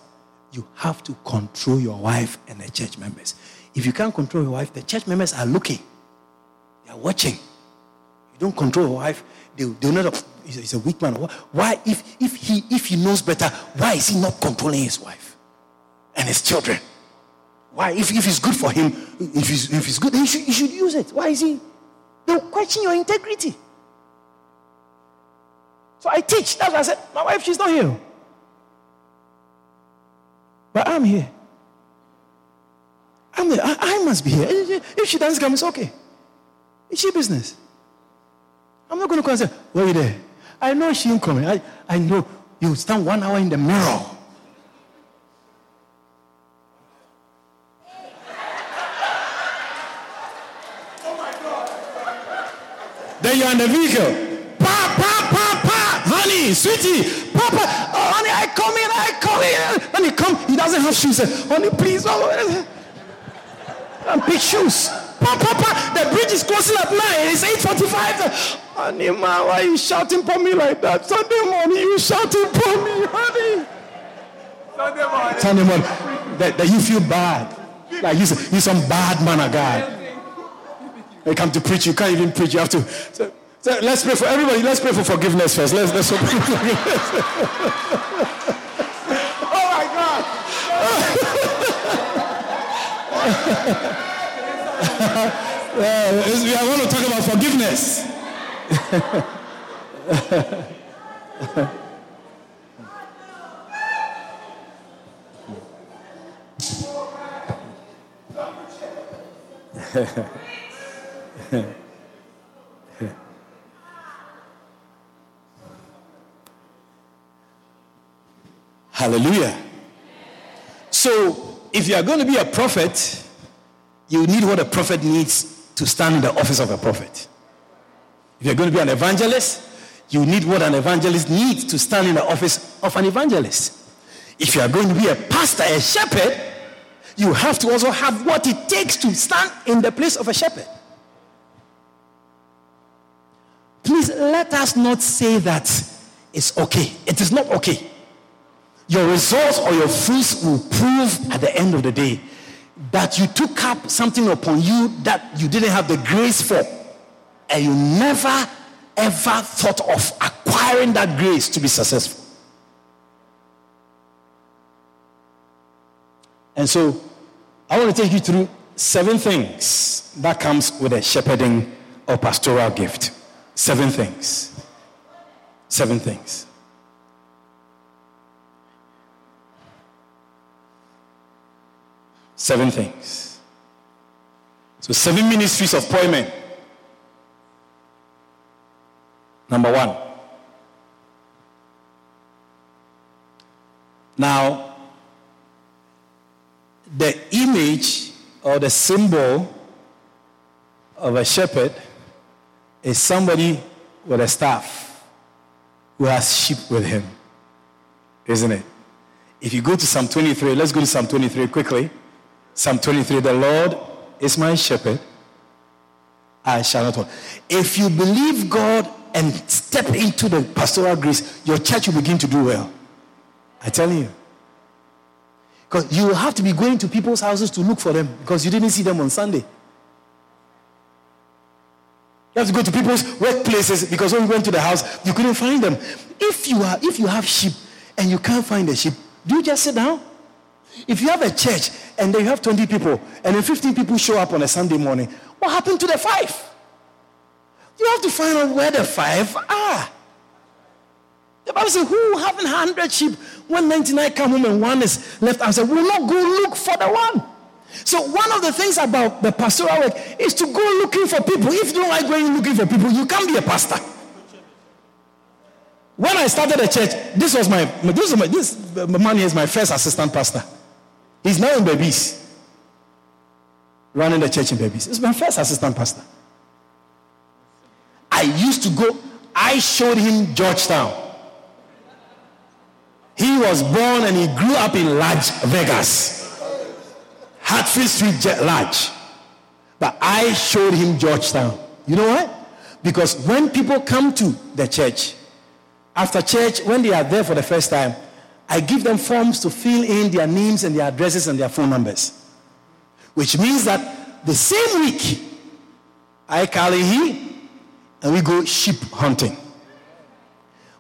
you have to control your wife and the church members. If you can't control your wife, the church members are looking. They are watching. You don't control your wife, they know that he's a weak man. Why? If he knows better, why is he not controlling his wife and his children? Why? If it's good for him, if it's good, he should use it. Why is he? They'll question your integrity. So I teach. That's why I said, my wife, she's not here. But I'm here. I'm there. I must be here. If she doesn't come, it's okay. It's your business. I'm not going to come and say, where are you there? I know she ain't coming. I know you stand 1 hour in the mirror. Oh my God. Then you're in the vehicle. Pa, pa, pa, pa. Honey, sweetie. Papa, oh, honey, I come in. When he comes, he doesn't have shoes. Honey, please, oh, and big shoes. Papa, the bridge is closing at 9. It's 8:45. Honey, man, why are you shouting for me like that? Sunday morning, you shouting for me, honey. Sunday morning. That you feel bad. Like you're some bad man of God. They come to preach. You can't even preach. You have to... So let's pray for everybody. Let's pray for forgiveness first. Let's pray for forgiveness. Oh my God! I want to talk about forgiveness. Hallelujah. So, if you are going to be a prophet, you need what a prophet needs to stand in the office of a prophet. If you are going to be an evangelist, you need what an evangelist needs to stand in the office of an evangelist. If you are going to be a pastor, a shepherd, you have to also have what it takes to stand in the place of a shepherd. Please let us not say that it's okay. It is not okay. Your results or your fruits will prove at the end of the day that you took up something upon you that you didn't have the grace for, and you never ever thought of acquiring that grace to be successful. And so I want to take you through 7 things that comes with a shepherding or pastoral gift. 7 things. 7 things. Seven things. So 7 ministries of poor men. Number 1. Now, the image or the symbol of a shepherd is somebody with a staff who has sheep with him, isn't it? If you go to Psalm 23, let's go to Psalm 23 quickly. Psalm 23, the Lord is my shepherd, I shall not want. If you believe God and step into the pastoral grace, your church will begin to do well. I tell you. Because you will have to be going to people's houses to look for them because you didn't see them on Sunday. You have to go to people's workplaces because when you went to the house, you couldn't find them. If you have sheep and you can't find the sheep, do you just sit down? If you have a church and they have 20 people and then 15 people show up on a Sunday morning, what happened to the 5? You have to find out where the 5 are. The Bible says, who having 100 sheep, when 99 come home and 1 is left outside, will not go look for the 1. So one of the things about the pastoral work is to go looking for people. If you don't like going looking for people, you can't be a pastor. When I I started the church, this man is my first assistant pastor. He's now in Babies, running the church in Babies. He's my first assistant pastor. I used to go, I showed him Georgetown. He was born and he grew up in Lodge, Vegas. Hartfield Street, Lodge. But I showed him Georgetown. You know why? Because when people come to the church, after church, when they are there for the first time, I give them forms to fill in their names and their addresses and their phone numbers. Which means that the same week, I, Carly, he, and we go sheep hunting.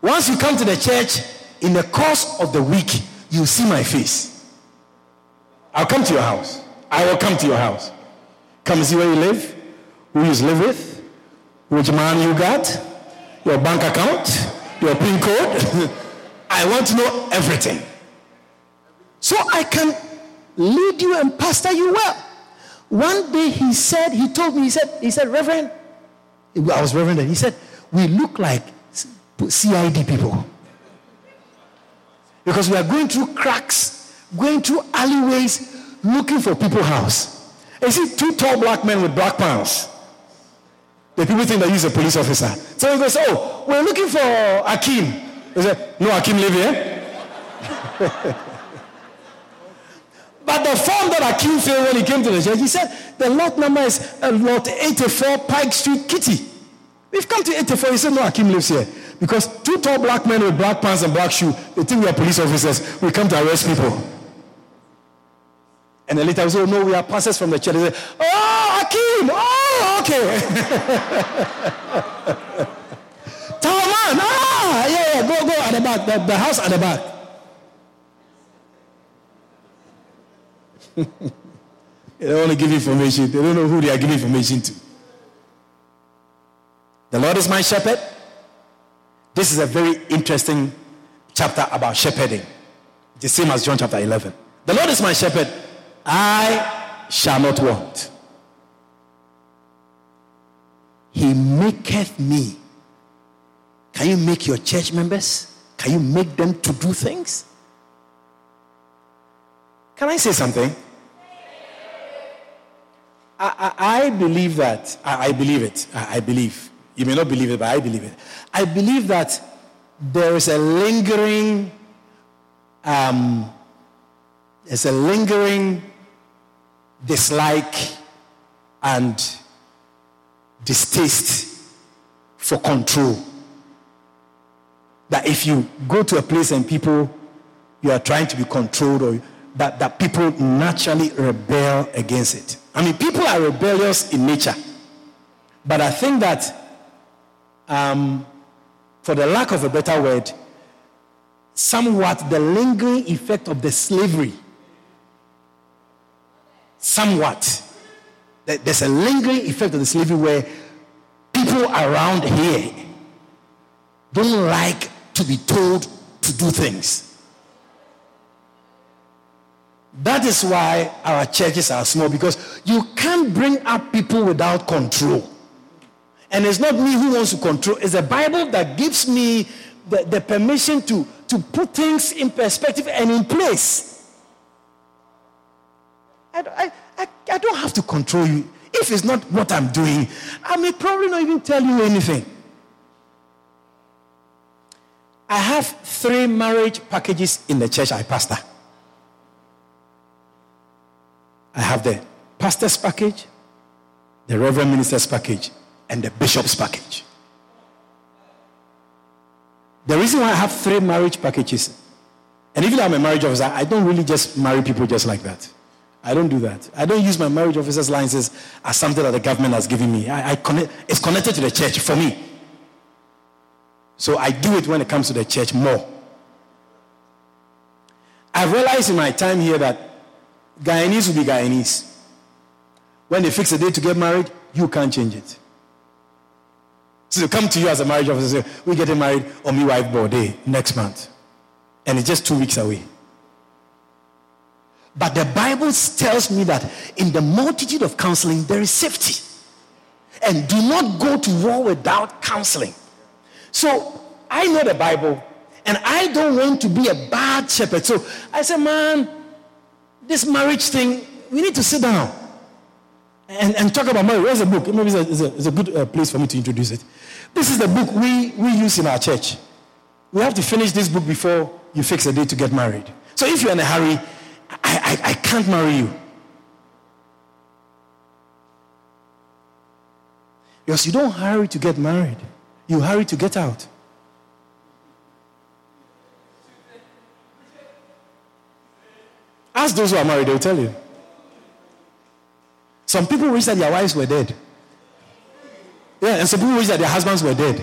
Once you come to the church, in the course of the week, you'll see my face. I'll come to your house. I will come to your house. Come see where you live, who you live with, which man you got, your bank account, your PIN code. I want to know everything. So I can lead you and pastor you well. One day he told me, Reverend, I was Reverend, and he said, we look like CID people. Because we are going through cracks, going through alleyways, looking for people's house. You see, two tall black men with black pants. The people think that he's a police officer. So he goes, oh, we're looking for Akeem. They say, no, Akeem live here. But the form that Akeem filled when he came to the church, he said, the lot number is lot 84 Pike Street, Kitty. We've come to 84. He said, no, Akeem lives here. Because two tall black men with black pants and black shoes, they think we are police officers. We come to arrest people. And then later we say, oh, no, we are pastors from the church. They say, oh, Akeem! Oh, okay. Tall man! Ah! Yeah, go at the back. The house at the back. They don't only give information. They don't know who they are giving information to. The Lord is my shepherd. This is a very interesting chapter about shepherding. It's the same as John chapter 11. The Lord is my shepherd. I shall not want. He maketh me. Can you make your church members? Can you make them to do things? Can I say something? I believe that. I believe it. I believe. You may not believe it, but I believe it. I believe that there is a lingering, dislike and distaste for control. That if you go to a place and people, you are trying to be controlled, or that people naturally rebel against it. I mean, people are rebellious in nature. But I think that for the lack of a better word, somewhat the lingering effect of the slavery, there's a lingering effect of the slavery where people around here don't like to be told to do things. That is why our churches are small, because you can't bring up people without control. And it's not me who wants to control. It's the Bible that gives me the permission to put things in perspective and in place. I don't have to control you. If it's not what I'm doing, I may probably not even tell you anything. I have 3 marriage packages in the church I pastor. I have the pastor's package, the reverend minister's package, and the bishop's package. The reason why I have 3 marriage packages, and even though I'm a marriage officer, I don't really just marry people just like that. I don't do that. I don't use my marriage officer's license as something that the government has given me. It's connected to the church for me. So I do it when it comes to the church more. I've realized in my time here that Guyanese will be Guyanese. When they fix a day to get married, you can't change it. So they come to you as a marriage officer and say, we're getting married on my wife's birthday next month. And it's just 2 weeks away. But the Bible tells me that in the multitude of counseling, there is safety. And do not go to war without counseling. So I know the Bible. And I don't want to be a bad shepherd. So I said, man, this marriage thing, we need to sit down and talk about marriage. Where's the book? Maybe it's a good place for me to introduce it. This is the book we use in our church. We have to finish this book before you fix a day to get married. So if you're in a hurry, I can't marry you. Because you don't hurry to get married. You hurry to get out. Ask those who are married, they'll tell you. Some people wish that their wives were dead. Yeah, and some people wish that their husbands were dead.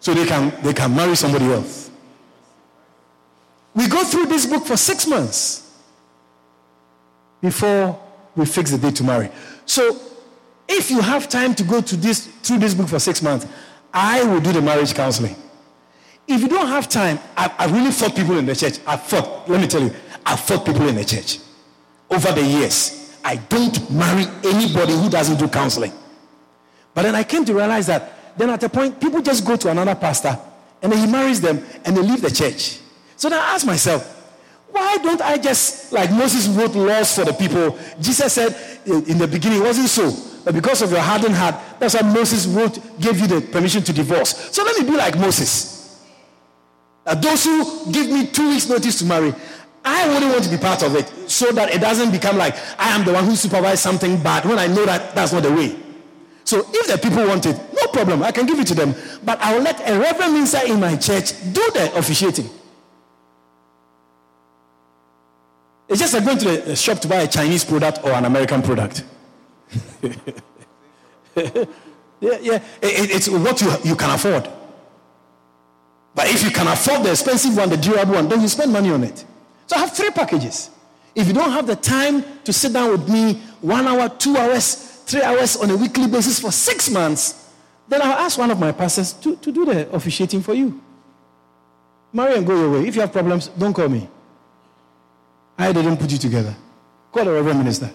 So they can marry somebody else. We go through this book for 6 months before we fix the date to marry. So if you have time to go through this book for 6 months, I will do the marriage counseling. If you don't have time, I really fought people in the church. I fought people in the church over the years. I don't marry anybody who doesn't do counseling. But then I came to realize that then at a point, people just go to another pastor and then he marries them and they leave the church. So then I asked myself, why don't I just, like Moses wrote laws for the people? Jesus said, in the beginning, it wasn't so. But because of your hardened heart, that's why Moses gave you the permission to divorce. So let me be like Moses. Now, those who give me 2 weeks' notice to marry, I wouldn't want to be part of it, so that it doesn't become like I am the one who supervised something bad when I know that that's not the way. So if the people want it, no problem, I can give it to them. But I will let a reverend minister in my church do the officiating. It's just like going to the shop to buy a Chinese product or an American product. It's what you can afford. But if you can afford the expensive one, the durable one, then you spend money on it. So I have 3 packages. If you don't have the time to sit down with me 1 hour, 2 hours, 3 hours on a weekly basis for 6 months, then I'll ask one of my pastors to do the officiating for you. Marry and go your way. If you have problems, don't call me. I didn't put you together. Call the Reverend Minister.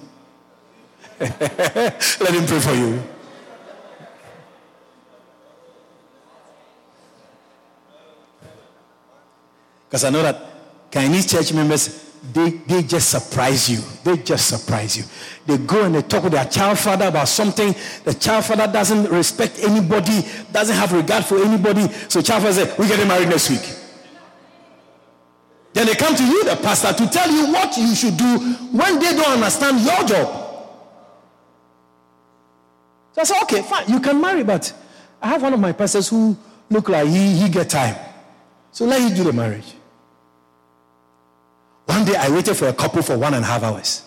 Let him pray for you. Because I know that Chinese church members, they just surprise you. They just surprise you. They go and they talk with their child father about something. The child father doesn't respect anybody, doesn't have regard for anybody. So child father says, we're getting married next week. Then they come to you, the pastor, to tell you what you should do when they don't understand your job. So I said, okay, fine, you can marry, but I have one of my pastors who look like he get time. So let him do the marriage. One day I waited for a couple for 1.5 hours.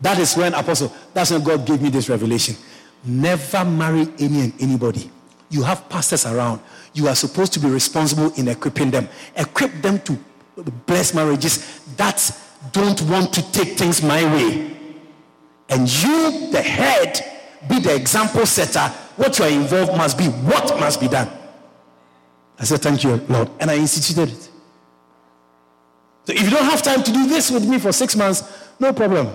That is when, Apostle, that's when God gave me this revelation. Never marry any and anybody. You have pastors around. You are supposed to be responsible in equipping them. Equip them to bless marriages that don't want to take things my way. And you, the head, be the example setter. What you are involved must be what must be done. I said, thank you, Lord. And I instituted it. So if you don't have time to do this with me for 6 months, no problem.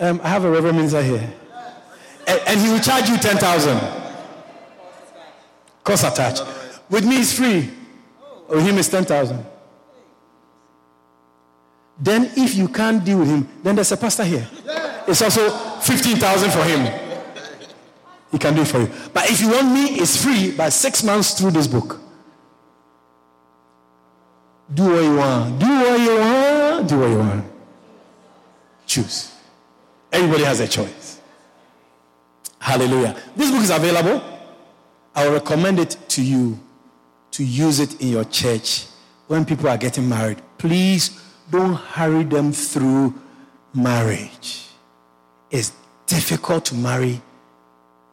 I have a reverend minister here. And he will charge you 10,000. Cost attached. With me it's free. With him it's 10,000. Then if you can't deal with him, then there's a pastor here. It's also 15,000 for him. He can do it for you. But if you want me, it's free by 6 months through this book. Do what you want. Do what you want. Do what you want. Choose. Everybody has a choice. Hallelujah. This book is available. I will recommend it to you to use it in your church when people are getting married. Please don't hurry them through marriage. It's difficult to marry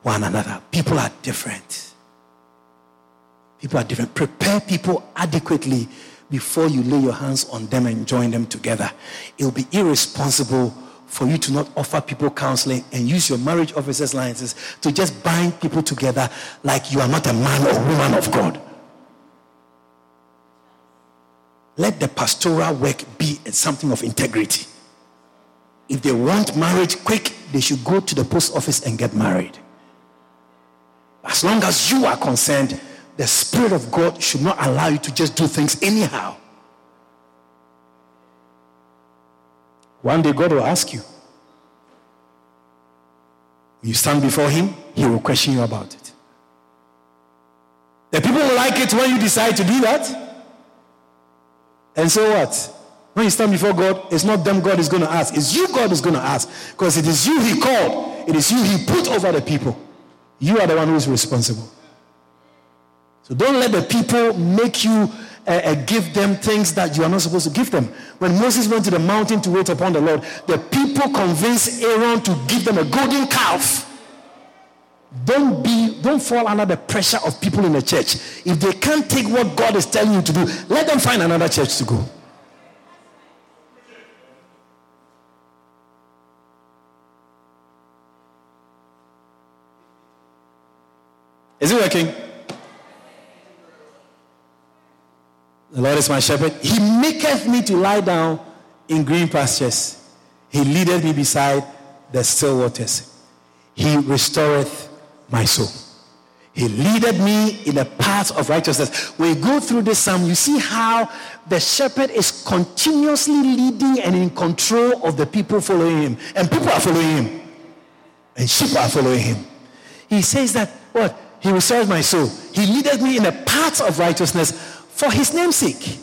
one another. People are different. People are different. Prepare people adequately before you lay your hands on them and join them together. It will be irresponsible for you to not offer people counseling and use your marriage officers' licenses to just bind people together like you are not a man or woman of God. Let the pastoral work be something of integrity. If they want marriage quick, they should go to the post office and get married. As long as you are concerned, The Spirit of God should not allow you to just do things anyhow. One day God will ask you. You stand before Him, He will question you about it. The people will like it when you decide to do that. And so what? When you stand before God, it's not them God is going to ask. It's you God is going to ask. Because it is you He called. It is you He put over the people. You are the one who is responsible. So don't let the people make you give them things that you are not supposed to give them. When Moses went to the mountain to wait upon the Lord, the people convinced Aaron to give them a golden calf. Don't fall under the pressure of people in the church. If they can't take what God is telling you to do, let them find another church to go. Is it working? The Lord is my shepherd. He maketh me to lie down in green pastures. He leadeth me beside the still waters. He restoreth my soul. He leadeth me in the path of righteousness. When you go through this psalm, you see how the shepherd is continuously leading and in control of the people following him. And people are following him. And sheep are following him. He says that, what? He restores my soul. He leadeth me in the path of righteousness for his name's sake.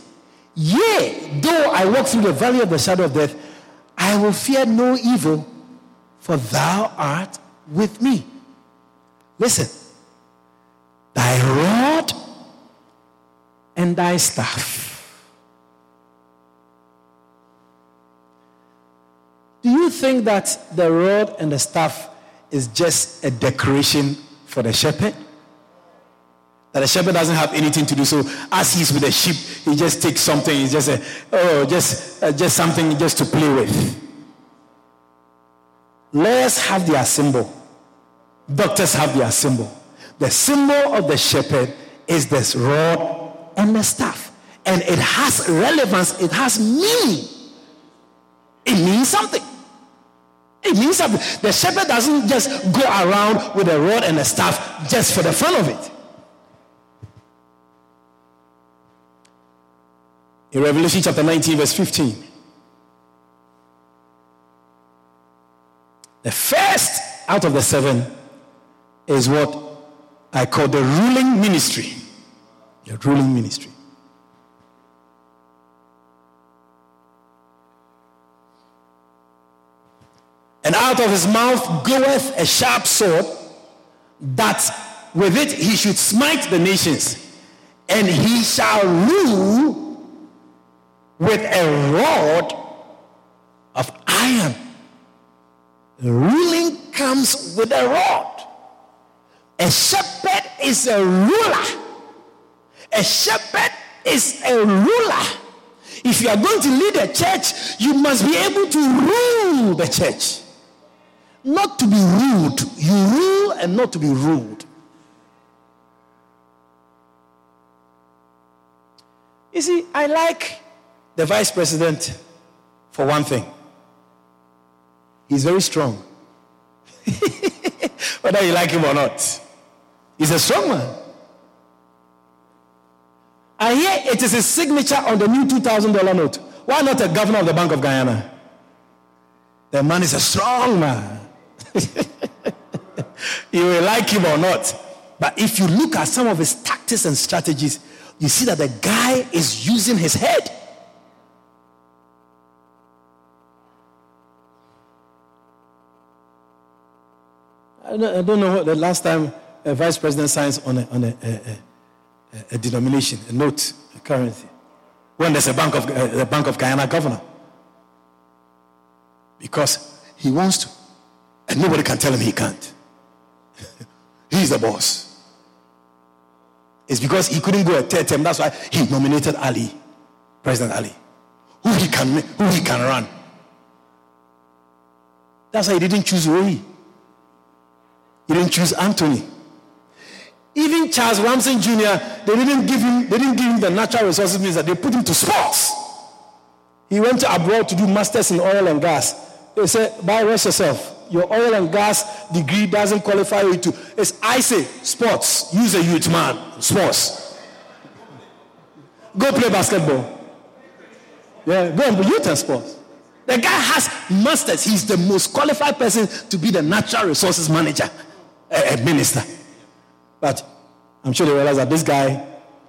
Yea, though I walk through the valley of the shadow of death, I will fear no evil, for thou art with me. Listen, thy rod and thy staff. Do you think that the rod and the staff is just a decoration for the shepherd? That the shepherd doesn't have anything to do. So as he's with the sheep, he just takes something. It's just just something just to play with. Lawyers have their symbol. Doctors have their symbol. The symbol of the shepherd is this rod and the staff, and it has relevance. It has meaning. It means something. It means something. The shepherd doesn't just go around with a rod and a staff just for the fun of it. In Revelation chapter 19, verse 15. The first out of the seven is what I call the ruling ministry. The ruling ministry. And out of his mouth goeth a sharp sword, that with it he should smite the nations, and he shall rule with a rod of iron. Ruling comes with a rod. A shepherd is a ruler. A shepherd is a ruler. If you are going to lead a church, you must be able to rule the church. Not to be ruled. You rule and not to be ruled. You see, I like the vice president, for one thing. He's very strong. Whether you like him or not, he's a strong man. I hear it is his signature on the new $2,000 note. Why not a governor of the Bank of Guyana? The man is a strong man. You will like him or not. But if you look at some of his tactics and strategies, you see that the guy is using his head. I don't know what the last time a vice president signs on a denomination, a note, a currency, when there's the Bank of Guyana governor. Because he wants to. And nobody can tell him he can't. He's the boss. It's because he couldn't go a third term. That's why he nominated Ali, President Ali, who he can run. That's why he didn't choose Rohi. They didn't choose Anthony. Even Charles Ramsey Jr., they didn't give him the natural resources minister. They put him to sports. He went to abroad to do masters in oil and gas. They said, buy, rest yourself. your oil and gas degree doesn't qualify you to. It's, I say, sports. Use a youth man. Sports. Go play basketball. Yeah, go on, youth and sports. The guy has masters. He's the most qualified person to be the natural resources manager, a minister. But I'm sure they realize that this guy,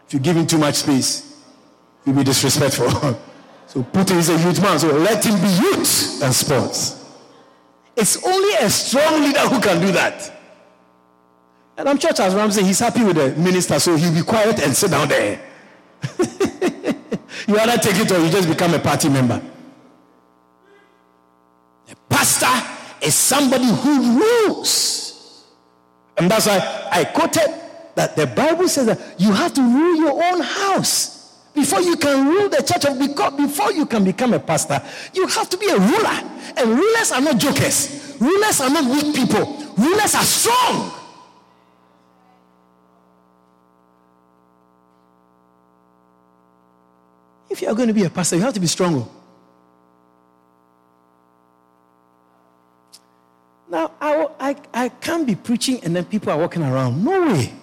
if you give him too much space, he'll be disrespectful. So Putin is a youth man, so let him be youth and sports. It's only a strong leader who can do that. And I'm sure Charles Ramsey, he's happy with the minister, so he'll be quiet and sit down there. You either take it or you just become a party member. A pastor is somebody who rules. And that's why I quoted that the Bible says that you have to rule your own house before you can rule the church of God. Before you can become a pastor, you have to be a ruler. And rulers are not jokers. Rulers are not weak people. Rulers are strong. If you are going to be a pastor, you have to be strong. Now, I can't be preaching and then people are walking around. No way.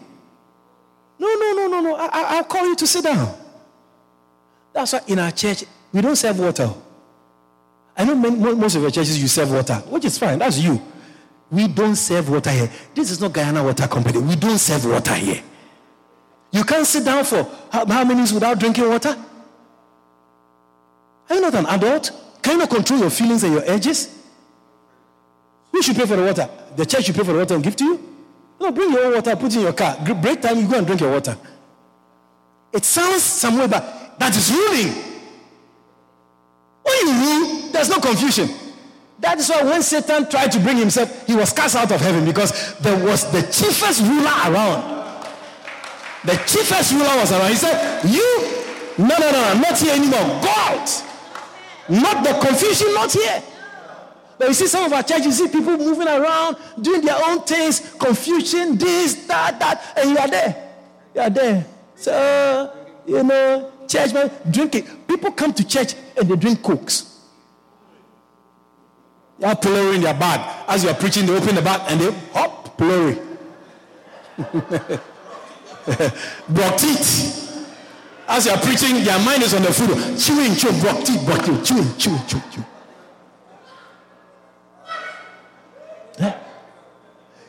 No. I'll call you to sit down. That's why in our church, we don't serve water. I know most of your churches, you serve water, which is fine. That's you. We don't serve water here. This is not Guyana Water Company. We don't serve water here. You can't sit down for how many minutes without drinking water? Are you not an adult? Can you not control your feelings and your edges? Who should pay for the water? The church should pay for the water and give to you? No, bring your own water, put it in your car. Break time, you go and drink your water. It sounds somewhere, but that is ruling. When you rule, there's no confusion. That is why when Satan tried to bring himself, he was cast out of heaven because there was the chiefest ruler around. The chiefest ruler was around. He said, no, not here anymore. Go out. Not the confusion, not here. But you see some of our churches, you see people moving around, doing their own things, confusion, this, that, and you are there. So, church, man, drinking. People come to church and they drink Cokes. They have Polori in their bag. As you are preaching, they open the bag and they hop, Polori. Brock teeth. As you are preaching, their mind is on the food. Chewing, chewing, brock teeth, brock teeth, chewing.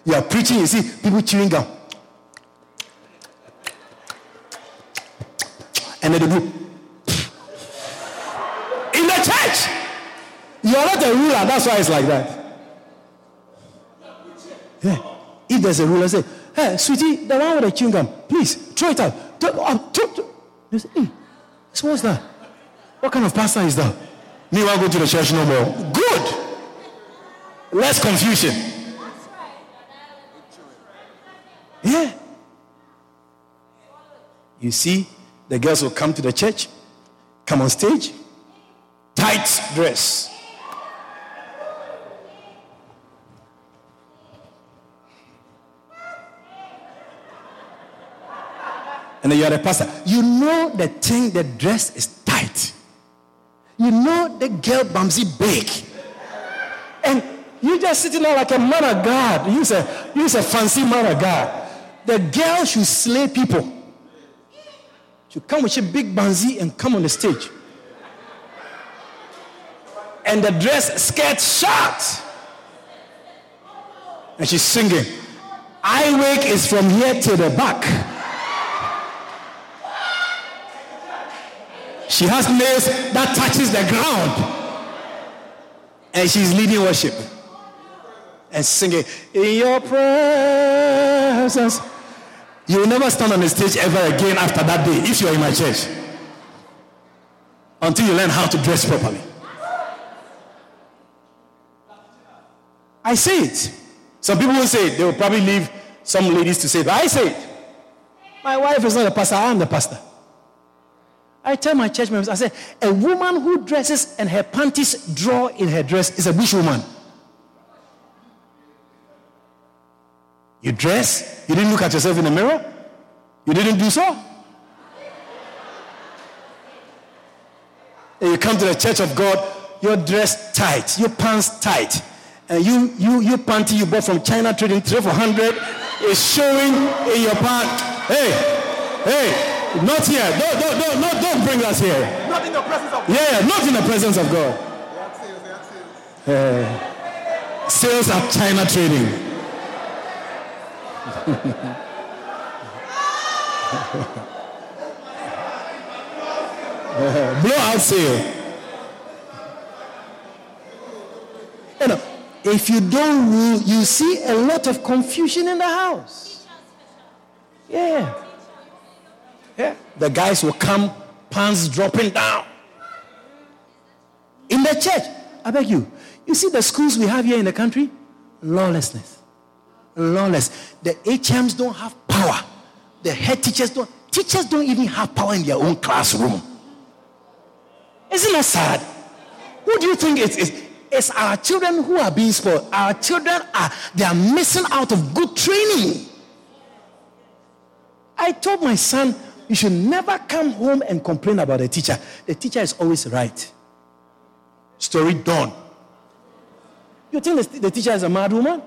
You are preaching, you see, people chewing gum. And then they do. In the church, you are not a ruler, that's why it's like that. Yeah. If there's a ruler, say, hey, sweetie, the one with the chewing gum, please, throw it out. You say, hey, so what's that? What kind of pastor is that? Me, I go to the church no more. Good. Less confusion. Yeah. You see, the girls will come to the church, come on stage, tight dress. And then you are the pastor. You know the thing, the dress is tight. You know the girl bumsy big. And you just sitting there like a man of God. You're a fancy man of God. The girl should slay people. She come with a big banzi and come on the stage. And the dress skirt short. And she's singing. I wake is from here to the back. She has nails that touches the ground. And she's leading worship. And singing, in your presence. You will never stand on the stage ever again after that day if you are in my church. Until you learn how to dress properly. I say it. Some people will say it. They will probably leave some ladies to say it. But I say it. My wife is not a pastor. I am the pastor. I tell my church members, I say, a woman who dresses and her panties draw in her dress is a bush woman. You dress, you didn't look at yourself in the mirror, you didn't do so. And you come to the church of God, you're dressed tight, your pants tight, and you panty you bought from China trading 300 for $100 is showing in your pants. Hey, not here. Don't bring us here. Not in the presence of God. Yeah, not in the presence of God. Sales at China trading. Blowout sale. You know, if you don't rule, you see a lot of confusion in the house. Yeah. The guys will come, pants dropping down. In the church, I beg you. You see the schools we have here in the country? Lawlessness. The HMs don't have power. The head teachers don't. Teachers don't even have power in their own classroom. Isn't that sad? Who do you think it is? It's our children who are being spoiled. Our children are missing out of good training. I told my son, you should never come home and complain about a teacher. The teacher is always right. Story done. You think the teacher is a mad woman?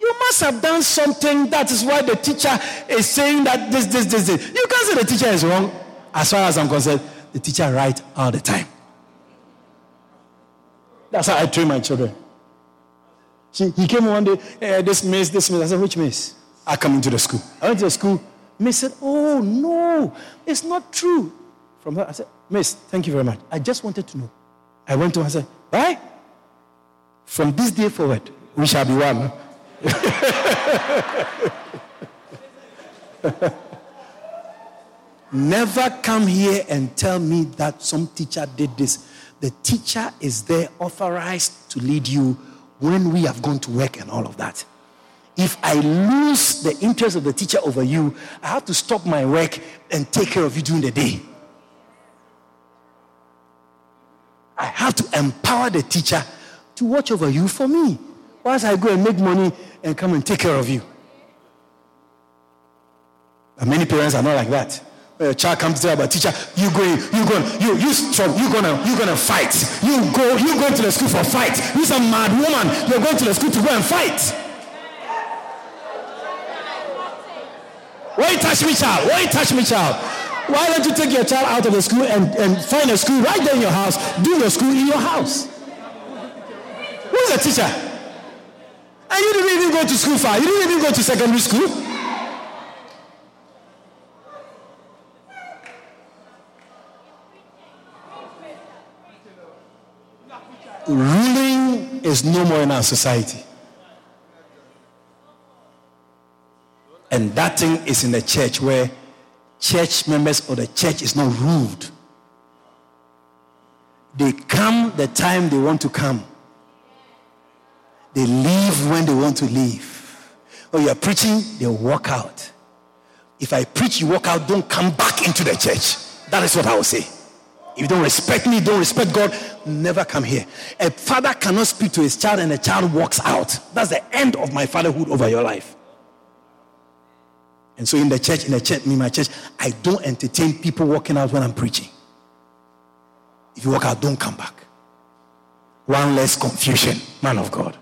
You must have done something. That is why the teacher is saying that this. You can't say the teacher is wrong. As far as I'm concerned, the teacher right all the time. That's how I train my children. He came one day, this miss. I said, which miss? I come into the school. I went to the school. Miss said, oh, no, it's not true. From her, I said, miss, thank you very much. I just wanted to know. I went to her and said, why? From this day forward, we shall be one. Never come here and tell me that some teacher did this. The teacher is there authorized to lead you when we have gone to work and all of that. If I lose the interest of the teacher over you, I have to stop my work and take care of you during the day. I have to empower the teacher to watch over you for me. Once I go and make money and come and take care of you. And many parents are not like that. When a child comes to tell about teacher, you go, you're gonna fight. You go to the school for fight. You're some mad woman. You're going to the school to go and fight. Why you touch me, child? Why don't you take your child out of the school and find a school right there in your house? Do your school in your house. Who's the teacher? And you didn't even go to school far. You didn't even go to secondary school. Ruling is no more in our society. And that thing is in the church where church members or the church is not ruled. They come the time they want to come. They leave when they want to leave. When you are preaching, they walk out. If I preach, you walk out, don't come back into the church. That is what I will say. If you don't respect me, don't respect God, never come here. A father cannot speak to his child and the child walks out. That's the end of my fatherhood over your life. And so in my church, I don't entertain people walking out when I'm preaching. If you walk out, don't come back. One less confusion, man of God.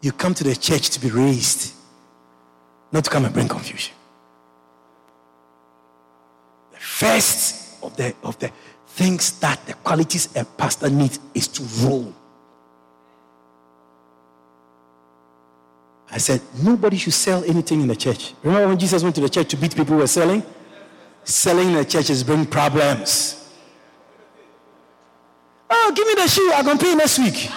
You come to the church to be raised, not to come and bring confusion. The first of the things that the qualities a pastor needs is to rule. I said, nobody should sell anything in the church. Remember when Jesus went to the church to beat people who were selling? Selling in the church is bringing problems. Oh, give me the shoe. I'm going to pay next week.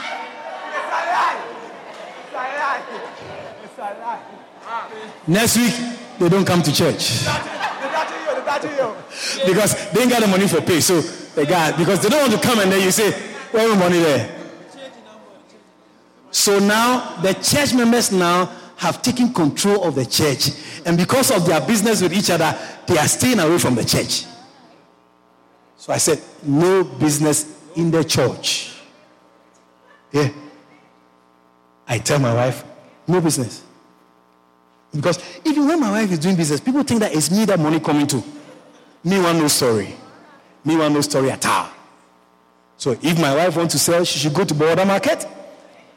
Next week, they don't come to church. Because they ain't got the money for pay. So they got, because they don't want to come and then you say, where's the money there? So now, the church members now have taken control of the church. And because of their business with each other, they are staying away from the church. So I said, no business in the church. Yeah. I tell my wife, no business. Because even when my wife is doing business, people think that it's me that money coming to. Me, one no story. Me want no story at all. So if my wife wants to sell, she should go to Border Market,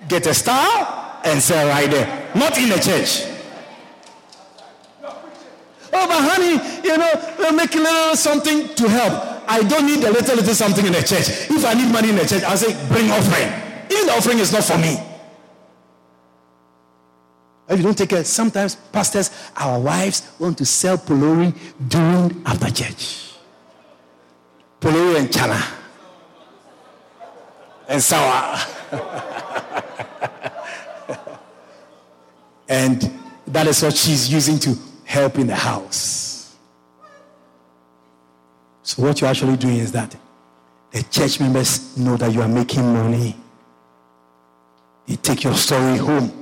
get a star, and sell right there. Not in the church. Oh, but honey, you know, make a little something to help. I don't need a little something in the church. If I need money in the church, I'll say, bring offering. Even the offering is not for me. If you don't take care, sometimes pastors, our wives want to sell polori during after church. Polori and chana. And sour. And that is what she's using to help in the house. So what you're actually doing is that the church members know that you are making money. You take your story home.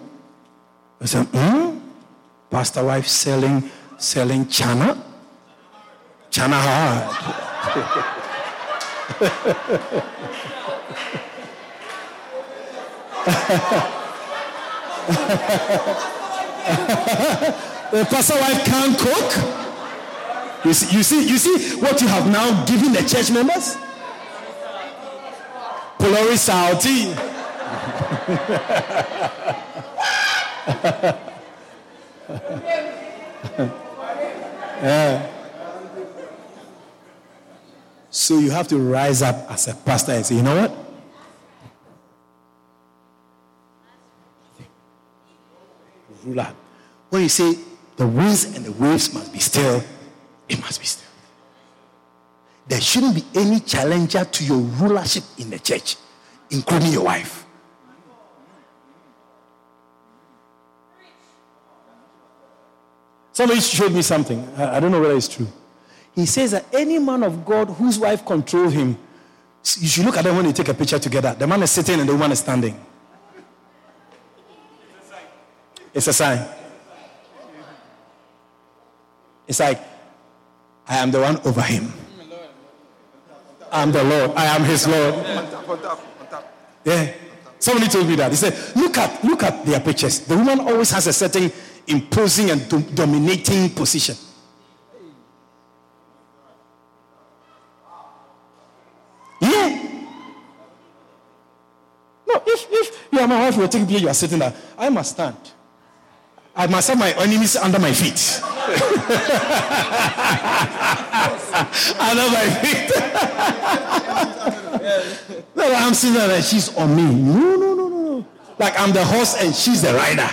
I said, Pastor wife selling chana? Chana hard. The pastor wife can't cook. You see what you have now given the church members? Glory Saudi. Yeah. So you have to rise up as a pastor and say, you know what? Ruler. When you say the winds and the waves must be still, it must be still. There shouldn't be any challenger to your rulership in the church, including your wife. Somebody showed me something. I don't know whether it's true. He says that any man of God whose wife controls him, you should look at them when they take a picture together. The man is sitting and the woman is standing. It's a sign. It's like, I am the one over him. I'm the Lord. I am his Lord. Yeah. Somebody told me that. He said, look at their pictures. The woman always has a certain imposing and dominating position. Yeah. No, if you are my wife, you are taking beer, you are sitting there. I must stand. I must have my enemies under my feet. Under my feet. No, I'm sitting there and she's on me. No. Like I'm the horse and she's the rider.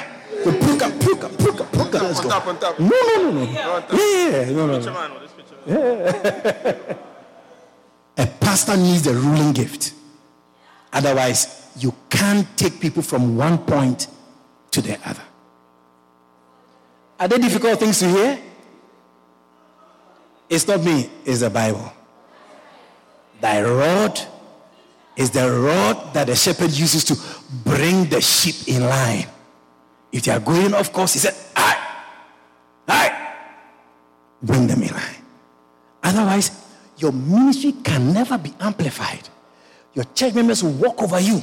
Puka, let's go. On top. No. Yeah. A pastor needs the ruling gift. Otherwise, you can't take people from one point to the other. Are there difficult things to hear? It's not me, it's the Bible. Thy rod is the rod that the shepherd uses to bring the sheep in line. If they are going off course, he said, I bring them in line. Otherwise, your ministry can never be amplified. Your church members will walk over you.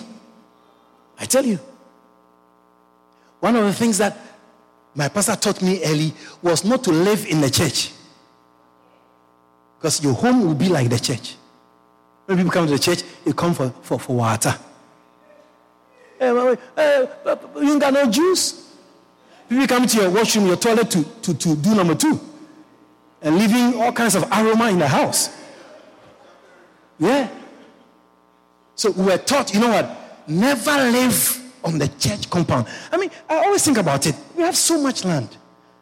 I tell you. One of the things that my pastor taught me early was not to live in the church. Because your home will be like the church. When people come to the church, they come for water. You got no juice. People come to your washroom, your toilet to do number two, and leaving all kinds of aroma in the house. Yeah. So we were taught, you know what? Never live on the church compound. I mean, I always think about it. We have so much land.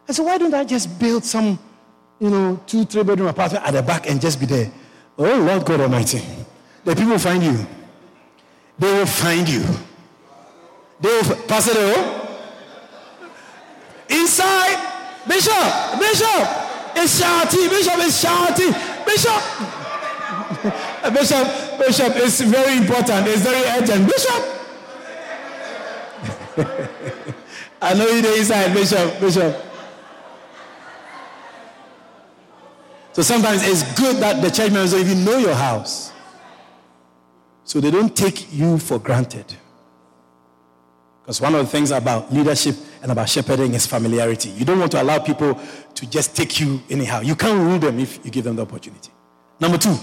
I said, why don't I just build some, 2-3 bedroom apartment at the back and just be there? Oh Lord God Almighty, the people find you. They will find you. Pastor Deo, inside, Bishop, it's shouty, Bishop is shouty, Bishop is very important, it's very urgent, Bishop. I know you're inside, Bishop. So sometimes it's good that the church members don't even know your house, so they don't take you for granted. Because one of the things about leadership and about shepherding is familiarity. You don't want to allow people to just take you anyhow. You can't rule them if you give them the opportunity. Number two,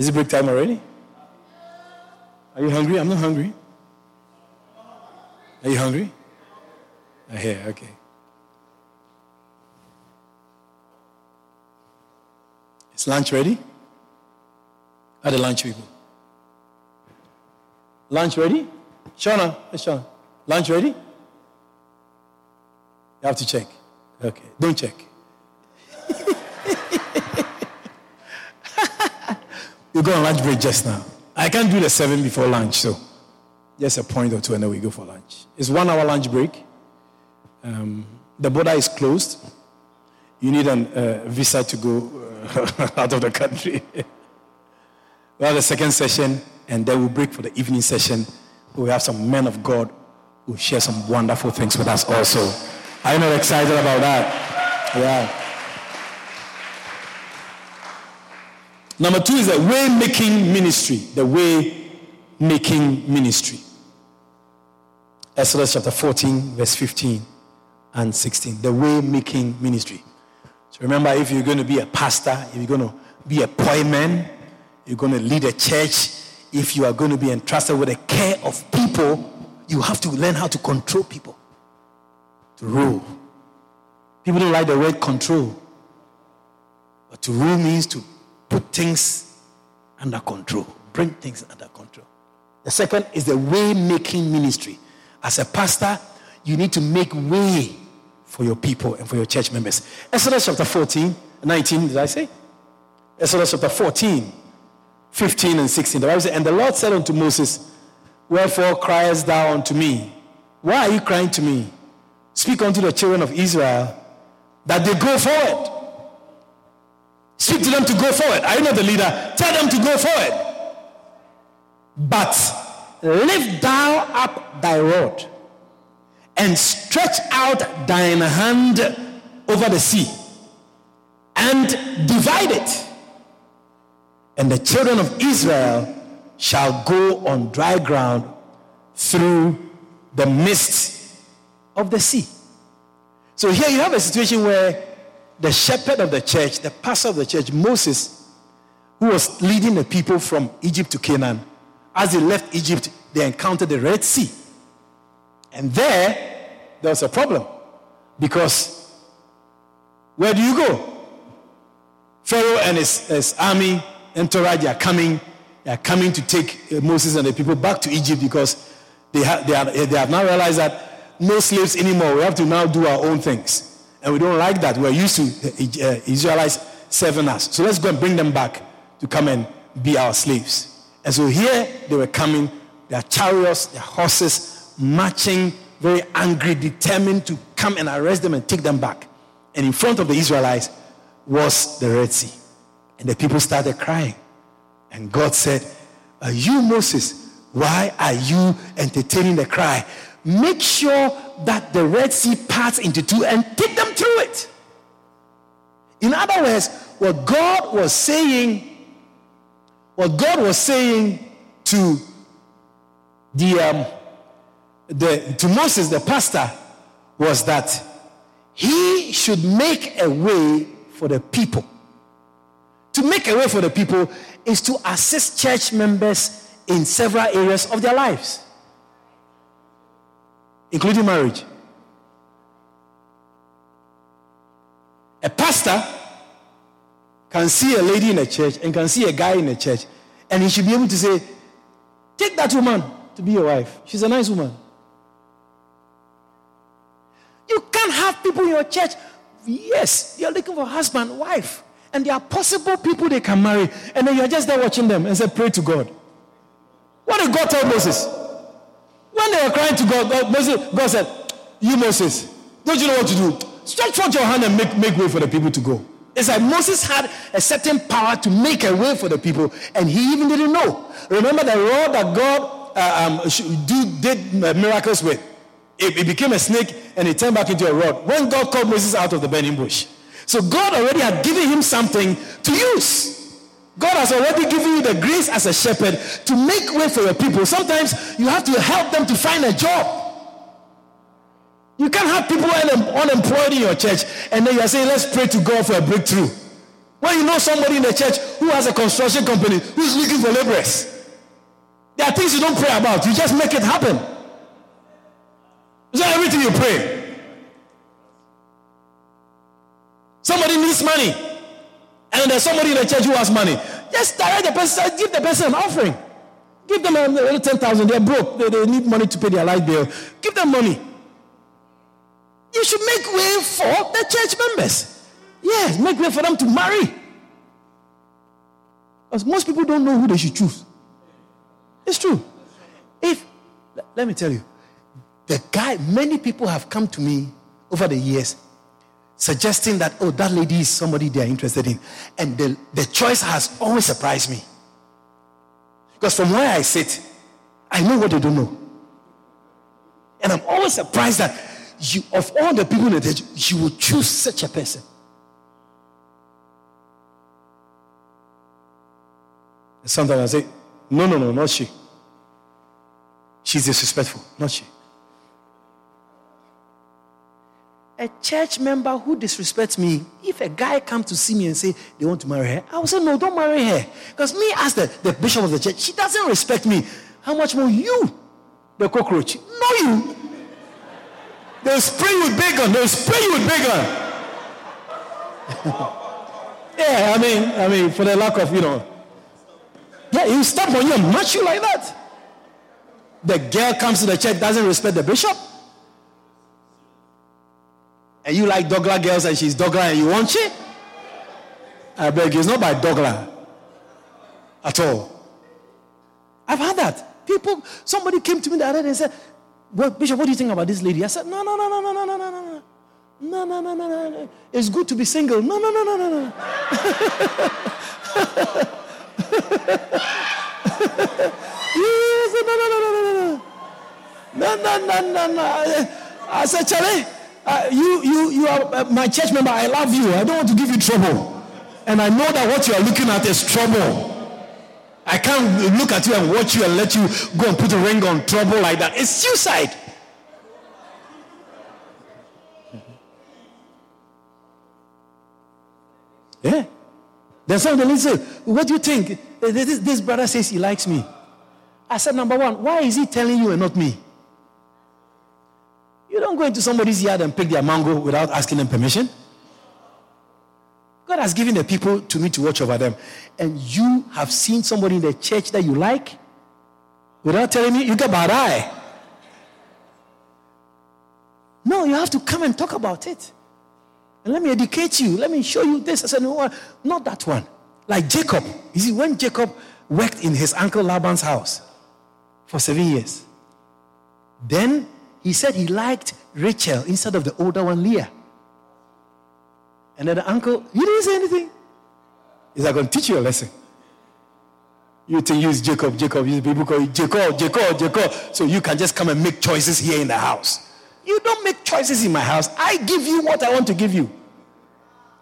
Is it break time already? Are you hungry? I'm not hungry. Are you hungry? I hear, okay. Is lunch ready? Are the lunch people? Lunch ready? Shauna, where's Shauna? Lunch ready? You have to check. Okay, don't check. You go on lunch break just now. I can't do the 7 before lunch, so just a point or two and then we go for lunch. It's 1 hour lunch break. The border is closed. You need a visa to go out of the country. We have the second session and then we'll break for the evening session. We have some men of God who share some wonderful things with us also. Are you not excited about that? Yeah. Number 2 is the way-making ministry. The way-making ministry. Exodus chapter 14, verse 15 and 16. The way-making ministry. So remember, if you're going to be a pastor, if you're going to be a pointman, you're going to lead a church, if you are going to be entrusted with the care of people, you have to learn how to control people, to rule. People don't like the word control. But to rule means to put things under control. Bring things under control. The second is the way-making ministry. As a pastor, you need to make way for your people and for your church members. Exodus chapter 14, 19, did I say? Exodus chapter 14, 15 and 16. The Bible says, and the Lord said unto Moses, wherefore criest thou unto me? Why are you crying to me? Speak unto the children of Israel that they go forward. Speak to them to go forward. Are you not the leader? Tell them to go forward. But lift thou up thy rod and stretch out thine hand over the sea and divide it. And the children of Israel shall go on dry ground through the midst of the sea. So here you have a situation where the shepherd of the church, the pastor of the church, Moses, who was leading the people from Egypt to Canaan, as they left Egypt, they encountered the Red Sea. And there was a problem. Because where do you go? Pharaoh and his army entourage are coming to take Moses and the people back to Egypt because they have now realized that no slaves anymore. We have to now do our own things. And we don't like that. We're used to Israelites serving us. So let's go and bring them back to come and be our slaves. And so here they were coming, their chariots, their horses, marching, very angry, determined to come and arrest them and take them back. And in front of the Israelites was the Red Sea. And the people started crying. And God said, are you Moses? Why are you entertaining the cry? Make sure that the Red Sea parts into two and take them through it. In other words, what God was saying to to Moses, the pastor, was that he should make a way for the people. To make a way for the people is to assist church members in several areas of their lives, including marriage. A pastor can see a lady in a church and can see a guy in a church, and he should be able to say, take that woman to be your wife. She's a nice woman. You can't have people in your church. Yes, you're looking for husband, wife, and there are possible people they can marry, and then you're just there watching them and say, pray to God. What did God tell Moses? When they were crying to God said, you Moses, don't you know what to do? Stretch out your hand and make way for the people to go. It's like Moses had a certain power to make a way for the people, and he even didn't know. Remember the rod that God did miracles with? It became a snake and it turned back into a rod when God called Moses out of the burning bush. So God already had given him something to use. God has already given you the grace as a shepherd to make way for your people. Sometimes you have to help them to find a job. You can't have people unemployed in your church and then you are saying, let's pray to God for a breakthrough. When you know somebody in the church who has a construction company who's looking for laborers, there are things you don't pray about. You just make it happen. It's not everything you pray. Somebody needs money, and there's somebody in the church who has money. Just direct the person, give the person an offering. Give them only 10,000. They're broke. They need money to pay their light bill. Give them money. You should make way for the church members. Yes, make way for them to marry. Because most people don't know who they should choose. It's true. Let me tell you, the guy, many people have come to me over the years suggesting that, oh, that lady is somebody they are interested in. And the choice has always surprised me. Because from where I sit, I know what they don't know. And I'm always surprised that you, of all the people in the church, you will choose such a person. And sometimes I say, no, not she. She's disrespectful, not she. A church member who disrespects me, if a guy comes to see me and say they want to marry her, I will say, no, don't marry her. Because me as the bishop of the church, she doesn't respect me. How much more you, the cockroach? No, you. They'll spray you with bacon. Yeah, I mean, for the lack of, Yeah, you step on you and match you like that. The girl comes to the church, doesn't respect the bishop. And you like Dogla girls and she's Dogla and you want she? I beg you, it's not by Dogla at all. I've had that. Somebody came to me the other day and said, well, Bishop, what do you think about this lady? I said, no. It's good to be single. No. No. I said, Charlie, you are my church member. I love you. I don't want to give you trouble. And I know that what you are looking at is trouble. I can't look at you and watch you and let you go and put a ring on trouble like that. It's suicide. Yeah. There's something that says, what do you think? This brother says he likes me. I said, number one, why is he telling you and not me? You don't go into somebody's yard and pick their mango without asking them permission. God has given the people to me to watch over them. And you have seen somebody in the church that you like without telling me, you get bad eye. No, you have to come and talk about it. And let me educate you. Let me show you this. I said, no, not that one. Like Jacob. You see, when Jacob worked in his uncle Laban's house for 7 years, then he said he liked Rachel instead of the older one, Leah. And then the uncle, he didn't say anything. He's like, I'm going to teach you a lesson. You think you use Jacob. People call you Jacob. So you can just come and make choices here in the house. You don't make choices in my house. I give you what I want to give you.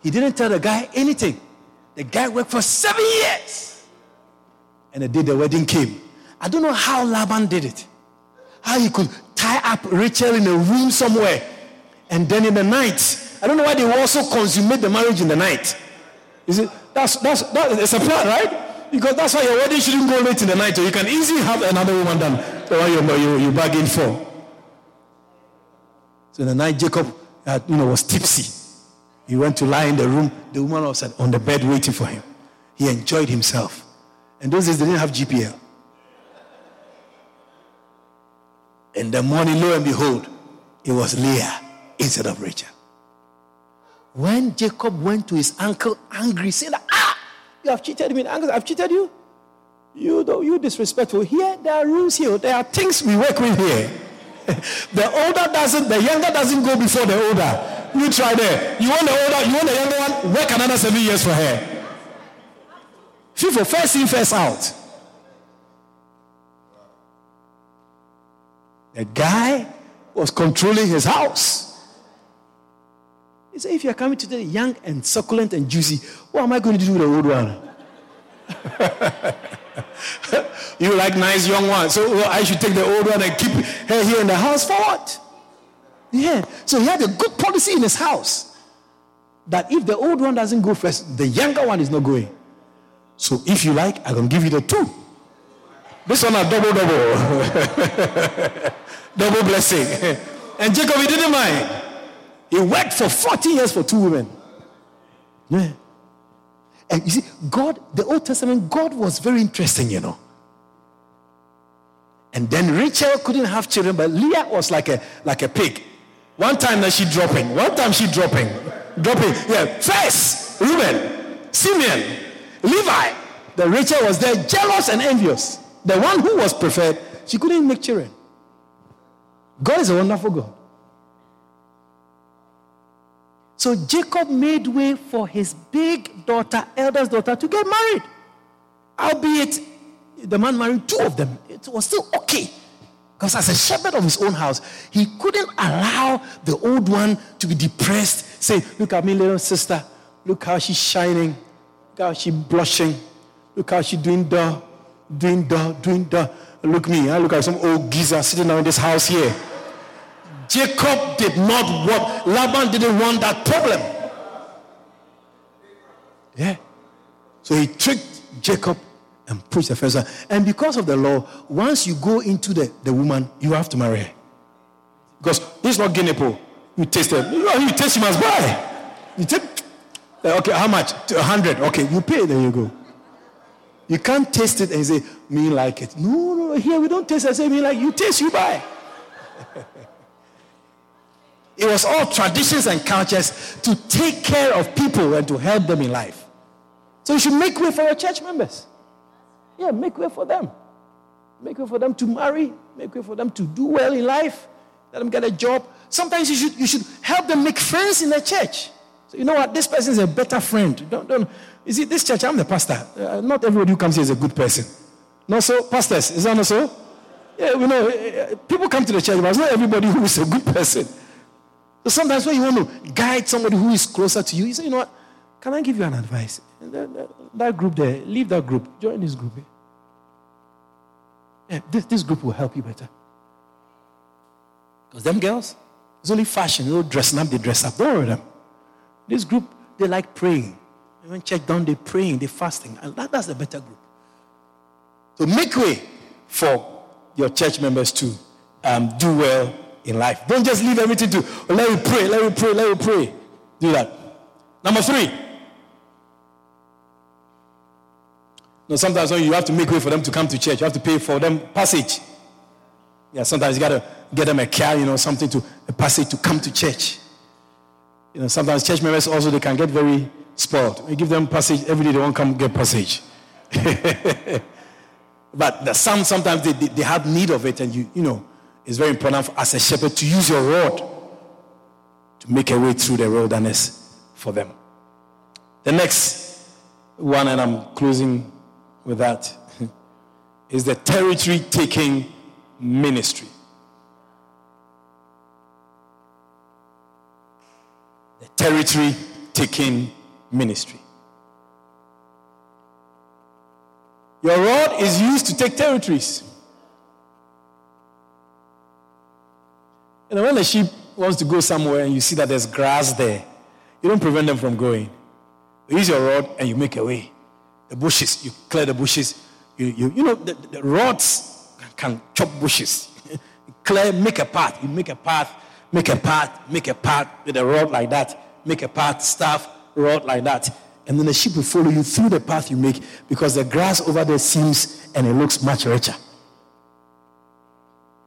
He didn't tell the guy anything. The guy worked for 7 years. And the day the wedding came, I don't know how Laban did it. How he could tie up Rachel in a room somewhere. And then in the night, I don't know why they will also consummate the marriage in the night. You see, it's a plan, right? Because that's why your wedding shouldn't go late in the night. So you can easily have another woman done. So what you bargain for. So in the night, Jacob, was tipsy. He went to lie in the room. The woman was on the bed waiting for him. He enjoyed himself. And those days, they didn't have GPL. In the morning, lo and behold, it was Leah instead of Rachel. When Jacob went to his uncle angry, saying, you have cheated me. Uncle, I've cheated you? You disrespectful. Here, there are rules here. There are things we work with here. The younger doesn't go before the older. You try there. You want the older, you want the younger one, work another 7 years for her. People, first in, first out. The guy was controlling his house. He said, if you are coming today young and succulent and juicy, what am I going to do with the old one? You like nice young one, so I should take the old one and keep her here in the house for what? Yeah. So he had a good policy in his house. that if the old one doesn't go first, the younger one is not going. So if you like, I can give you the two. This one are double. Double blessing. And Jacob, he didn't mind. He worked for 40 years for two women. Yeah. And you see, God, the Old Testament, God was very interesting, you know. And then Rachel couldn't have children, but Leah was like a pig. One time that she dropping. Yeah, first, Reuben, Simeon, Levi. Then Rachel was there, jealous and envious. The one who was preferred, she couldn't make children. God is a wonderful God. So Jacob made way for his big daughter, eldest daughter, to get married. Albeit the man married two of them. It was still okay. Because as a shepherd of his own house, he couldn't allow the old one to be depressed. Say, look at me, little sister. Look how she's shining. Look how she's blushing. Look how she's doing duh. Look me. I look at some old geezer sitting down in this house here. Jacob did not want, Laban didn't want that problem. Yeah. So he tricked Jacob and pushed the first one. And because of the law, once you go into the woman, you have to marry her. Because this is not guinea pig. You taste it. You taste, you must buy. You take, okay, how much? 100. Okay, you pay, there you go. You can't taste it and say, me like it. No, here we don't taste it. I say, me like, you taste, you buy. It was all traditions and cultures to take care of people and to help them in life. So you should make way for your church members. Yeah, make way for them. Make way for them to marry. Make way for them to do well in life. Let them get a job. Sometimes you should help them make friends in the church. So you know what? This person is a better friend. Don't. You see, this church, I'm the pastor. Not everybody who comes here is a good person. Not so? Pastors, is that not so? Yeah, you know, people come to the church, but it's not everybody who is a good person. So sometimes when you want to guide somebody who is closer to you, you say, you know what, can I give you an advice? That group there, leave that group, join this group. Yeah, this group will help you better. Because them girls, it's only fashion, they don't dress up, they dress up. Don't worry them. This group, they like praying. When check down, they're praying, they're fasting. And that's the better group. So make way for your church members to do well in life. Don't just leave everything to, oh, let me pray. Do that. Number three. No, sometimes you have to make way for them to come to church. You have to pay for them passage. Yeah, sometimes you got to get them a car, you know, something to, a passage to come to church. You know, sometimes church members also, they can get very spoiled. We give them passage, every day they won't come get passage. But sometimes they have need of it, and you know, it's very important as a shepherd to use your rod to make a way through the wilderness for them. The next one, and I'm closing with that, is the territory-taking ministry. The territory-taking ministry. Your rod is used to take territories. You know, when the sheep wants to go somewhere and you see that there's grass there, you don't prevent them from going. You use your rod and you make a way. The bushes, you clear the bushes. You know, the rods can chop bushes. Clear, make a path. You make a path with a rod like that. Make a path, staff, rod like that. And then the sheep will follow you through the path you make because the grass over there seems and it looks much richer.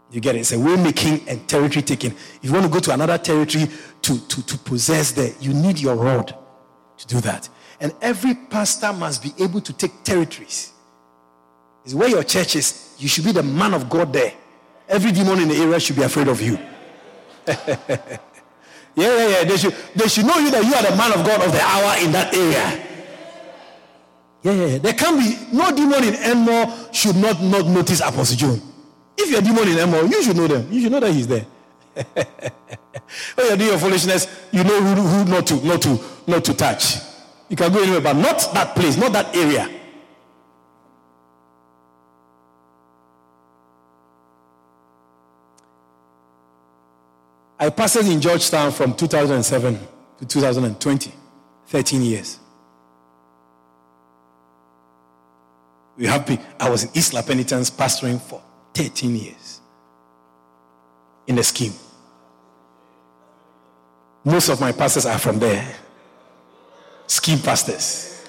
You get it? It's a way-making and territory-taking. If you want to go to another territory to possess there, you need your rod to do that. And every pastor must be able to take territories. It's where your church is. You should be the man of God there. Every demon in the area should be afraid of you. Yeah. They should know you that you are the man of God of the hour in that area. Yeah. There can be no demon in Enmore should not notice Apostle John. If you're a demon in Emo, you should know them. You should know that he's there. When you're doing your foolishness, you know who not to touch. You can go anywhere, but not that place, not that area. I pastored in Georgetown from 2007 to 2020. 13 years. We have been, I was in East La Penitence pastoring for 13 years in the scheme. Most of my pastors are from there. Scheme pastors.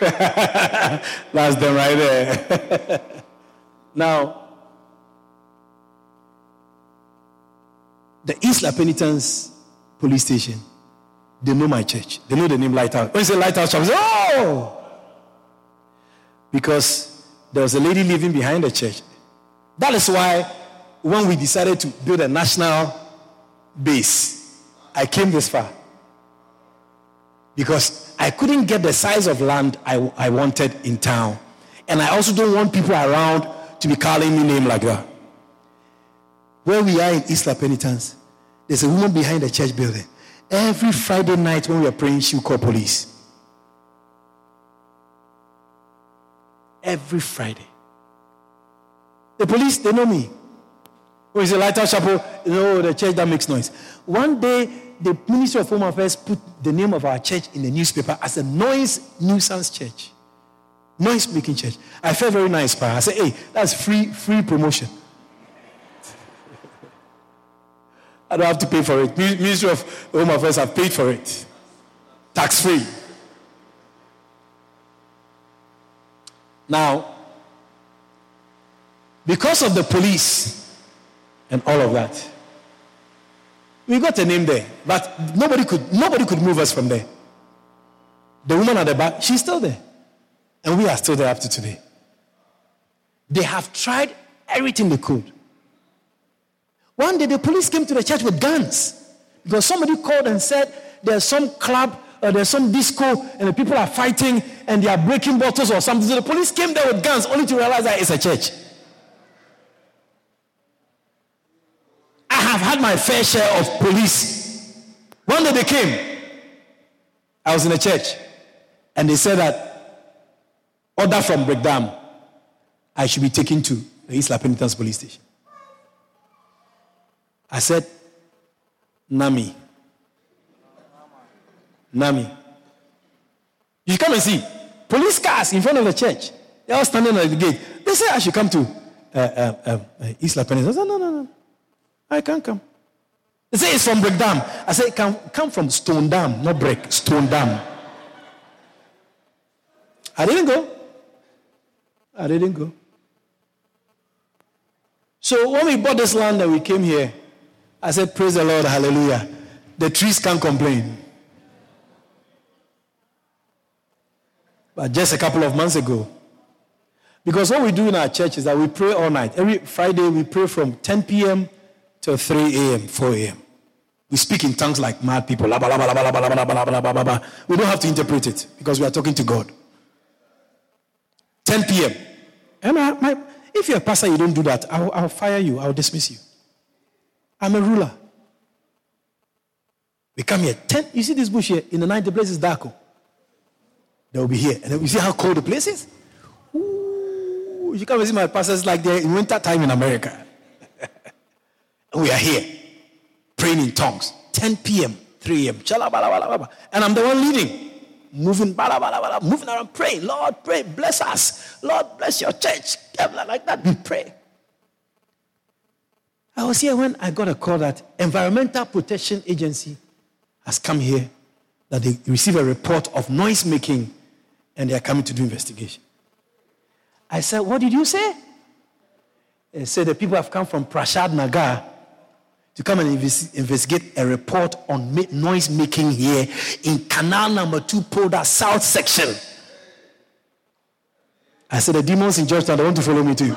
That's them right there. Now, the East La Penitence police station, they know my church. They know the name Lighthouse. When you say Lighthouse Chapel, oh! Because there was a lady living behind the church. That is why when we decided to build a national base, I came this far. Because I couldn't get the size of land I wanted in town. And I also don't want people around to be calling me name like that. Where we are in East La Penitence, there's a woman behind the church building. Every Friday night when we are praying, she would call police. Every Friday. The police, they know me. Oh, it's a Lighthouse Chapel. No, the church that makes noise. One day, the Ministry of Home Affairs put the name of our church in the newspaper as a nuisance church. Noise-making church. I felt very nice, pa. I said, hey, that's free promotion. I don't have to pay for it. Ministry of Home Affairs have paid for it. Tax-free. Now, because of the police and all of that, we got a name there, but nobody could move us from there. The woman at the back, she's still there. And we are still there up to today. They have tried everything they could. One day, the police came to the church with guns because somebody called and said there's some club or there's some disco and the people are fighting and they are breaking bottles or something. So the police came there with guns only to realize that it's a church. I have had my fair share of police. One day they came. I was in a church and they said that order from Brickdam, I should be taken to the East La Penitence police station. I said, Nami. You come and see. Police cars in front of the church. They're all standing at the gate. They say I should come to East La Penitence. I said, no. I can't come. They say it's from Brickdam. I said, come from Stone Dam, not Brick. Stone Dam. I didn't go. So when we bought this land and we came here, I said, praise the Lord, hallelujah. The trees can't complain. But just a couple of months ago, because what we do in our church is that we pray all night. Every Friday we pray from 10 p.m. till 3 a.m., 4 a.m. We speak in tongues like mad people. We don't have to interpret it because we are talking to God. 10 p.m. And if you're a pastor, you don't do that. I'll fire you. I'll dismiss you. I'm a ruler. We come here. 10. You see this bush here? In the night, the place is dark. They'll be here. And then you see how cold the place is? Ooh, you come see my pastors like they're in winter time in America. And we are here. Praying in tongues. 10 p.m., 3 a.m. And I'm the one leading. Moving around, praying. Lord, pray, bless us. Lord, bless your church. Like that, we pray. I was here when I got a call that Environmental Protection Agency has come here, that they receive a report of noise making, and they are coming to do investigation. I said, what did you say? They said the people have come from Prashad Nagar to come and investigate a report on noise making here in Canal Number 2, Polda South Section. I said, the demons in Georgetown, they want to follow me too.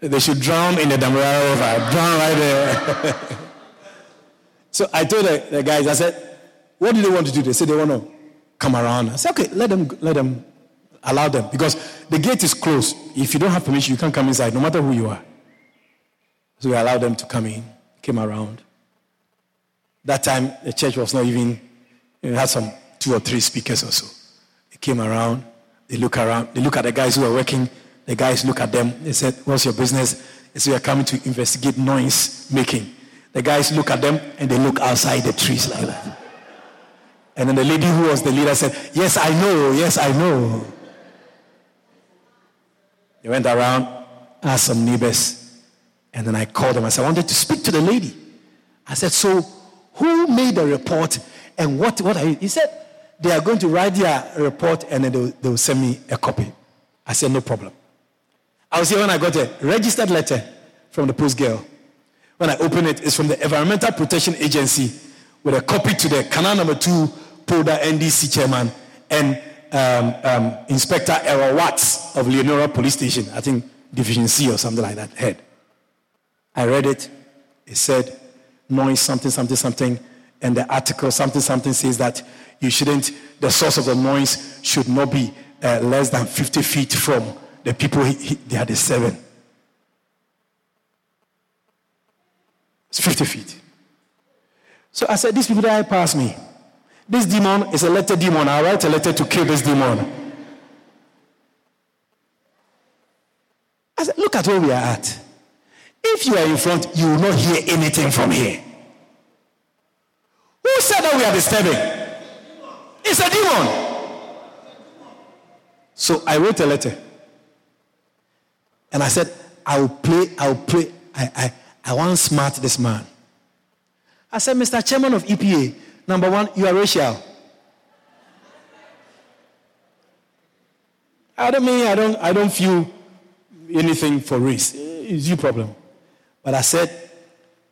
They should drown in the Damara River. Drown right there. So I told the guys, I said, what do they want to do? They said they want to come around. I said, okay, let them. Allow them, because the gate is closed. If you don't have permission, you can't come inside, no matter who you are. So we allowed them to come in, came around. That time, the church was not even, it had some 2 or 3 speakers or so. They came around, they look at the guys who are working, the guys look at them, they said, what's your business? And so we are coming to investigate noise making. The guys look at them and they look outside the trees like that. And then the lady who was the leader said, yes, I know, yes, I know. They went around, asked some neighbors, and then I called them. I said, I wanted to speak to the lady. I said, so who made the report and what are you? He said, they are going to write their report and then they will send me a copy. I said, no problem. I was here when I got a registered letter from the post girl. When I open it, it's from the Environmental Protection Agency with a copy to the Canal Number 2 Polda NDC chairman and Inspector Errol Watts of Leonora Police Station, I think Division C or something like that, head. I read it. It said, noise something, something, something, and the article something, something says that you shouldn't, the source of the noise should not be less than 50 feet from the people they are disturbing. It's 50 feet. So I said, these people that pass me, this demon is a letter demon. I write a letter to kill this demon. I said, look at where we are at. If you are in front, you will not hear anything from here. Who said that we are disturbing? It's a demon. So I wrote a letter. And I said, I'll play. I want to smart this man. I said, Mr. Chairman of EPA, number one, you are racial. I don't feel anything for race. It's your problem. But I said,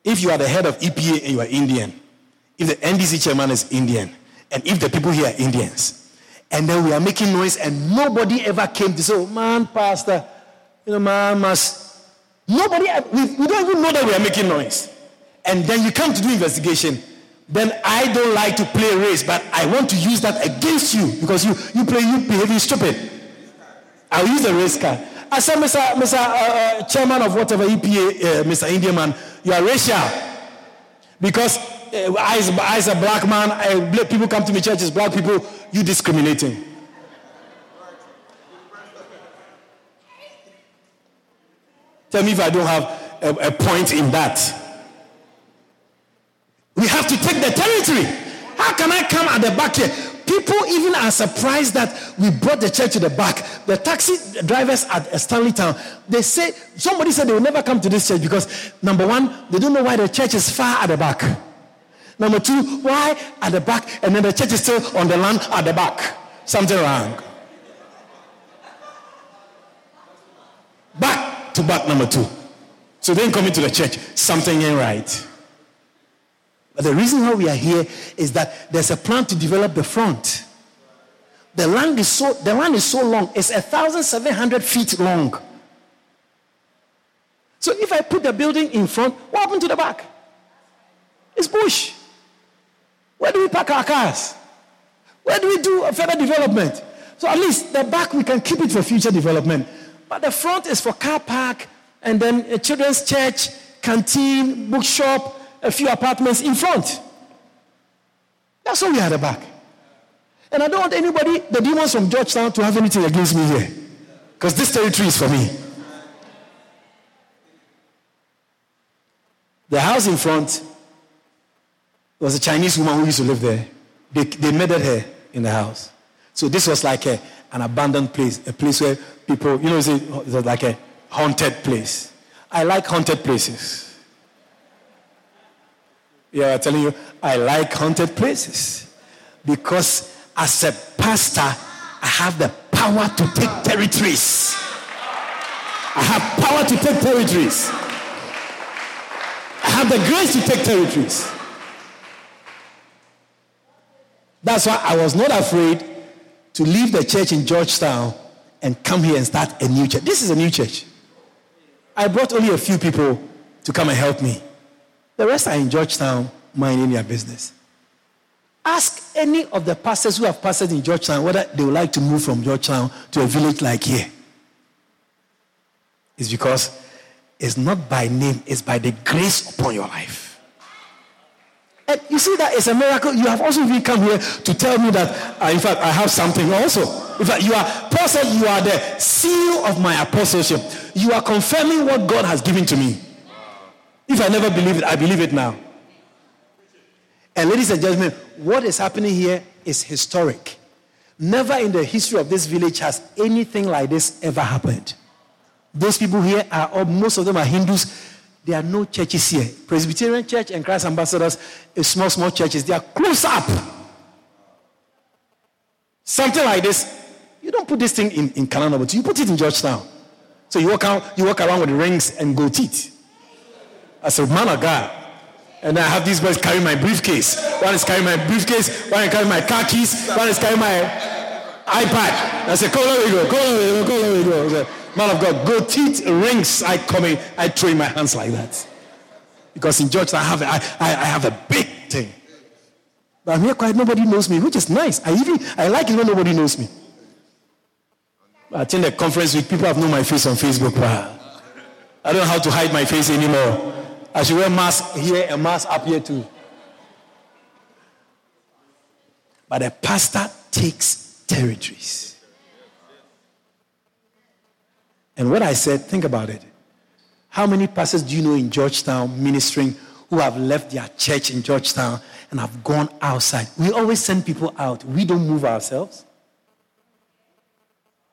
if you are the head of EPA and you are Indian, if the NDC chairman is Indian, and if the people here are Indians, and then we are making noise and nobody ever came to say, oh, man, pastor, you know, man, must. Nobody, we don't even know that we are making noise. And then you come to do investigation. Then I don't like to play race, but I want to use that against you because you behaving stupid. I'll use the race card. I said, Mr. Chairman of whatever EPA, Mr. Indian man, you are racial. Because I as a black man, people come to me churches, black people, you discriminating. Tell me if I don't have a point in that. We have to take the territory. How can I come at the back here? People even are surprised that we brought the church to the back. The taxi drivers at Stanley Town, they say, somebody said they will never come to this church because, number one, they don't know why the church is far at the back. Number two, why at the back? And then the church is still on the land at the back. Something wrong. Back to back, number two. So then coming to the church, something ain't right. But the reason why we are here is that there's a plan to develop the front. The land is so long. It's 1,700 feet long. So if I put the building in front, what happened to the back? It's bush. Where do we park our cars? Where do we do further development? So at least the back, we can keep it for future development. But the front is for car park, and then a children's church, canteen, bookshop, a few apartments in front. That's all we had at the back. And I don't want anybody, the demons from Georgetown, to have anything against me here. Because this territory is for me. The house in front was a Chinese woman who used to live there. They murdered her in the house. So this was like an abandoned place, a place where people, you know, it was like a haunted place. I like haunted places. Yeah, I'm telling you, I like haunted places because as a pastor, I have the power to take territories. I have power to take territories. I have the grace to take territories. That's why I was not afraid to leave the church in Georgetown and come here and start a new church. This is a new church. I brought only a few people to come and help me. The rest are in Georgetown minding their business. Ask any of the pastors who have pastored in Georgetown whether they would like to move from Georgetown to a village like here. It's because it's not by name, it's by the grace upon your life. And you see that it's a miracle. You have also come here to tell me that, in fact, I have something also. In fact, you are the seal of my apostleship. you are confirming what God has given to me. If I never believed it, I believe it now. And ladies and gentlemen, what is happening here is historic. Never in the history of this village has anything like this ever happened. Those people here are, most of them are Hindus. There are no churches here. Presbyterian Church and Christ Ambassadors is small churches. They are close up. Something like this. You don't put this thing in Canada, but you put it in Georgetown. So you walk around with rings and gold teeth. As a man of God. And I have these boys carrying my briefcase. One is carrying my briefcase. One is carrying my car keys. One is carrying my iPad. I say, go, let me go. Man of God, gold teeth, rings. I throw in my hands like that. Because in George, I have a big thing. But I'm here quiet, nobody knows me, which is nice. I like it when nobody knows me. I attend a conference with people have known my face on Facebook. Wow. I don't know how to hide my face anymore. I should wear mask here and mask up here too. But a pastor takes territories. And what I said, think about it. How many pastors do you know in Georgetown ministering who have left their church in Georgetown and have gone outside? We always send people out. We don't move ourselves.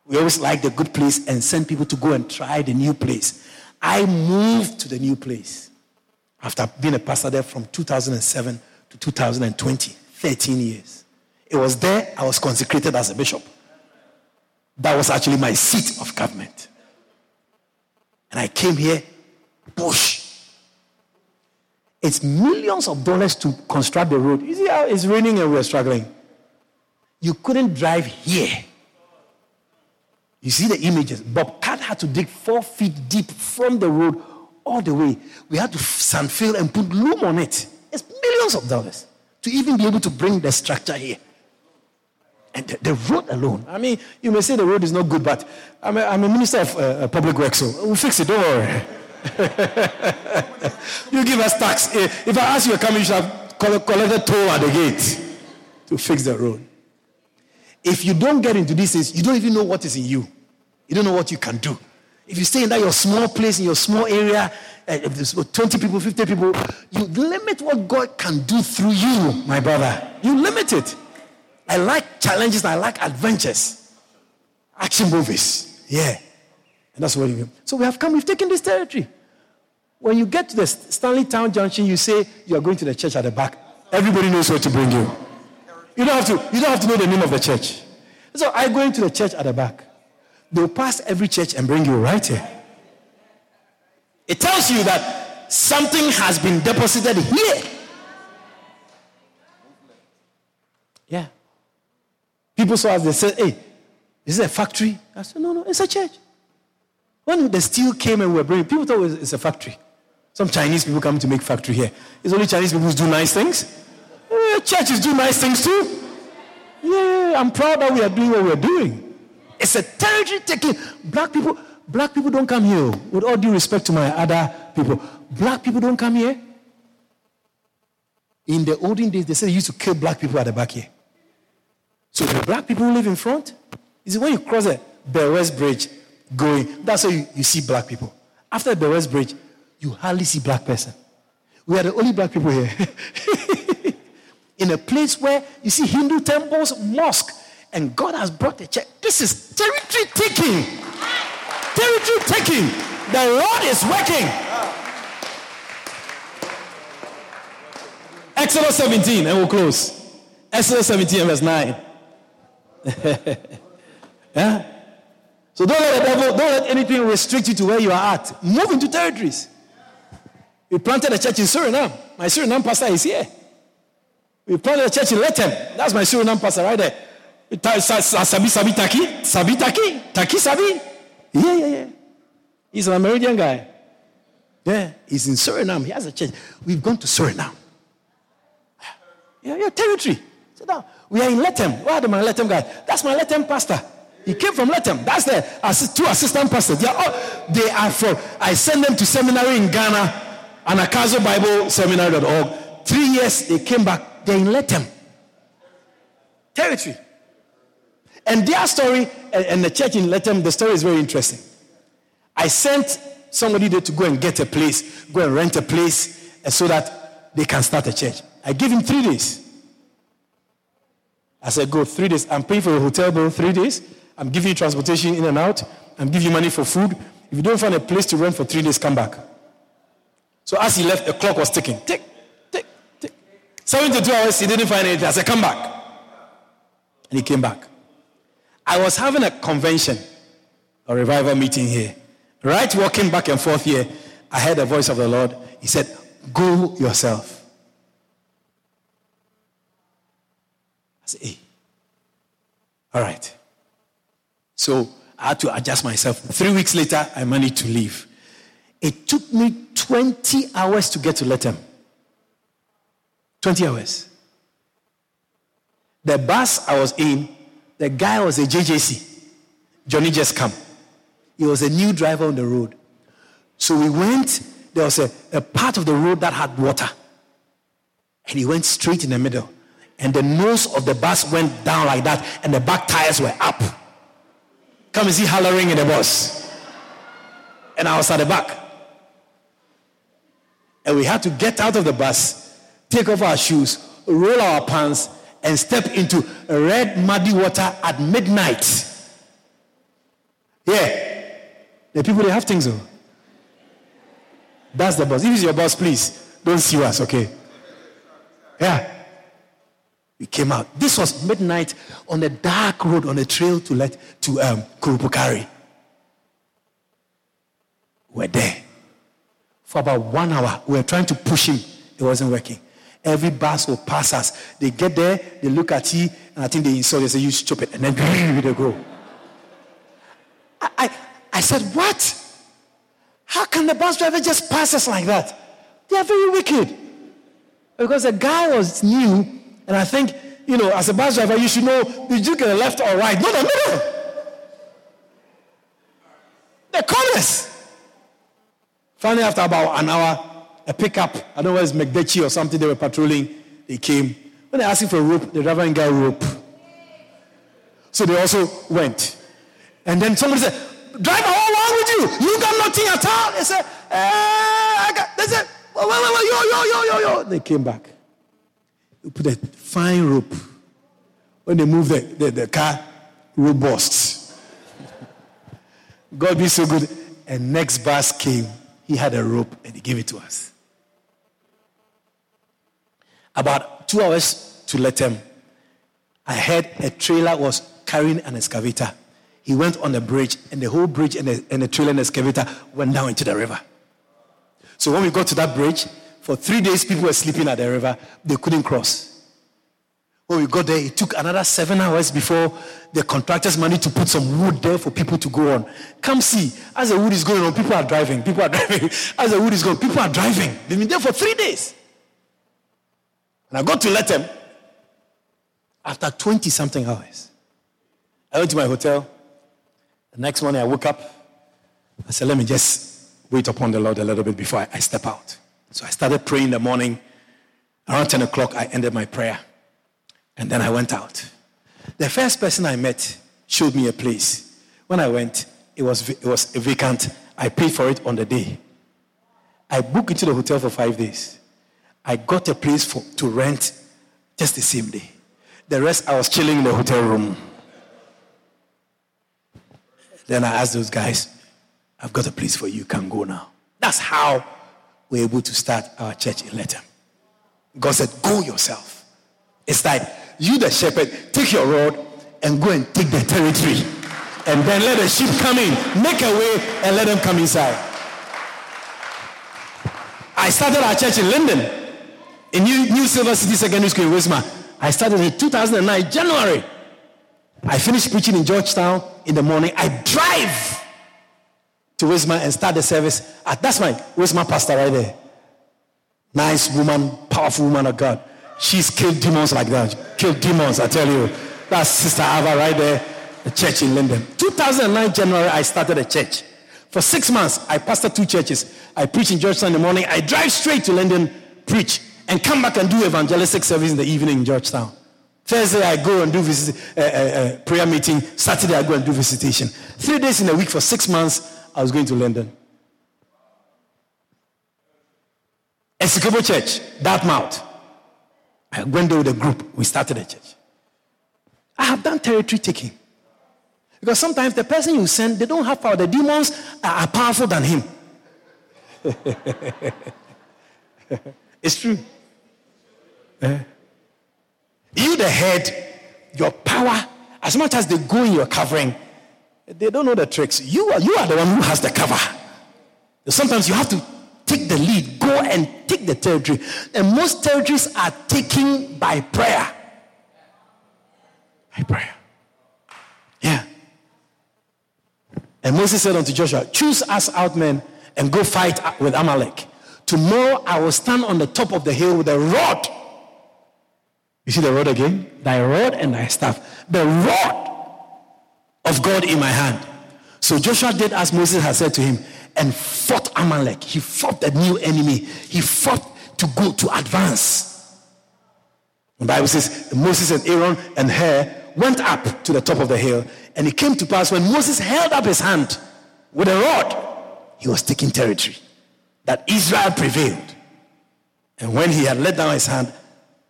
We always like the good place and send people to go and try the new place. I moved to the new place. After being a pastor there from 2007 to 2020, 13 years. It was there I was consecrated as a bishop. That was actually my seat of government. And I came here, bush. It's millions of dollars to construct the road. You see how it's raining and we're struggling. You couldn't drive here. You see the images. Bobcat had to dig 4 feet deep from the road all the way. We had to sandfill and put loam on it. It's millions of dollars to even be able to bring the structure here. And the road alone. I mean, you may say the road is not good, but I'm a minister of public works, so we'll fix it. Don't worry. You give us tax. If I ask you to come, you should have collected toll at the gate to fix the road. If you don't get into these things, you don't even know what is in you. You don't know what you can do. If you stay in that your small place, in your small area, if there's 20 people, 50 people, you limit what God can do through you, my brother. You limit it. I like challenges. I like adventures. Action movies. Yeah. And that's what you do. So we have come. We've taken this territory. When you get to the Stanley Town Junction, you say you are going to the church at the back. Everybody knows where to bring you. You don't have to know the name of the church. So I go into the church at the back. They'll pass every church and bring you right here. It tells you that something has been deposited here. Yeah. People saw us, they said, hey, is this a factory? I said, no, it's a church. When the steel came and we were bringing, people thought it's a factory. Some Chinese people come to make factory here. It's only Chinese people who do nice things. Churches do nice things too. Yeah, I'm proud that we are doing what we are doing. It's a territory taking. Black people don't come here. With all due respect to my other people, black people don't come here. In the olden days, they said they used to kill black people at the back here. So the black people who live in front, is when you cross the Beres Bridge going, that's where you see black people. After the Beres Bridge, you hardly see black person. We are the only black people here. In a place where you see Hindu temples, mosque, and God has brought the church. This is territory taking. Territory taking. The Lord is working. Exodus 17, and we'll close. Exodus 17, verse 9. Yeah? So don't let the devil, don't let anything restrict you to where you are at. Move into territories. We planted a church in Suriname. My Suriname pastor is here. We planted a church in Latin. That's my Suriname pastor right there. Sabi Taki. Yeah. He's an American guy. Yeah, he's in Suriname. He has a church. We've gone to Suriname. Yeah, territory. Sit down. We are in Latin. Where are my Latin guys? That's my Latin pastor. He came from Latin. That's the two assistant pastors. They are from. I sent them to seminary in Ghana, Anakazo Bible Seminary.org. 3 years they came back. They let them. Territory. And their story, and the church in Latham, the story is very interesting. I sent somebody there to go and get a place, go and rent a place, and so that they can start a church. I gave him 3 days. I said, go, 3 days. I'm paying for a hotel bill, 3 days. I'm giving you transportation in and out. I'm giving you money for food. If you don't find a place to rent for 3 days, come back. So as he left, the clock was ticking. Tick, tick, tick. 72 hours, he didn't find anything. I said, come back. And he came back. I was having a convention, a revival meeting here. Right walking back and forth here, I heard the voice of the Lord. He said, go yourself. I said, hey, all right. So I had to adjust myself. 3 weeks later, I managed to leave. It took me 20 hours to get to Latham. 20 hours. The bus I was in, the guy was a JJC. Johnny just come. He was a new driver on the road. So we went, there was a part of the road that had water. And he went straight in the middle. And the nose of the bus went down like that. And the back tires were up. Come and see hollering in the bus. And I was at the back. And we had to get out of the bus, take off our shoes, roll our pants, and step into red muddy water at midnight. Yeah. The people, they have things though. That's the boss. If it's your boss, please, don't sue us, okay? Yeah. We came out. This was midnight on a dark road on a trail to Kurupukari. We're there. For about 1 hour, we were trying to push him. It wasn't working. Every bus will pass us. They get there, they look at you, and I think they insult you, say, you stupid, and then they go. I said, what? How can the bus driver just pass us like that? They are very wicked. Because the guy was new, and I think, you know, as a bus driver, you should know, did you get left or right? No. They're corners. Finally, after about an hour, a pickup, I don't know whether it's McDechie or something, they were patrolling, they came. When they asked him for a rope, the driver and guy rope. So they also went. And then somebody said, driver, what's wrong with you? You got nothing at all? They said, yo. They came back. They put a fine rope. When they moved the car, rope burst. God be so good. And next bus came. He had a rope and he gave it to us. About 2 hours to Latham, I heard a trailer was carrying an excavator. He went on the bridge, and the whole bridge and the trailer and the excavator went down into the river. So when we got to that bridge, for 3 days, people were sleeping at the river. They couldn't cross. When we got there, it took another 7 hours before the contractors managed to put some wood there for people to go on. Come see. As the wood is going on, people are driving. As the wood is going, people are driving. They've been there for 3 days. And I got to Latham after 20-something hours. I went to my hotel. The next morning I woke up, I said, let me just wait upon the Lord a little bit before I step out. So I started praying in the morning. Around 10 o'clock, I ended my prayer. And then I went out. The first person I met showed me a place. When I went, it was vacant. I paid for it on the day. I booked into the hotel for 5 days. I got a place to rent just the same day. The rest, I was chilling in the hotel room. Then I asked those guys, I've got a place for you, you can go now. That's how we're able to start our church in Latham. God said, go yourself. It's like, you the shepherd, take your rod and go and take the territory. And then let the sheep come in, make a way and let them come inside. I started our church in Linden, in New Silver City Secondary School in Wisma. I started in 2009, January. I finished preaching in Georgetown in the morning. I drive to Wisma and start the service. That's my Wisma pastor right there. Nice woman, powerful woman of God. She's killed demons like that. Killed demons, I tell you. That's Sister Ava right there, the church in Linden. 2009 January, I started a church. For 6 months, I pastored 2 churches. I preach in Georgetown in the morning. I drive straight to Linden, preach, and come back and do evangelistic service in the evening in Georgetown. Thursday, I go and do prayer meeting. Saturday, I go and do visitation. 3 days in a week for 6 months, I was going to London. Episcopal Church, Dartmouth. I went there with a group. We started a church. I have done territory taking. Because sometimes the person you send, they don't have power. The demons are powerful than him. It's true. You, the head, your power, as much as they go in your covering, they don't know the tricks. You are the one who has the cover. Sometimes you have to take the lead, go and take the territory. And most territories are taken by prayer. By prayer. Yeah. And Moses said unto Joshua, choose us out men and go fight with Amalek. Tomorrow I will stand on the top of the hill with a rod. You see the rod again? Thy rod and thy staff. The rod of God in my hand. So Joshua did as Moses had said to him and fought Amalek. He fought a new enemy. He fought to go, to advance. The Bible says, Moses and Aaron and Hur went up to the top of the hill, and it came to pass when Moses held up his hand with a rod, he was taking territory, that Israel prevailed. And when he had let down his hand,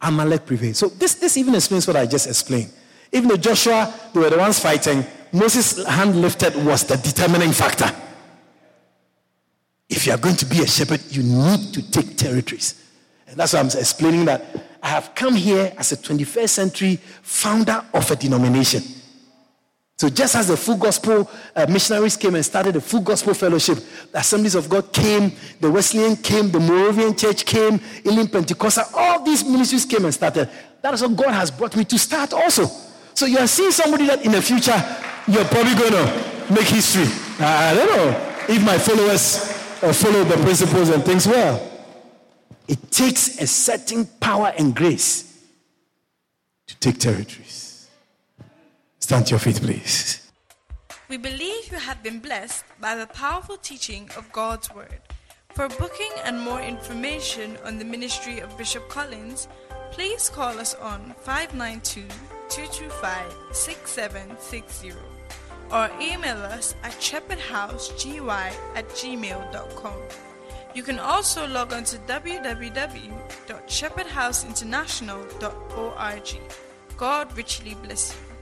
Amalek prevailed. So this even explains what I just explained. Even though Joshua, they were the ones fighting, Moses' hand lifted was the determining factor. If you are going to be a shepherd, you need to take territories. And that's why I'm explaining that I have come here as a 21st century founder of a denomination. So just as the Full Gospel missionaries came and started the Full Gospel Fellowship, the Assemblies of God came, the Wesleyan came, the Moravian Church came, Elim Pentecostal, all these ministries came and started. That is what God has brought me to start also. So you are seeing somebody that in the future, you're probably going to make history. I don't know if my followers follow the principles and things well. It takes a certain power and grace to take territories. Stand to your feet, please. We believe you have been blessed by the powerful teaching of God's Word. For booking and more information on the ministry of Bishop Collins, please call us on 592-225-6760 or email us at shepherdhousegy@gmail.com. You can also log on to www.shepherdhouseinternational.org. God richly bless you.